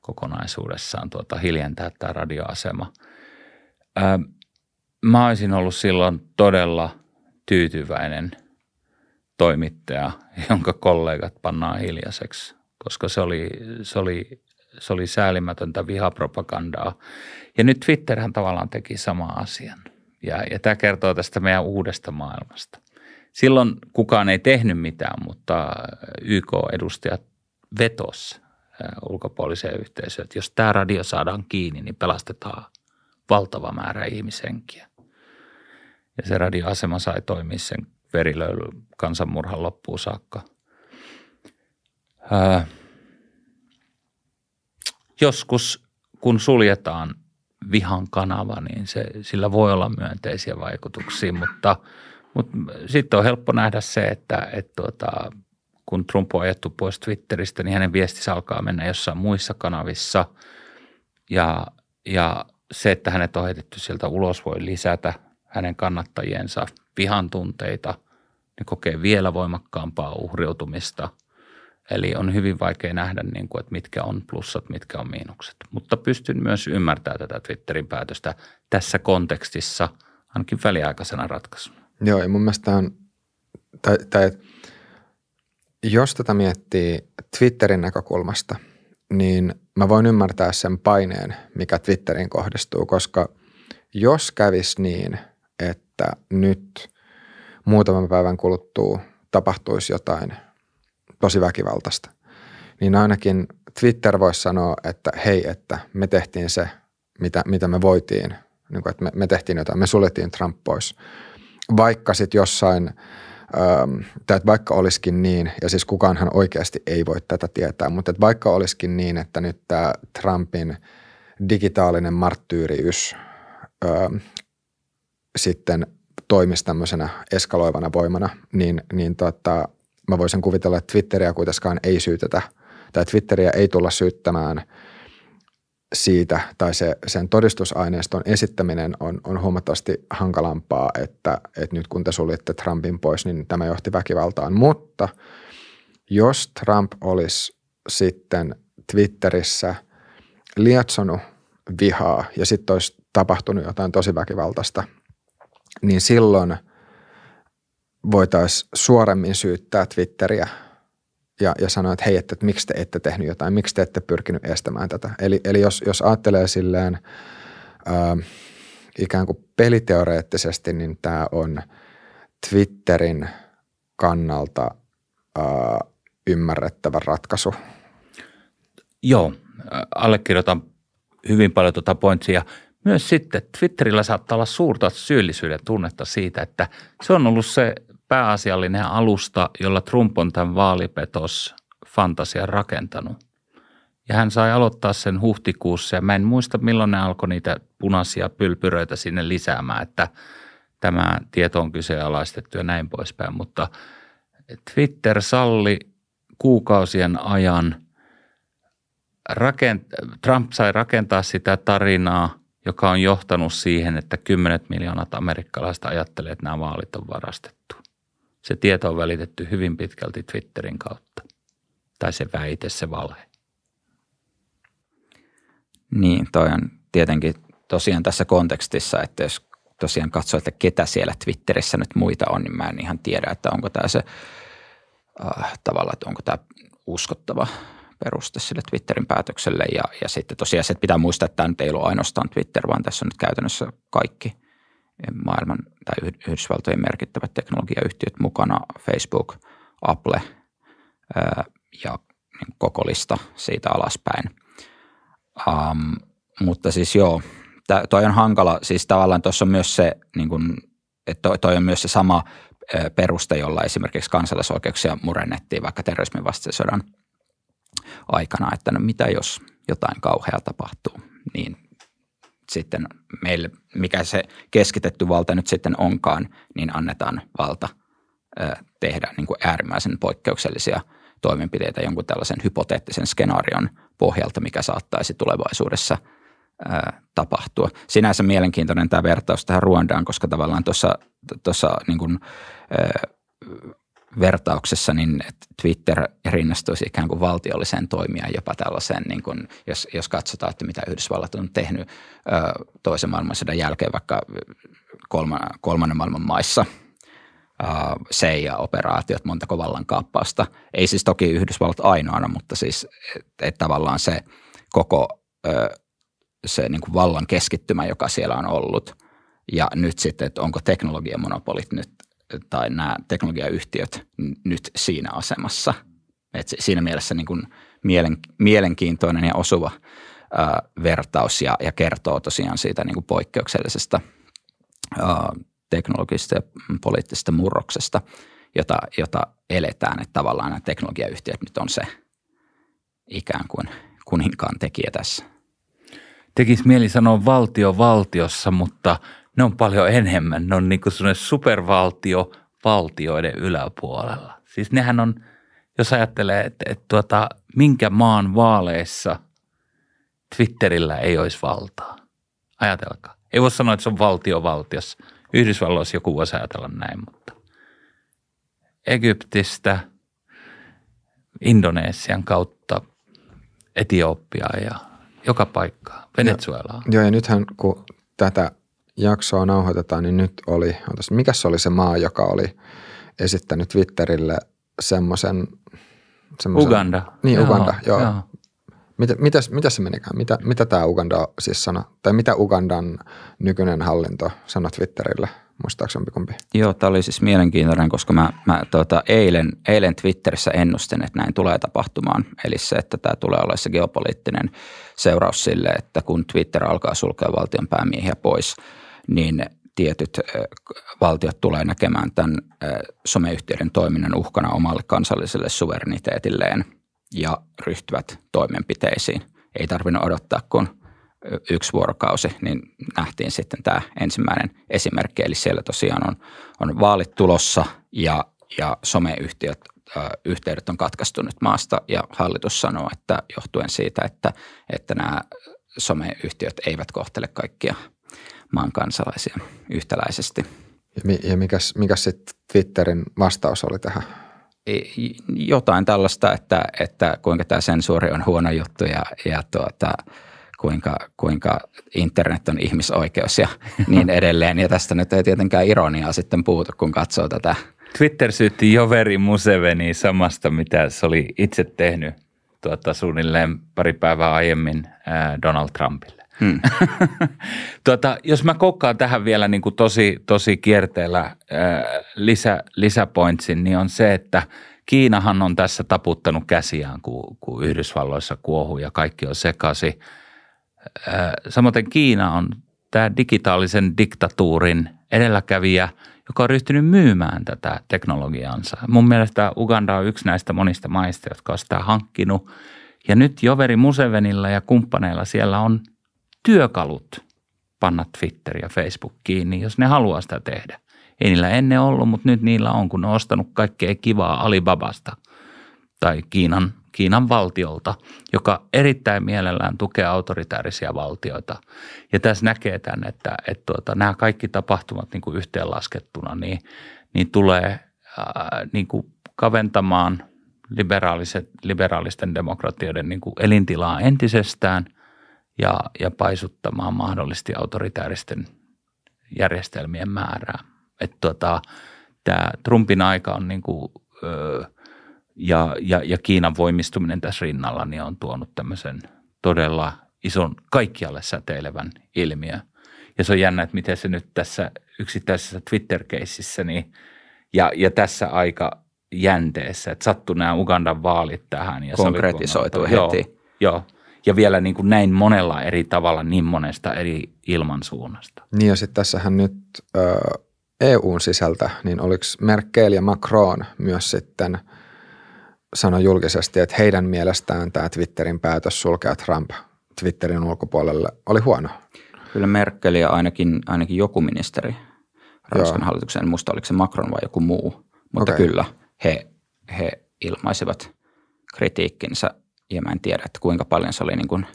kokonaisuudessaan hiljentää tämä radioasema. Mä olisin ollut silloin todella tyytyväinen toimittaja, jonka kollegat pannaan hiljaiseksi, koska se oli säälimätöntä vihapropagandaa. Ja nyt Twitterhän tavallaan teki saman asian. Ja tämä kertoo tästä meidän uudesta maailmasta. Silloin kukaan ei tehnyt mitään, mutta YK-edustajat vetosi ulkopuoliseen yhteisöön, että jos tämä radio saadaan kiinni, niin pelastetaan valtava määrä ihmishenkiä. Ja se radioasema sai toimia sen verilöyly kansanmurhan loppuun saakka. Joskus, kun suljetaan vihan kanava, niin sillä voi olla myönteisiä vaikutuksia, mutta sitten on helppo nähdä se, että kun Trump on ajettu pois Twitteristä, niin hänen viestinsä alkaa mennä jossain muissa kanavissa. Ja se, että hänet on heitetty sieltä ulos, voi lisätä hänen kannattajiensa vihan tunteita, ne kokee vielä voimakkaampaa uhriutumista. Eli on hyvin vaikea nähdä, että mitkä on plussat, mitkä on miinukset. Mutta pystyn myös ymmärtämään tätä Twitterin päätöstä tässä kontekstissa ainakin väliaikaisena ratkaisuna. Joo, ja mun mielestä on, jos tätä miettii Twitterin näkökulmasta, niin mä voin ymmärtää sen paineen, mikä Twitterin kohdistuu, koska jos kävisi niin, että nyt muutaman päivän kuluttua tapahtuisi jotain tosi väkivaltaista, niin ainakin Twitter voisi sanoa, että hei, että me tehtiin se, mitä me voitiin niin kuin, että me tehtiin jotain, me suljettiin Trump pois. Vaikka sitten jossain, tai vaikka olisikin niin, ja siis kukaanhan oikeasti ei voi tätä tietää, mutta että vaikka olisikin niin, että nyt tämä Trumpin digitaalinen marttyyriys sitten toimisi tämmöisenä eskaloivana voimana, niin mä voisin kuvitella, että Twitteriä kuitenkaan ei syytetä, tai Twitteriä ei tulla syyttämään siitä, tai sen todistusaineiston esittäminen on huomattavasti hankalampaa, että nyt kun te suljitte Trumpin pois, niin tämä johti väkivaltaan. Mutta jos Trump olisi sitten Twitterissä lietsonut vihaa ja sitten olisi tapahtunut jotain tosi väkivaltaista, niin silloin voitaisiin suoremmin syyttää Twitteriä ja sanoa, että hei, että miksi te ette tehnyt jotain, miksi te ette pyrkinyt estämään tätä. Eli jos ajattelee silleen ikään kuin peliteoreettisesti, niin tämä on Twitterin kannalta ymmärrettävä ratkaisu. Joo, allekirjoitan hyvin paljon tuota pointsia. Myös sitten Twitterillä saattaa olla suurta syyllisyyden tunnetta siitä, että se on ollut se pääasiallinen alusta, jolla Trump on tämän vaalipetos-fantasian rakentanut. Ja hän sai aloittaa sen huhtikuussa ja mä en muista milloin ne alkoi niitä punaisia pylpyröitä sinne lisäämään, että tämä tieto on kyseenalaistettu ja näin poispäin. Mutta Twitter salli kuukausien ajan Trump sai rakentaa sitä tarinaa, joka on johtanut siihen, että 10 miljoonat amerikkalaista ajattelee, että nämä vaalit on varastettu. Se tieto on välitetty hyvin pitkälti Twitterin kautta. Tai se väite, se valhe. Niin, toi on tietenkin tosiaan tässä kontekstissa, että jos tosiaan katsoo, että ketä siellä Twitterissä nyt muita on, niin mä en ihan tiedä, että onko tämä se tavallaan, että onko tämä uskottava peruste sille Twitterin päätökselle ja sitten tosiaan se, että pitää muistaa, että tämä nyt ei ollut ainoastaan Twitter, vaan tässä on nyt käytännössä kaikki maailman tai Yhdysvaltojen merkittävät teknologiayhtiöt mukana, Facebook, Apple ja koko lista siitä alaspäin. Mutta siis joo, toi on hankala, siis tavallaan tuossa on myös se, niin kun, että toi on myös se sama peruste, jolla esimerkiksi kansalaisoikeuksia murennettiin vaikka terrorismin vastaisen sodan aikana, että no mitä jos jotain kauheaa tapahtuu, niin sitten meille, mikä se keskitetty valta nyt sitten onkaan, niin annetaan valta tehdä niin kuin äärimmäisen poikkeuksellisia toimenpiteitä jonkun tällaisen hypoteettisen skenaarion pohjalta, mikä saattaisi tulevaisuudessa tapahtua. Sinänsä mielenkiintoinen tämä vertaus tähän Ruandaan, koska tavallaan tuossa niin kuin vertauksessa, niin Twitter rinnastuisi ikään kuin valtiolliseen toimijaan jopa tällaiseen, niin kuin, jos katsotaan, että mitä Yhdysvallat on tehnyt toisen maailmansodan jälkeen vaikka kolmannen maailman maissa, CIA-operaatiot, montako vallankaappausta. Ei siis toki Yhdysvallat ainoana, mutta siis et tavallaan se koko se niin kuin vallan keskittymä, joka siellä on ollut ja nyt sitten, että onko teknologiamonopolit nyt tai nämä teknologiayhtiöt nyt siinä asemassa. Et siinä mielessä niin kuin mielenkiintoinen ja osuva vertaus ja kertoo tosiaan siitä niin kuin poikkeuksellisesta teknologisesta ja poliittisesta murroksesta, jota eletään. Että tavallaan nämä teknologiayhtiöt nyt on se ikään kuin kuninkaan tekijä tässä. Tekisi mieli sanoa valtio valtiossa, mutta ne on paljon enemmän. Ne on niin kuin sellainen supervaltio valtioiden yläpuolella. Siis nehän on, jos ajattelee, että minkä maan vaaleissa Twitterillä ei olisi valtaa. Ajatelkaa. Ei voi sanoa, että se on valtio valtiossa. Yhdysvalloissa joku voisi ajatella näin, mutta Egyptistä, Indonesian kautta, Etiopiaa ja joka paikkaa, Venezuelaa. Joo, ja nythän kun tätä jaksoa nauhoitetaan, niin nyt oli, mikä se oli se maa, joka oli esittänyt Twitterille semmoisen Uganda. Niin, Uganda, joo. Mitä se menikään? Mitä tämä Uganda siis sanoi? Tai mitä Ugandan nykyinen hallinto sanoi Twitterille? Muistaaks jompikumpi? Joo, tämä oli siis mielenkiintoinen, koska mä eilen Twitterissä ennustin, että näin tulee tapahtumaan. Eli se, että tämä tulee olla se geopoliittinen seuraus sille, että kun Twitter alkaa sulkea valtion päämiehiä pois, niin tietyt valtiot tulee näkemään tämän someyhtiöiden toiminnan uhkana omalle kansalliselle suvereniteetilleen ja ryhtyvät toimenpiteisiin. Ei tarvinnut odottaa, kun yksi vuorokausi, niin nähtiin sitten tämä ensimmäinen esimerkki. Eli siellä tosiaan on vaalit tulossa ja someyhtiöt, yhteydet on katkaistuneet maasta ja hallitus sanoo, että johtuen siitä, että nämä someyhtiöt eivät kohtele kaikkia maan kansalaisia yhtäläisesti. Ja mikä sitten Twitterin vastaus oli tähän? Jotain tällaista, että kuinka tämä sensuuri on huono juttu ja kuinka internet on ihmisoikeus ja niin edelleen. Ja tästä nyt ei tietenkään ironiaa sitten puutu, kun katsoo tätä. Twitter syytti Joveri Museveniä samasta, mitä se oli itse tehnyt suunnilleen pari päivää aiemmin Donald Trumpille. Hmm. Jos mä kokkaan tähän vielä niin kuin tosi kierteellä lisäpointsin, niin on se, että Kiinahan on tässä taputtanut käsiään, kun Yhdysvalloissa kuohuu ja kaikki on sekaisin. Samoin Kiina on tämä digitaalisen diktatuurin edelläkävijä, joka on ryhtynyt myymään tätä teknologiaansa. Mun mielestä Uganda on yksi näistä monista maista, jotka on sitä hankkinut. Ja nyt Joveri Musevenilla ja kumppaneilla siellä on työkalut panna Twitter ja Facebook kiinni, jos ne haluaa sitä tehdä. Ei niillä ennen ollut, mutta nyt niillä on, kun ne on ostanut kaikkea kivaa Alibabasta tai Kiinan valtiolta, joka erittäin mielellään tukee autoritäärisiä valtioita. Ja tässä näkee tämän, että nämä kaikki tapahtumat niin kuin yhteenlaskettuna niin tulee niin kuin kaventamaan liberaalisten demokratioiden niin kuin elintilaa entisestään ja paisuttamaan mahdollisesti autoritääristen järjestelmien määrää. Että tämä Trumpin aika on niin kuin, ja Kiinan voimistuminen tässä rinnalla niin on tuonut tämmöisen todella ison kaikkialle säteilevän ilmiön. Ja se on jännä, että miten se nyt tässä yksittäisessä Twitter-keississä niin, ja tässä aika jänteessä, että sattui nämä Ugandan vaalit tähän. Ja konkretisoitu heti. Joo. Ja vielä niin kuin näin monella eri tavalla, niin monesta eri ilmansuunnasta. Niin ja sitten tässähän nyt EUn sisältä, niin oliko Merkel ja Macron myös sitten sanoi julkisesti, että heidän mielestään tämä Twitterin päätös sulkea Trump Twitterin ulkopuolelle oli huono? Kyllä Merkel ja ainakin joku ministeri Ranskan hallituksen, en muista oliko se Macron vai joku muu, mutta kyllä he ilmaisivat kritiikkinsä ja mä en tiedä, että kuinka paljon se oli niin kuin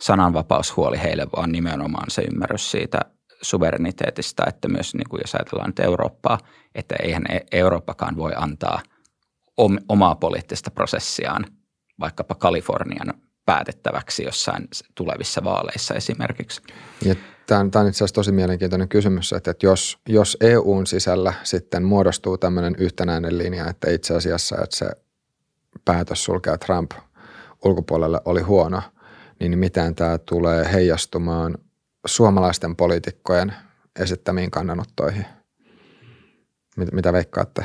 sananvapaushuoli heille, vaan nimenomaan se ymmärrys siitä suvereniteetista, että myös niin kuin jos ajatellaan nyt Eurooppaa, että eihän Eurooppakaan voi antaa omaa poliittista prosessiaan vaikkapa Kalifornian päätettäväksi jossain tulevissa vaaleissa esimerkiksi. Ja tämä on itse asiassa tosi mielenkiintoinen kysymys, että jos EUn sisällä sitten muodostuu tämmöinen yhtenäinen linja, että itse asiassa että se päätös sulkea Trump ulkopuolelle oli huono, niin miten tämä tulee heijastumaan suomalaisten poliitikkojen esittämiin kannanottoihin? Mitä veikkaatte?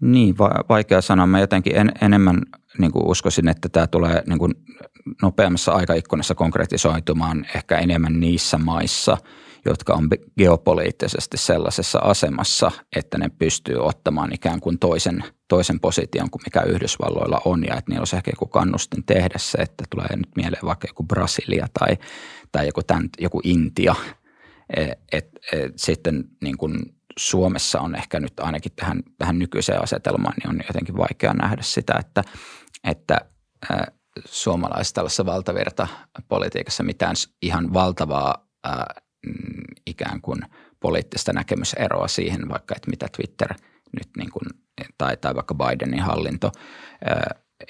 Niin, vaikea sanoa. Mä jotenkin enemmän niin kuin uskoisin, että tämä tulee niin kuin nopeammassa aikaikkunassa konkretisoitumaan ehkä enemmän niissä maissa, jotka on geopoliittisesti sellaisessa asemassa, että ne pystyy ottamaan ikään kuin toisen position kuin mikä Yhdysvalloilla on ja että niillä olisi ehkä joku kannustin tehdä se, että tulee nyt mieleen vaikka joku Brasilia tai joku Intia. Sitten niin kuin Suomessa on ehkä nyt ainakin tähän nykyiseen asetelmaan, niin on jotenkin vaikea nähdä sitä, että suomalaiset tällaisessa valtavirtapolitiikassa mitään ihan valtavaa ikään kuin poliittista näkemyseroa siihen vaikka, että mitä Twitter nyt niin kuin, tai vaikka Bidenin hallinto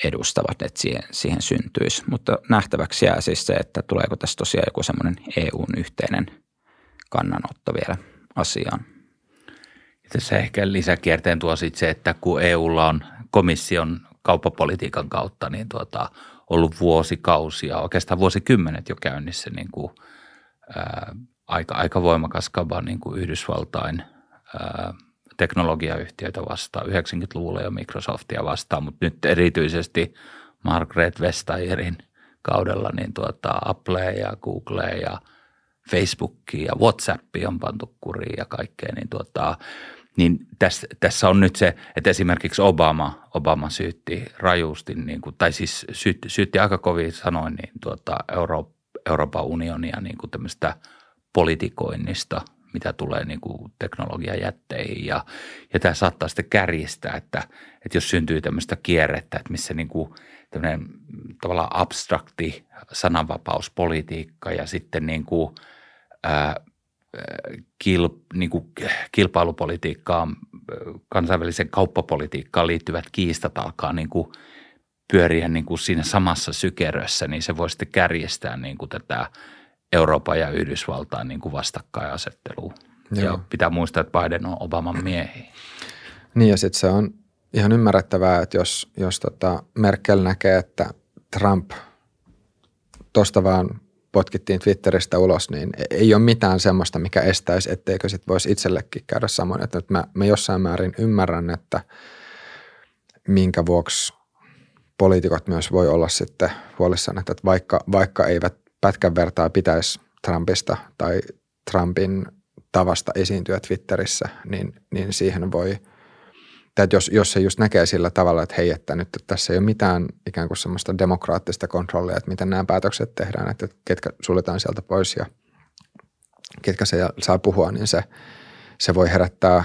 edustavat, että siihen syntyisi. Mutta nähtäväksi jää siis se, että tuleeko tässä tosiaan joku semmoinen EUn yhteinen kannanotto vielä asiaan. Tässä ehkä lisäkierteen tuo sitten se, että kun EUlla on komission kauppapolitiikan kautta niin ollut vuosikausia, oikeastaan vuosikymmenet jo käynnissä niin kuin, aika voimakas kaba niin kuin Yhdysvaltain teknologiayhtiöitä vastaan, 90-luvulla jo Microsoftia vastaan, mutta nyt erityisesti Margaret Vestagerin kaudella niin Applea ja Googlea ja Facebookia ja WhatsAppia on pantu kuriin ja kaikkea, niin niin tässä on nyt se, että esimerkiksi Obama syytti rajusti, niin kuin, tai siis syytti aika kovin sanoin niin Euroopan unionia niin kuin tämmöistä politikoinnista, mitä tulee niin kuin teknologiajätteihin ja tämä saattaa sitten kärjistää, että jos syntyy tämmöistä kierrettä, että missä niin kuin tämmöinen tavallaan abstrakti sananvapauspolitiikka ja sitten niin kuin, kilpailupolitiikkaan, kansainväliseen kauppapolitiikkaan liittyvät kiistat alkaa niin kuin pyöriä niin kuin siinä samassa sykerössä, niin se voi sitten kärjistää niin kuin tätä Euroopan ja Yhdysvaltain niin kuin vastakkainasettelua. Joo. Ja pitää muistaa, että Biden on Obaman miehiä. Niin ja sitten se on ihan ymmärrettävää, että jos Merkel näkee, että Trump tuosta vaan potkittiin Twitteristä ulos, niin ei ole mitään semmoista, mikä estäisi, etteikö sitten voisi itsellekin käydä samoin. Että nyt mä jossain määrin ymmärrän, että minkä vuoksi poliitikot myös voi olla sitten huolissaan, että vaikka eivät pätkän vertaa pitäisi Trumpista tai Trumpin tavasta esiintyä Twitterissä, niin siihen voi, tai jos se just näkee sillä tavalla, että hei, että nyt että tässä ei ole mitään ikään kuin semmoista demokraattista kontrollia, että miten nämä päätökset tehdään, että ketkä suljetaan sieltä pois ja ketkä se saa puhua, niin se voi herättää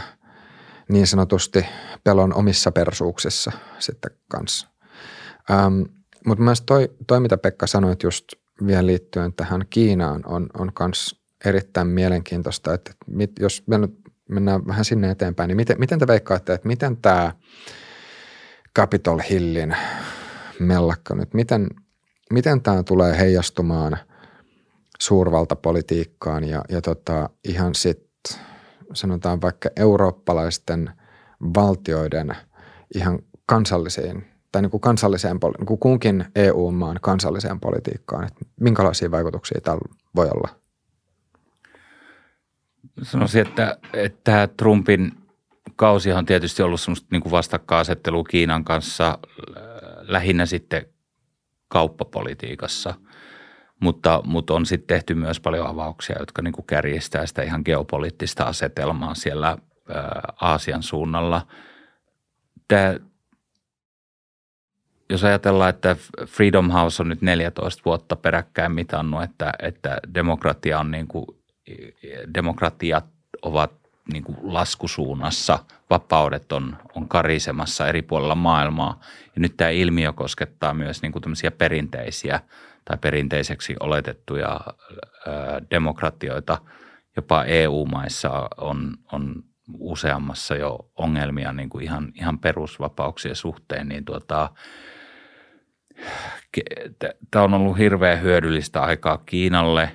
niin sanotusti pelon omissa persuuksissa sitten kanssa. Mutta myös toi, mitä Pekka sanoit just vielä liittyen tähän Kiinaan, on myös erittäin mielenkiintoista, että jos me nyt mennään vähän sinne eteenpäin, niin miten te veikkaatte, että miten tämä Capitol Hillin mellakka nyt, miten tämä tulee heijastumaan suurvaltapolitiikkaan ja ihan sitten sanotaan vaikka eurooppalaisten valtioiden ihan kansallisiin tai niin kuin kansalliseen, niin kuin kunkin EU-maan kansalliseen politiikkaan, että minkälaisia vaikutuksia tällä voi olla? Sanoisin, että tämä Trumpin kausihan on tietysti ollut semmoista niin kuin vastakkainasettelua Kiinan kanssa lähinnä sitten kauppapolitiikassa, mutta on sitten tehty myös paljon avauksia, jotka niin kuin kärjistää sitä ihan geopoliittista asetelmaa siellä Aasian suunnalla. Jos ajatellaan, että Freedom House on nyt 14 vuotta peräkkäin mitannut, että demokratia on niin kuin demokratiat ovat niin kuin laskusuunnassa, vapaudet on karisemassa eri puolilla maailmaa. Ja nyt tämä ilmiö koskettaa myös niin kuin tämmöisiä perinteisiä tai perinteiseksi oletettuja demokratioita. Jopa EU-maissa on useammassa jo ongelmia niin kuin ihan perusvapauksien suhteen, niin tämä on ollut hirveän hyödyllistä aikaa Kiinalle.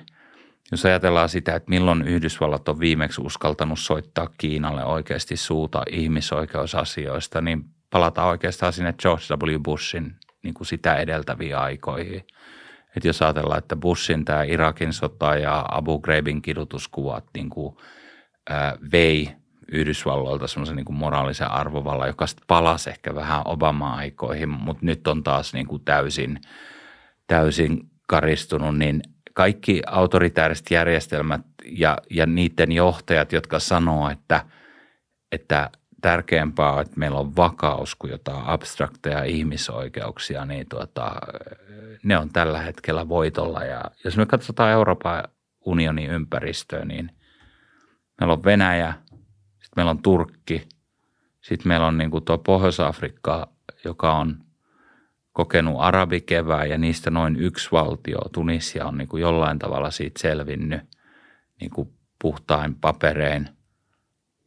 Jos ajatellaan sitä, että milloin Yhdysvallat on viimeksi uskaltanut soittaa Kiinalle oikeasti suuta ihmisoikeusasioista, niin palataan oikeastaan sinne George W. Bushin niin kuin sitä edeltäviin aikoihin. Et jos ajatellaan, että Bushin tämä Irakin sota ja Abu Ghraibin kidutuskuvat niin kuin, vei Yhdysvalloilta semmoisen niin kuin moraalisen arvovallan, joka sitten palasi ehkä vähän Obama-aikoihin, mutta nyt on taas niin kuin täysin karistunut, niin kaikki autoritääriset järjestelmät ja niiden johtajat, jotka sanoo, että tärkeämpää on, että meillä on vakaus kuin jotain abstrakteja ihmisoikeuksia, niin ne on tällä hetkellä voitolla. Ja jos me katsotaan Euroopan unionin ympäristöä, niin meillä on Venäjä, sitten meillä on Turkki, sitten meillä on niin kuin tuo Pohjois-Afrikka, joka on kokenut arabikevää ja niistä noin yksi valtio, Tunisia, on niin kuin jollain tavalla siitä selvinnyt niin kuin puhtain paperein.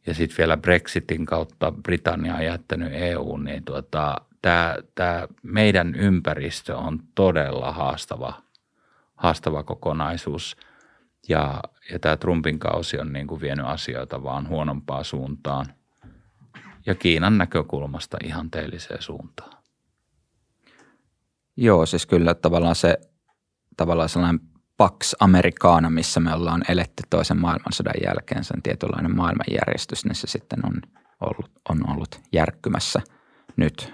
Ja sitten vielä Brexitin kautta Britannia on jättänyt EU, niin tämä meidän ympäristö on todella haastava kokonaisuus. Ja tämä Trumpin kausi on niin kuin vienyt asioita vaan huonompaan suuntaan ja Kiinan näkökulmasta ihanteelliseen suuntaan. Joo, siis kyllä tavallaan sellainen Pax Americana, missä me ollaan eletty toisen maailmansodan jälkeen, sen tietynlainen maailmanjärjestys, niin se sitten on ollut järkkymässä nyt.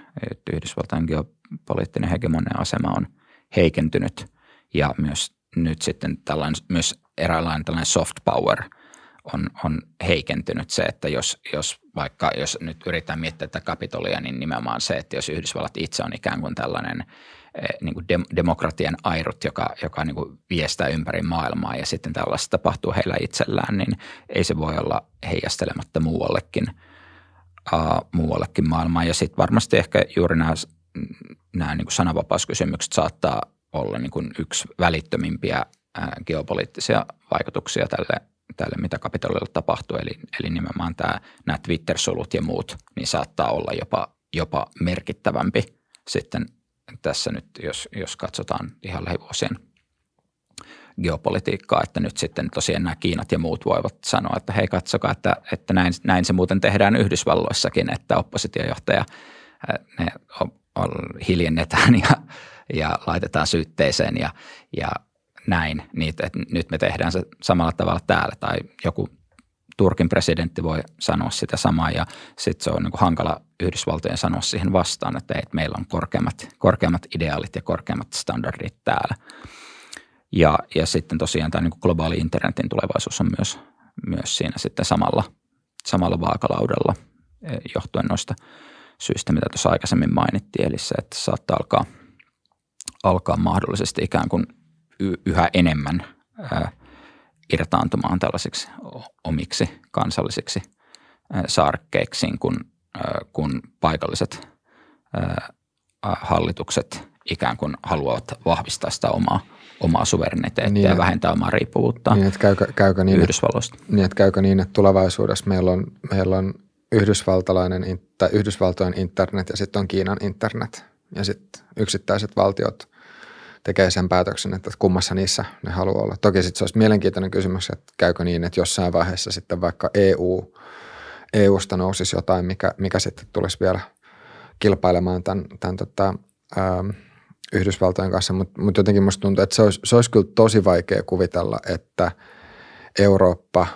Yhdysvaltain geopoliittinen hegemoninen asema on heikentynyt ja myös nyt sitten tällainen, myös eräänlainen tällainen soft power on heikentynyt se, että jos nyt yritetään miettiä tätä Kapitolia, niin nimenomaan se, että jos Yhdysvallat itse on ikään kuin tällainen niin kuin demokratian airut, joka niin kuin viestää ympäri maailmaa ja sitten tällaista tapahtuu heillä itsellään, niin ei se voi olla heijastelematta muuallekin maailmaa. Ja sitten varmasti ehkä juuri nämä niin kuin sananvapauskysymykset saattaa olla niin kuin yksi välittömimpiä geopoliittisia vaikutuksia tälle mitä Kapitolilla tapahtuu. Eli nimenomaan nämä Twitter-solut ja muut, niin saattaa olla jopa merkittävämpi sitten tässä nyt, jos katsotaan ihan lähivuosien geopolitiikkaa, että nyt sitten tosiaan nämä Kiinat ja muut voivat sanoa, että hei katsokaa, että näin se muuten tehdään Yhdysvalloissakin, että oppositiojohtaja ne hiljennetään ja laitetaan syytteeseen ja näin. Niin, että nyt me tehdään se samalla tavalla täällä tai joku Turkin presidentti voi sanoa sitä samaa ja sitten se on niin kuin hankala Yhdysvaltojen sanoa siihen vastaan, että meillä on korkeammat ideaalit ja korkeammat standardit täällä. Ja sitten tosiaan tämä niin kuin globaali internetin tulevaisuus on myös siinä sitten samalla vaakalaudalla johtuen noista syistä, mitä tuossa aikaisemmin mainittiin. Eli se, että saattaa alkaa mahdollisesti ikään kuin yhä enemmän irtaantumaan tällaisiksi omiksi kansallisiksi saarkkeiksiin, kun paikalliset hallitukset ikään kuin haluavat vahvistaa sitä omaa suvereniteettia niin, ja vähentää omaa riippuvuutta Yhdysvalloista. Niin, että käykö niin, että tulevaisuudessa meillä on Yhdysvaltojen internet ja sitten on Kiinan internet ja sitten yksittäiset valtiot tekee sen päätöksen, että kummassa niissä ne haluaa olla. Toki sitten se olisi mielenkiintoinen kysymys, että käykö niin, että jossain vaiheessa sitten vaikka EUsta nousisi jotain, mikä sitten tulisi vielä kilpailemaan tämän Yhdysvaltojen kanssa. Mutta jotenkin musta tuntuu, että se olisi kyllä tosi vaikea kuvitella, että Eurooppa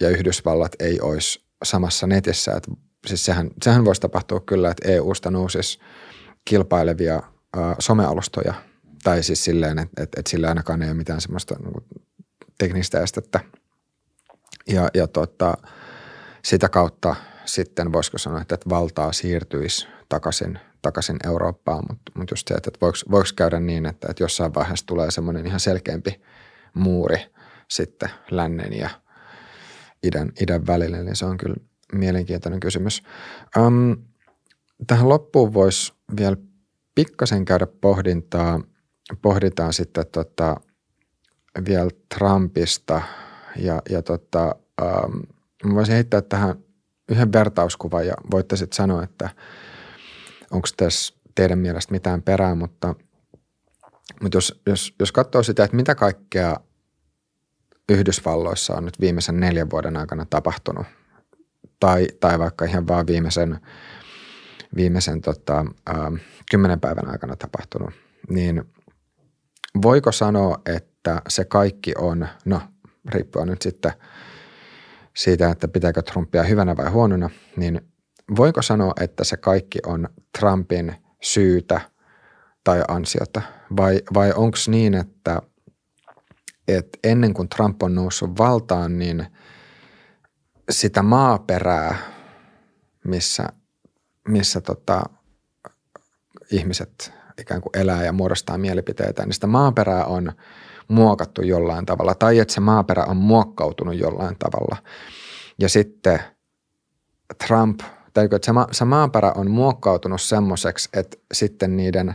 ja Yhdysvallat ei olisi samassa netissä. Et siis sehän voisi tapahtua kyllä, että EUsta nousisi kilpailevia somealustoja. Tai siis silleen, että sillä ainakaan ei ole mitään semmoista teknistä estettä. Ja sitä kautta sitten voisiko sanoa, että valtaa siirtyisi takaisin Eurooppaan. Mutta just se, että voiko käydä niin, että jossain vaiheessa tulee semmoinen ihan selkeämpi muuri sitten lännen ja idän välillä. Eli se on kyllä mielenkiintoinen kysymys. Tähän loppuun voisi vielä pikkasen käydä pohdintaa. Pohditaan sitten vielä Trumpista ja mä voisin heittää tähän yhden vertauskuvan ja voitte sitten sanoa, että onko tässä teidän mielestä mitään perää, mutta jos katsoo sitä, että mitä kaikkea Yhdysvalloissa on nyt viimeisen 4 vuoden aikana tapahtunut tai vaikka ihan vaan viimeisen 10 päivän aikana tapahtunut, niin voiko sanoa, että se kaikki on, no riippuu nyt sitten siitä, että pitääkö Trumpia hyvänä vai huonona, niin voiko sanoa, että se kaikki on Trumpin syytä tai ansiota? Vai onko niin, että ennen kuin Trump on noussut valtaan, niin sitä maaperää, missä ihmiset ikään kuin elää ja muodostaa mielipiteitä, niin sitä maaperää on muokattu jollain tavalla tai että se maaperä on muokkautunut jollain tavalla. Ja sitten Trump, tai että se maaperä on muokkautunut semmoiseksi, että sitten niiden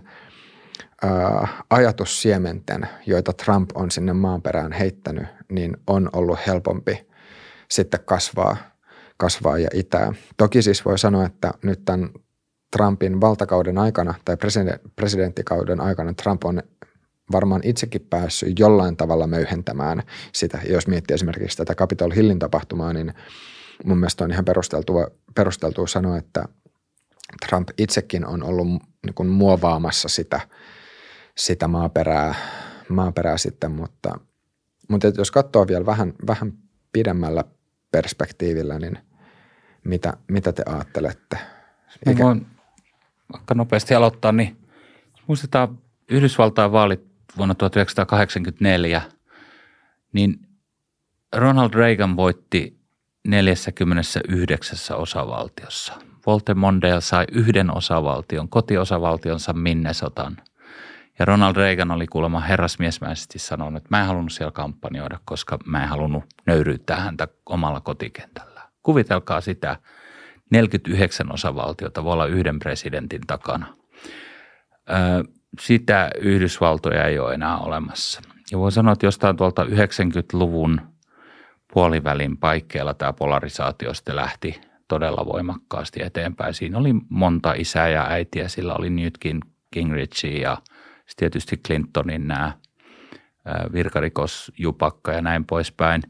ajatussiementen, joita Trump on sinne maaperään heittänyt, niin on ollut helpompi sitten kasvaa ja itää. Toki siis voi sanoa, että nyt tämän Trumpin valtakauden aikana tai presidenttikauden aikana Trump on varmaan itsekin päässyt jollain tavalla möyhentämään sitä. Jos miettii esimerkiksi tätä Capitol Hillin tapahtumaa, niin mun mielestä on ihan perusteltua sanoa, että Trump itsekin on ollut niin kuin muovaamassa sitä sitä maaperää sitten, mutta jos katsoo vielä vähän pidemmällä perspektiivillä, niin mitä te ajattelette? Mä voin vaikka nopeasti aloittaa, niin muistetaan Yhdysvaltain vaalit vuonna 1984, niin Ronald Reagan voitti 49 osavaltiossa. Walter Mondale sai yhden osavaltion, kotiosavaltionsa Minnesotan. Ja Ronald Reagan oli kuulemma herrasmiesmäisesti sanonut, että mä en halunnut siellä kampanjoida, koska mä en halunnut nöyryyttää häntä omalla kotikentällä. Kuvitelkaa sitä, 49 osavaltiota voi olla yhden presidentin takana. Sitä Yhdysvaltoja ei ole enää olemassa. Ja voi sanoa, että jostain tuolta 90-luvun puolivälin paikkeilla tämä polarisaatio sitten lähti todella voimakkaasti eteenpäin. Siinä oli monta isää ja äitiä, sillä oli nytkin Gingrich ja tietysti Clintonin nämä virkarikosjupakka ja näin poispäin.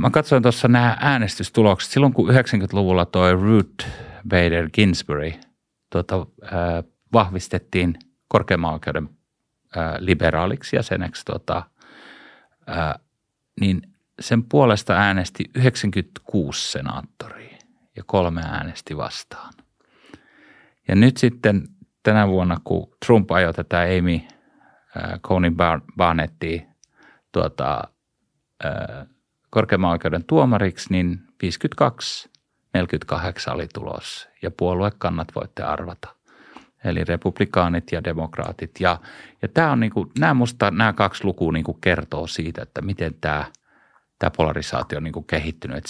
Mä katsoin tuossa nämä äänestystulokset. Silloin kun 90-luvulla toi Ruth Bader Ginsburg vahvistettiin korkeimman oikeuden liberaaliksi jäseneksi, niin sen puolesta äänesti 96 senaattoria ja 3 äänesti vastaan. Ja nyt sitten tänä vuonna, kun Trump ajoi tätä Amy Coney Barnettia korkeimman oikeuden tuomariksi, niin 52-48 oli tulos ja puoluekannat voitte arvata. Eli republikaanit ja demokraatit. Ja tämä on niinku, nämä kaksi lukua niinku kertoo siitä, että miten tämä polarisaatio on niinku kehittynyt. Et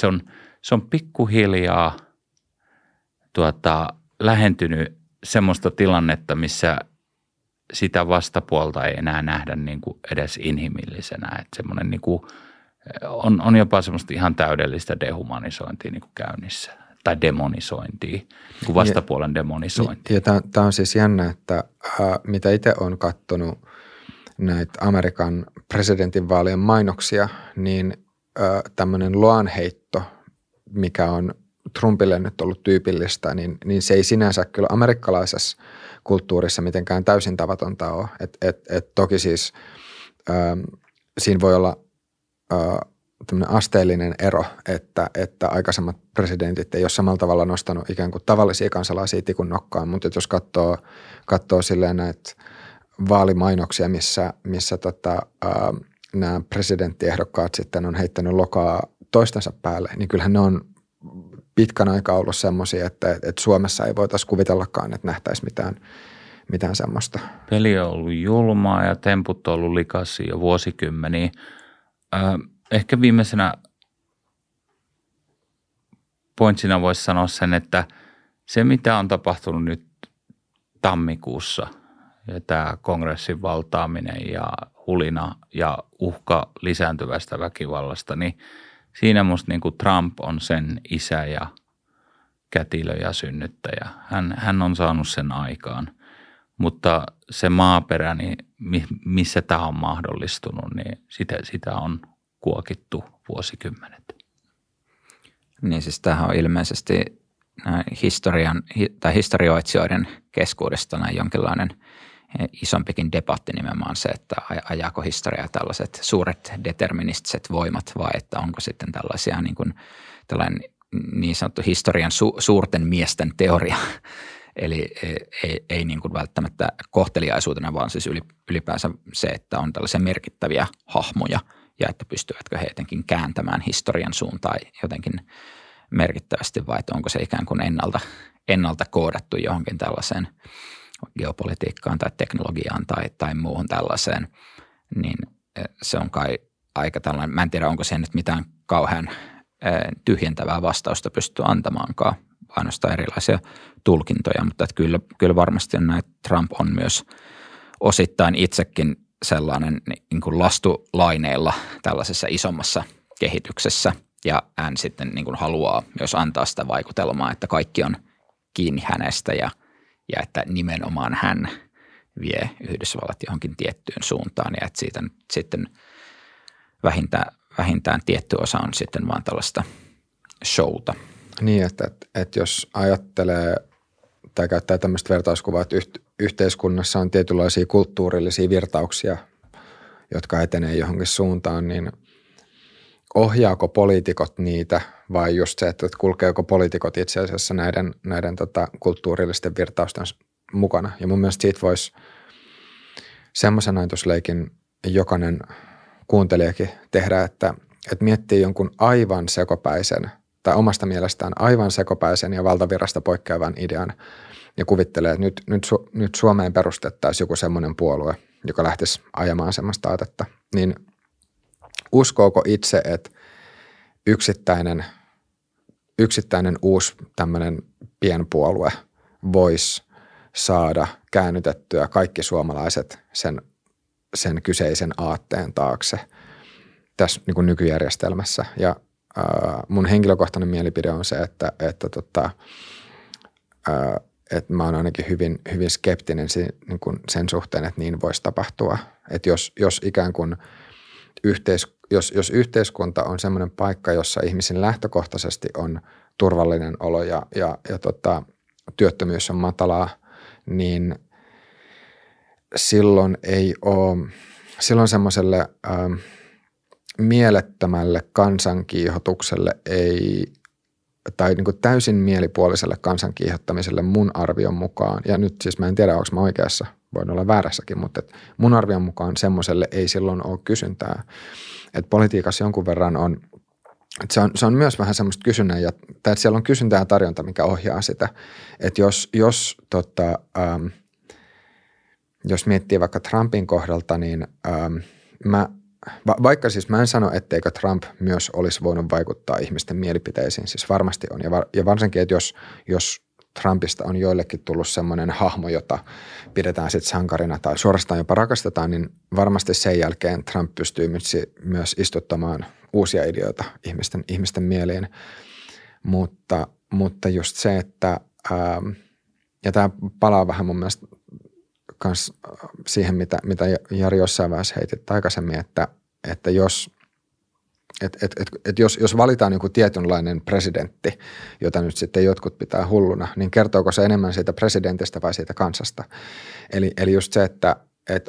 se on pikkuhiljaa lähentynyt semmoista tilannetta, missä sitä vastapuolta ei enää nähdä niinku edes inhimillisenä. Et semmoinen niinku, on jopa semmoista ihan täydellistä dehumanisointia niinku käynnissä tai demonisointia, kun vastapuolen demonisointia. Ja tämä on siis jännä, että mitä itse olen katsonut näitä Amerikan presidentinvaalien mainoksia, niin tämmöinen loanheitto, mikä on Trumpille nyt ollut tyypillistä, niin se ei sinänsä kyllä amerikkalaisessa kulttuurissa mitenkään täysin tavatonta ole. Et toki siis siinä voi olla tämmöinen asteellinen ero, että aikaisemmat presidentit ei ole samalla tavalla nostanut ikään kuin tavallisia kansalaisia tikun nokkaan, mutta jos katsoo silleen näitä vaalimainoksia, missä nämä presidenttiehdokkaat sitten on heittänyt lokaa toistensa päälle, niin kyllähän ne on pitkän aikaa ollut semmoisia, että Suomessa ei voitaisi kuvitellakaan, että nähtäisi mitään semmoista. Peli on ollut julmaa ja temput on ollut likaisia jo vuosikymmeniä. Ehkä viimeisenä pointsina voisi sanoa sen, että se mitä on tapahtunut nyt tammikuussa ja tämä kongressin valtaaminen ja hulina ja uhka lisääntyvästä väkivallasta, niin siinä musta niin kuin Trump on sen isä ja kätilö ja synnyttäjä. Hän on saanut sen aikaan, mutta se maaperä, niin missä tämä on mahdollistunut, niin sitä on kuokittu vuosikymmenet. Niin siis tämähän on ilmeisesti historioitsijoiden keskuudesta näin jonkinlainen isompikin debatti nimenomaan se, että ajaako historiaa tällaiset suuret deterministiset voimat vai että onko sitten tällaisia niin kuin tällainen niin sanottu historian suurten miesten teoria. Eli ei niin kuin välttämättä kohteliaisuutena, vaan siis ylipäänsä se, että on tällaisia merkittäviä hahmoja ja että pystyvätkö he jotenkin kääntämään historian suuntaan jotenkin merkittävästi vai että onko se ikään kuin ennalta koodattu johonkin tällaiseen geopolitiikkaan tai teknologiaan tai muuhun tällaiseen, niin se on kai aika tällainen, mä en tiedä onko se nyt mitään kauhean tyhjentävää vastausta pysty antamaankaan, ainoastaan erilaisia tulkintoja, mutta että kyllä varmasti näitä Trump on myös osittain itsekin sellainen niin kuin lastulaineilla tällaisessa isommassa kehityksessä ja hän sitten niin kuin haluaa myös antaa sitä vaikutelmaa, että kaikki on kiinni hänestä ja että nimenomaan hän vie Yhdysvallat johonkin tiettyyn suuntaan ja että siitä sitten vähintään tietty osa on sitten vaan tällaista showta. Niin, että jos ajattelee tai käyttää tämmöistä vertauskuvaa, että yhteiskunnassa on tietynlaisia kulttuurillisia virtauksia, jotka etenee johonkin suuntaan, niin ohjaako poliitikot niitä vai just se, että kulkeeko poliitikot itse asiassa näiden kulttuurillisten virtausten mukana. Ja mun mielestä siitä voisi semmoisen ajatusleikin jokainen kuuntelijakin tehdä, että miettii jonkun aivan sekopäisen tai omasta mielestään aivan sekopäisen ja valtavirrasta poikkeavan idean ja kuvittelee, että nyt Suomeen perustettaisiin joku semmoinen puolue, joka lähtisi ajamaan semmoista aatetta, niin uskooko itse, että yksittäinen uusi tämmöinen pienpuolue voisi saada käännytettyä kaikki suomalaiset sen kyseisen aatteen taakse tässä niin kuin nykyjärjestelmässä. Ja mun henkilökohtainen mielipide on se, että mä oon ainakin hyvin skeptinen niin kuin sen suhteen, että niin voisi tapahtua. Että jos ikään kuin jos yhteiskunta on semmoinen paikka, jossa ihmisen lähtökohtaisesti on turvallinen olo ja työttömyys on matalaa, niin silloin ei ole semmoiselle mielettömälle kansankiihotukselle tai niin kuin täysin mielipuoliselle kansankiihottamiselle mun arvion mukaan, ja nyt siis mä en tiedä, onko mä oikeassa, voin olla väärässäkin, mutta mun arvion mukaan semmoiselle ei silloin ole kysyntää. Että politiikassa jonkun verran on, että se on myös vähän semmoista kysynnän, tai että siellä on kysyntää ja tarjonta, mikä ohjaa sitä. Että jos miettii vaikka Trumpin kohdalta, niin vaikka siis mä en sano, etteikö Trump myös olisi voinut vaikuttaa ihmisten mielipiteisiin, siis varmasti on. Ja varsinkin, että jos Trumpista on joillekin tullut semmoinen hahmo, jota pidetään sitten sankarina tai suorastaan jopa rakastetaan, niin varmasti sen jälkeen Trump pystyy myös istuttamaan uusia ideoita ihmisten mieliin. Mutta just se, että ja tämä palaa vähän mun mielestä kans siihen, mitä Jari jossain vaiheessa heitit aikaisemmin, että jos valitaan joku tietynlainen presidentti, jota nyt sitten jotkut pitää hulluna, niin kertooko se enemmän siitä presidentistä vai siitä kansasta? Eli just se, että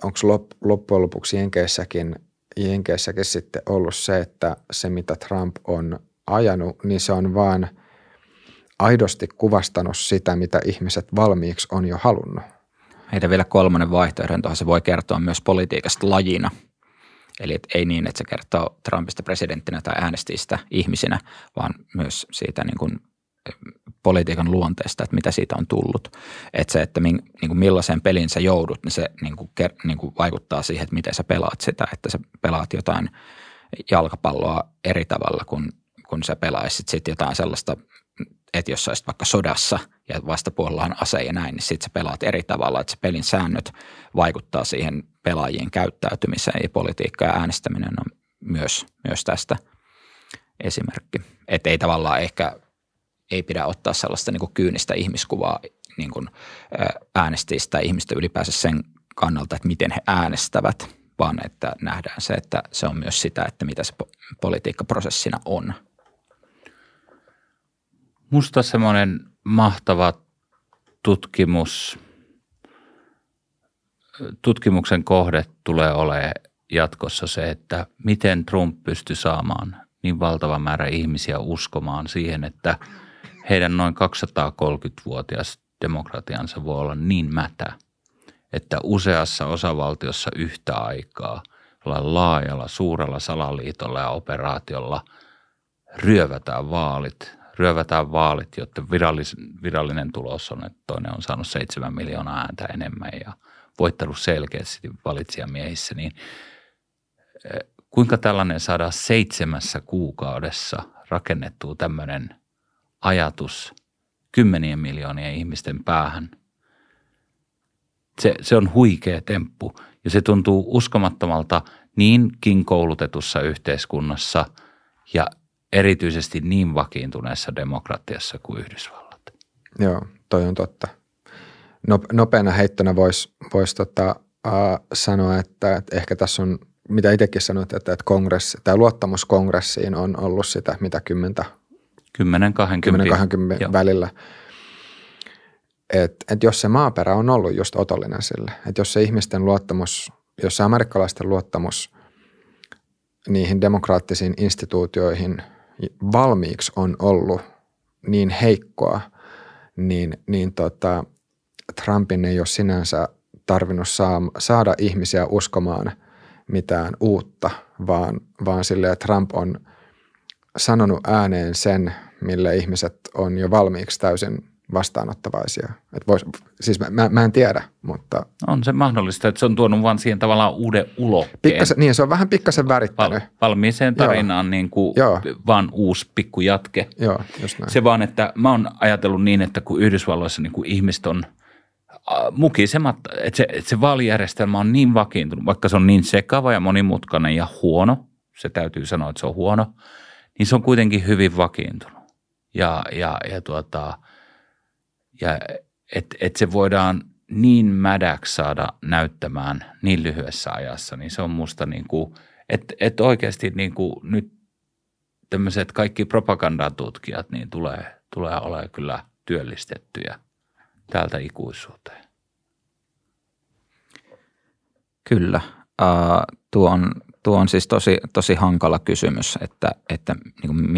onko loppujen lopuksi Jenkeissäkin sitten ollut se, että se mitä Trump on ajanut, niin se on vaan aidosti kuvastanut sitä, mitä ihmiset valmiiksi on jo halunnut. Heitä vielä kolmannen vaihtoehdon, tuohon se voi kertoa myös politiikasta lajina. Eli ei niin, että se kertoo Trumpista presidenttinä tai äänesti sitä ihmisinä, vaan myös siitä niin kuin politiikan luonteesta, että mitä siitä on tullut. Että se, että niin kuin millaiseen peliin sä joudut, niin se niin kuin vaikuttaa siihen, että miten sä pelaat sitä. Että sä pelaat jotain jalkapalloa eri tavalla kun sä pelaisit sit jotain sellaista, että jos sä olisit vaikka sodassa ja vastapuolella on ase ja näin, niin sit sä pelaat eri tavalla. Että se pelin säännöt vaikuttaa siihen pelaajien käyttäytymiseen ja politiikka ja äänestäminen on myös tästä esimerkki. Että ei tavallaan ehkä, ei pidä ottaa sellaista niin kuin kyynistä ihmiskuvaa niin kuin äänestäjistä ihmistä ylipäänsä sen kannalta, että miten he äänestävät, vaan että nähdään se, että se on myös sitä, että mitä se politiikkaprosessina on. Musta semmoinen mahtava tutkimuksen kohde tulee olemaan jatkossa se, että miten Trump pystyi saamaan niin valtavan määrä ihmisiä uskomaan siihen, että heidän noin 230-vuotias demokratiansa voi olla niin mätä, että useassa osavaltiossa yhtä aikaa laajalla suurella salaliitolla ja operaatiolla ryövätään vaalit, jotta virallinen tulos on, että toinen on saanut 7 miljoonaa ääntä enemmän ja voittanut selkeästi valitsijamiehissä, niin kuinka tällainen saadaan 7 kuukaudessa rakennettua tämmöinen ajatus kymmenien miljoonien ihmisten päähän? Se on huikea temppu ja se tuntuu uskomattomalta niinkin koulutetussa yhteiskunnassa ja erityisesti niin vakiintuneessa demokratiassa kuin Yhdysvallat. Joo, toi on totta. Nopeana heittona voisi sanoa, että ehkä tässä on, mitä itsekin sanoit, että kongressi, tai luottamus kongressiin on ollut sitä, mitä 10-20 välillä. että jos se maaperä on ollut just otollinen sille, että jos se ihmisten luottamus, jos se amerikkalaisten luottamus niihin demokraattisiin instituutioihin valmiiksi on ollut niin heikkoa, niin Trumpin ei ole sinänsä tarvinnut saada ihmisiä uskomaan mitään uutta, vaan silleen Trump on sanonut ääneen sen, millä ihmiset on jo valmiiksi täysin vastaanottavaisia. Mä en tiedä, mutta... On se mahdollista, että se on tuonut vaan siihen tavallaan uuden ulokkeen. Niin, se on vähän pikkasen värittänyt. Valmiiseen tarinaan niin kuin vaan uusi pikku jatke. Joo, just näin. Se vaan, että mä oon ajatellut niin, että kun Yhdysvalloissa niin kuin ihmiset on mukisematta, että se vaalijärjestelmä on niin vakiintunut, vaikka se on niin sekava ja monimutkainen ja huono, se täytyy sanoa, että se on huono, niin se on kuitenkin hyvin vakiintunut. Ja et se voidaan niin mädäksi saada näyttämään niin lyhyessä ajassa, niin se on musta niin kuin, että oikeasti niin kuin nyt tämmöiset kaikki propagandatutkijat niin tulee olemaan kyllä työllistettyjä täältä ikuisuuteen. Kyllä. Tuo on siis tosi hankala kysymys, että niin kuin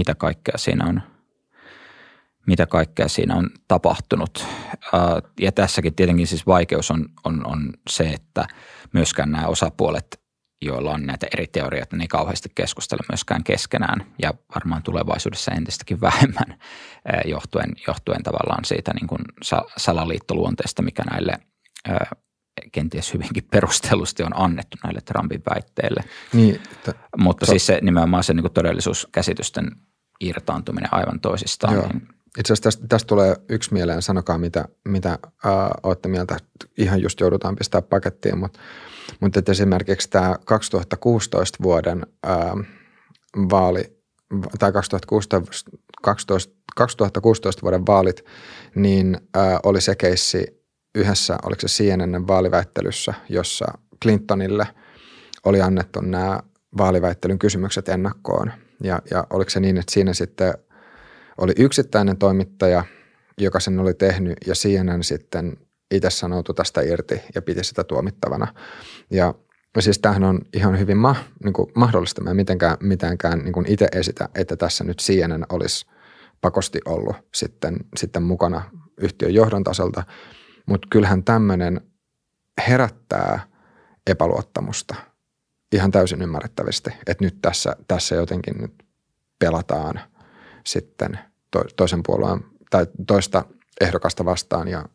mitä kaikkea siinä on tapahtunut. Ja tässäkin tietenkin siis vaikeus on se, että myöskään nämä osapuolet, joilla on näitä eri teorioita, niin kauheasti keskustella myöskään keskenään ja varmaan tulevaisuudessa entistäkin vähemmän johtuen tavallaan siitä niin kuin salaliittoluonteesta, mikä näille kenties hyvinkin perustellusti on annettu näille Trumpin väitteille. Niin, mutta siis se nimenomaan se niin kuin todellisuuskäsitysten irtaantuminen aivan toisistaan. Joo. Itse asiassa tästä tulee yksi mieleen, sanokaa mitä olette mieltä, ihan just joudutaan pistää pakettiin, mutta esimerkiksi tämä 2016 vuoden vaali tai 2016 vuoden vaalit, niin oli se keissi yhdessä, oliko se CNN vaaliväittelyssä, jossa Clintonille oli annettu nämä vaaliväittelyn kysymykset ennakkoon ja oliko se niin, että siinä sitten oli yksittäinen toimittaja, joka sen oli tehnyt ja CNN sitten itse sanoutui tästä irti ja piti sitä tuomittavana. Ja siis tämähän on ihan hyvin mahdollista. Mä en mitenkään niin itse esitä, että tässä nyt CNN olisi pakosti ollut sitten mukana yhtiön johdon tasolta. Mutta kyllähän tämmöinen herättää epäluottamusta ihan täysin ymmärrettävästi, että nyt tässä jotenkin nyt pelataan sitten toisen puolueen tai toista ehdokasta vastaan ja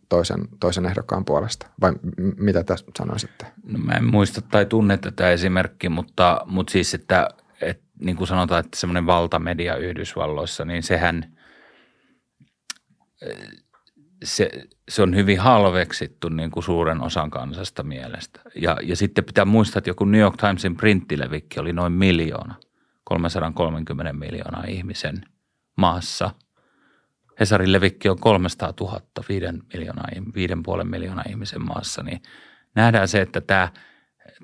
toisen ehdokkaan puolesta. Vai mitä tässä sanoisitte? No mä en muista tai tunne tätä esimerkkiä, mutta siis, että niin kuin sanotaan, että semmoinen valtamedia Yhdysvalloissa, niin sehän se on hyvin halveksittu niin kuin suuren osan kansasta mielestä. Ja sitten pitää muistaa, että joku New York Timesin printtilevikki oli noin 330 miljoonaa ihmisen maassa. Hesarin levikki on 300 000, 5,5 miljoonaa ihmisen maassa, niin nähdään se, että tämä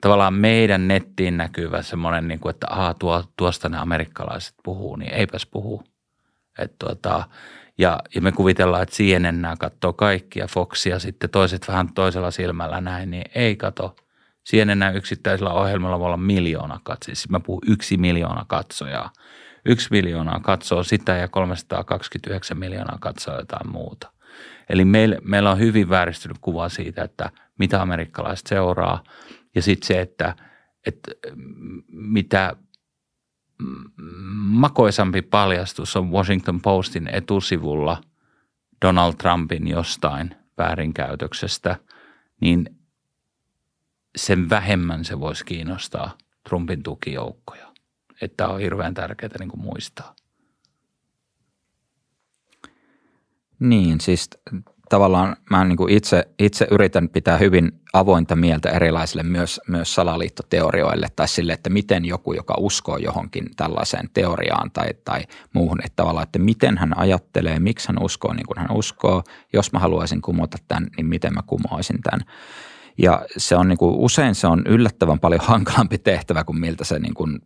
tavallaan meidän nettiin näkyvä semmoinen, niin kuin, että tuosta ne amerikkalaiset puhuu, niin eipäs puhu. Ja me kuvitellaan, että CNN nämä katsoo kaikkia Foxia, sitten toiset vähän toisella silmällä näin, niin ei kato. CNN yksittäisellä ohjelmalla voi olla 1 miljoona katsojaa, siis mä puhun 1 miljoona katsojaa. 1 miljoonaa katsoo sitä ja 329 miljoonaa katsoo jotain muuta. Eli meillä on hyvin vääristynyt kuva siitä, että mitä amerikkalaiset seuraa ja sitten se, että mitä makoisampi paljastus on Washington Postin etusivulla Donald Trumpin jostain väärinkäytöksestä, niin sen vähemmän se voisi kiinnostaa Trumpin tukijoukkoja. Että on hirveän tärkeää niin kuin muistaa. Niin, siis tavallaan mä niin kuin itse yritän pitää hyvin avointa mieltä erilaisille myös salaliittoteorioille tai sille, että miten joku, joka uskoo johonkin tällaiseen teoriaan tai muuhun, että tavallaan, että miten hän ajattelee, miksi hän uskoo niin kuin hän uskoo. Jos mä haluaisin kumota tämän, niin miten mä kumoaisin tämän. Ja se on niin kuin, usein se on yllättävän paljon hankalampi tehtävä kuin miltä se niin kuin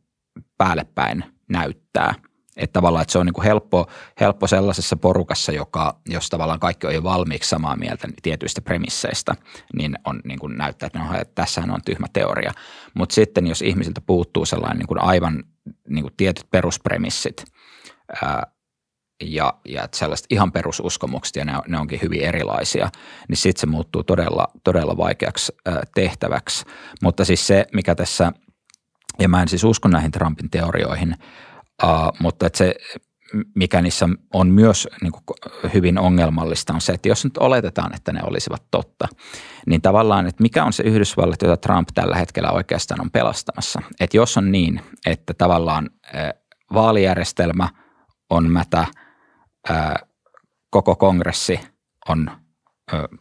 päällepäin näyttää. Että tavallaan, että se on niin kuin helppo sellaisessa porukassa, jos tavallaan kaikki on jo valmiiksi samaa mieltä tietyistä premisseistä, niin on niin kuin näyttää, että, no, että tässähän on tyhmä teoria. Mutta sitten, jos ihmisiltä puuttuu sellainen niin kuin aivan niin kuin tietyt peruspremissit ja sellaiset ihan perususkomukset ja ne onkin hyvin erilaisia, niin sitten se muuttuu todella vaikeaksi tehtäväksi. Mutta siis se, mikä tässä, ja mä en siis usko näihin Trumpin teorioihin, mutta että se, mikä niissä on myös niin kuin hyvin ongelmallista, on se, että jos nyt oletetaan, että ne olisivat totta, niin tavallaan, että mikä on se Yhdysvallat, jota Trump tällä hetkellä oikeastaan on pelastamassa. Että jos on niin, että tavallaan vaalijärjestelmä on mätä, koko kongressi on,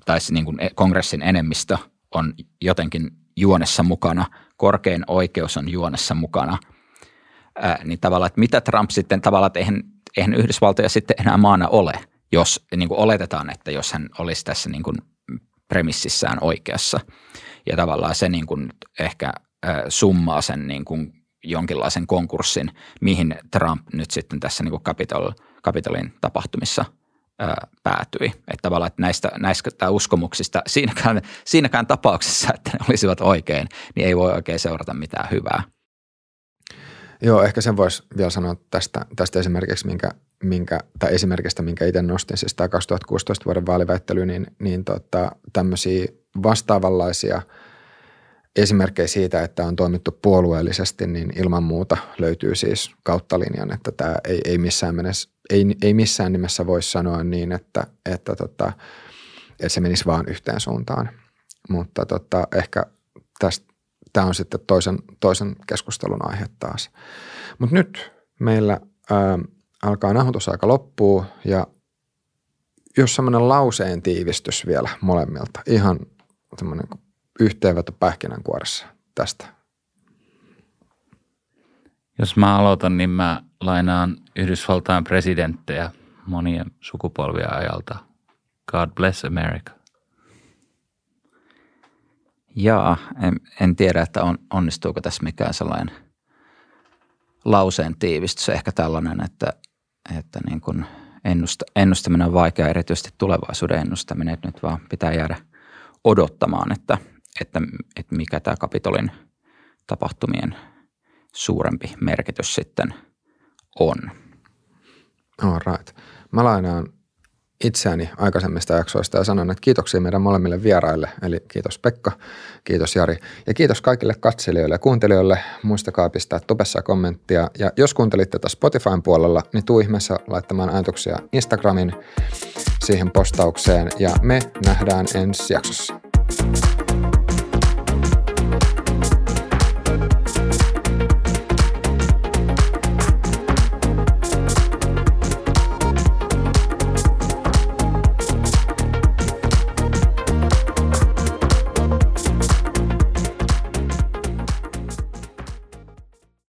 tai niin kuin kongressin enemmistö on jotenkin juonessa mukana, korkein oikeus on juonessa mukana, niin tavallaan, että mitä Trump sitten tavallaan, että eihän Yhdysvaltoja sitten enää maana ole, jos niin kuin oletetaan, että jos hän olisi tässä niin kuin premississään oikeassa. Ja tavallaan se niin kuin ehkä summaa sen niin kuin jonkinlaisen konkurssin, mihin Trump nyt sitten tässä niin kuin Capitolin tapahtumissa päätyi. Että tavallaan, että näistä uskomuksista siinäkään tapauksessa, että ne olisivat oikein, niin ei voi oikein seurata mitään hyvää. Joo, ehkä sen voisi vielä sanoa tästä esimerkiksi, minkä itse nostin, siis tämä 2016 vuoden vaaliväittely, niin tämmöisiä vastaavanlaisia esimerkkejä siitä, että on toimittu puolueellisesti, niin ilman muuta löytyy siis kautta linjan, että tämä ei missään nimessä voi sanoa niin, että se menisi vaan yhteen suuntaan, mutta ehkä tästä. Tämä on sitten toisen keskustelun aihe taas. Mutta nyt meillä alkaa nauhoitusaika loppuu ja jos semmoinen lauseen tiivistys vielä molemmilta, ihan semmoinen yhteenveto pähkinänkuoressa tästä. Jos mä aloitan, niin mä lainaan Yhdysvaltain presidenttejä monien sukupolvia ajalta. God bless America. Jaa, en tiedä, että onnistuuko tässä mikään sellainen lauseen tiivistys. Ehkä tällainen, että niin kuin ennustaminen on vaikeaa, erityisesti tulevaisuuden ennustaminen. Että nyt vaan pitää jäädä odottamaan, että mikä tämä Capitolin tapahtumien suurempi merkitys sitten on. All right. Mä lainaan itseäni aikaisemmista jaksoista ja sanon, että kiitoksia meidän molemmille vieraille, eli kiitos Pekka, kiitos Jari ja kiitos kaikille katselijoille ja kuuntelijoille. Muistakaa pistää tubessa kommenttia ja jos kuuntelitte tätä Spotifyn puolella, niin tuu ihmeessä laittamaan ajatuksia Instagramin siihen postaukseen ja me nähdään ensi jaksossa.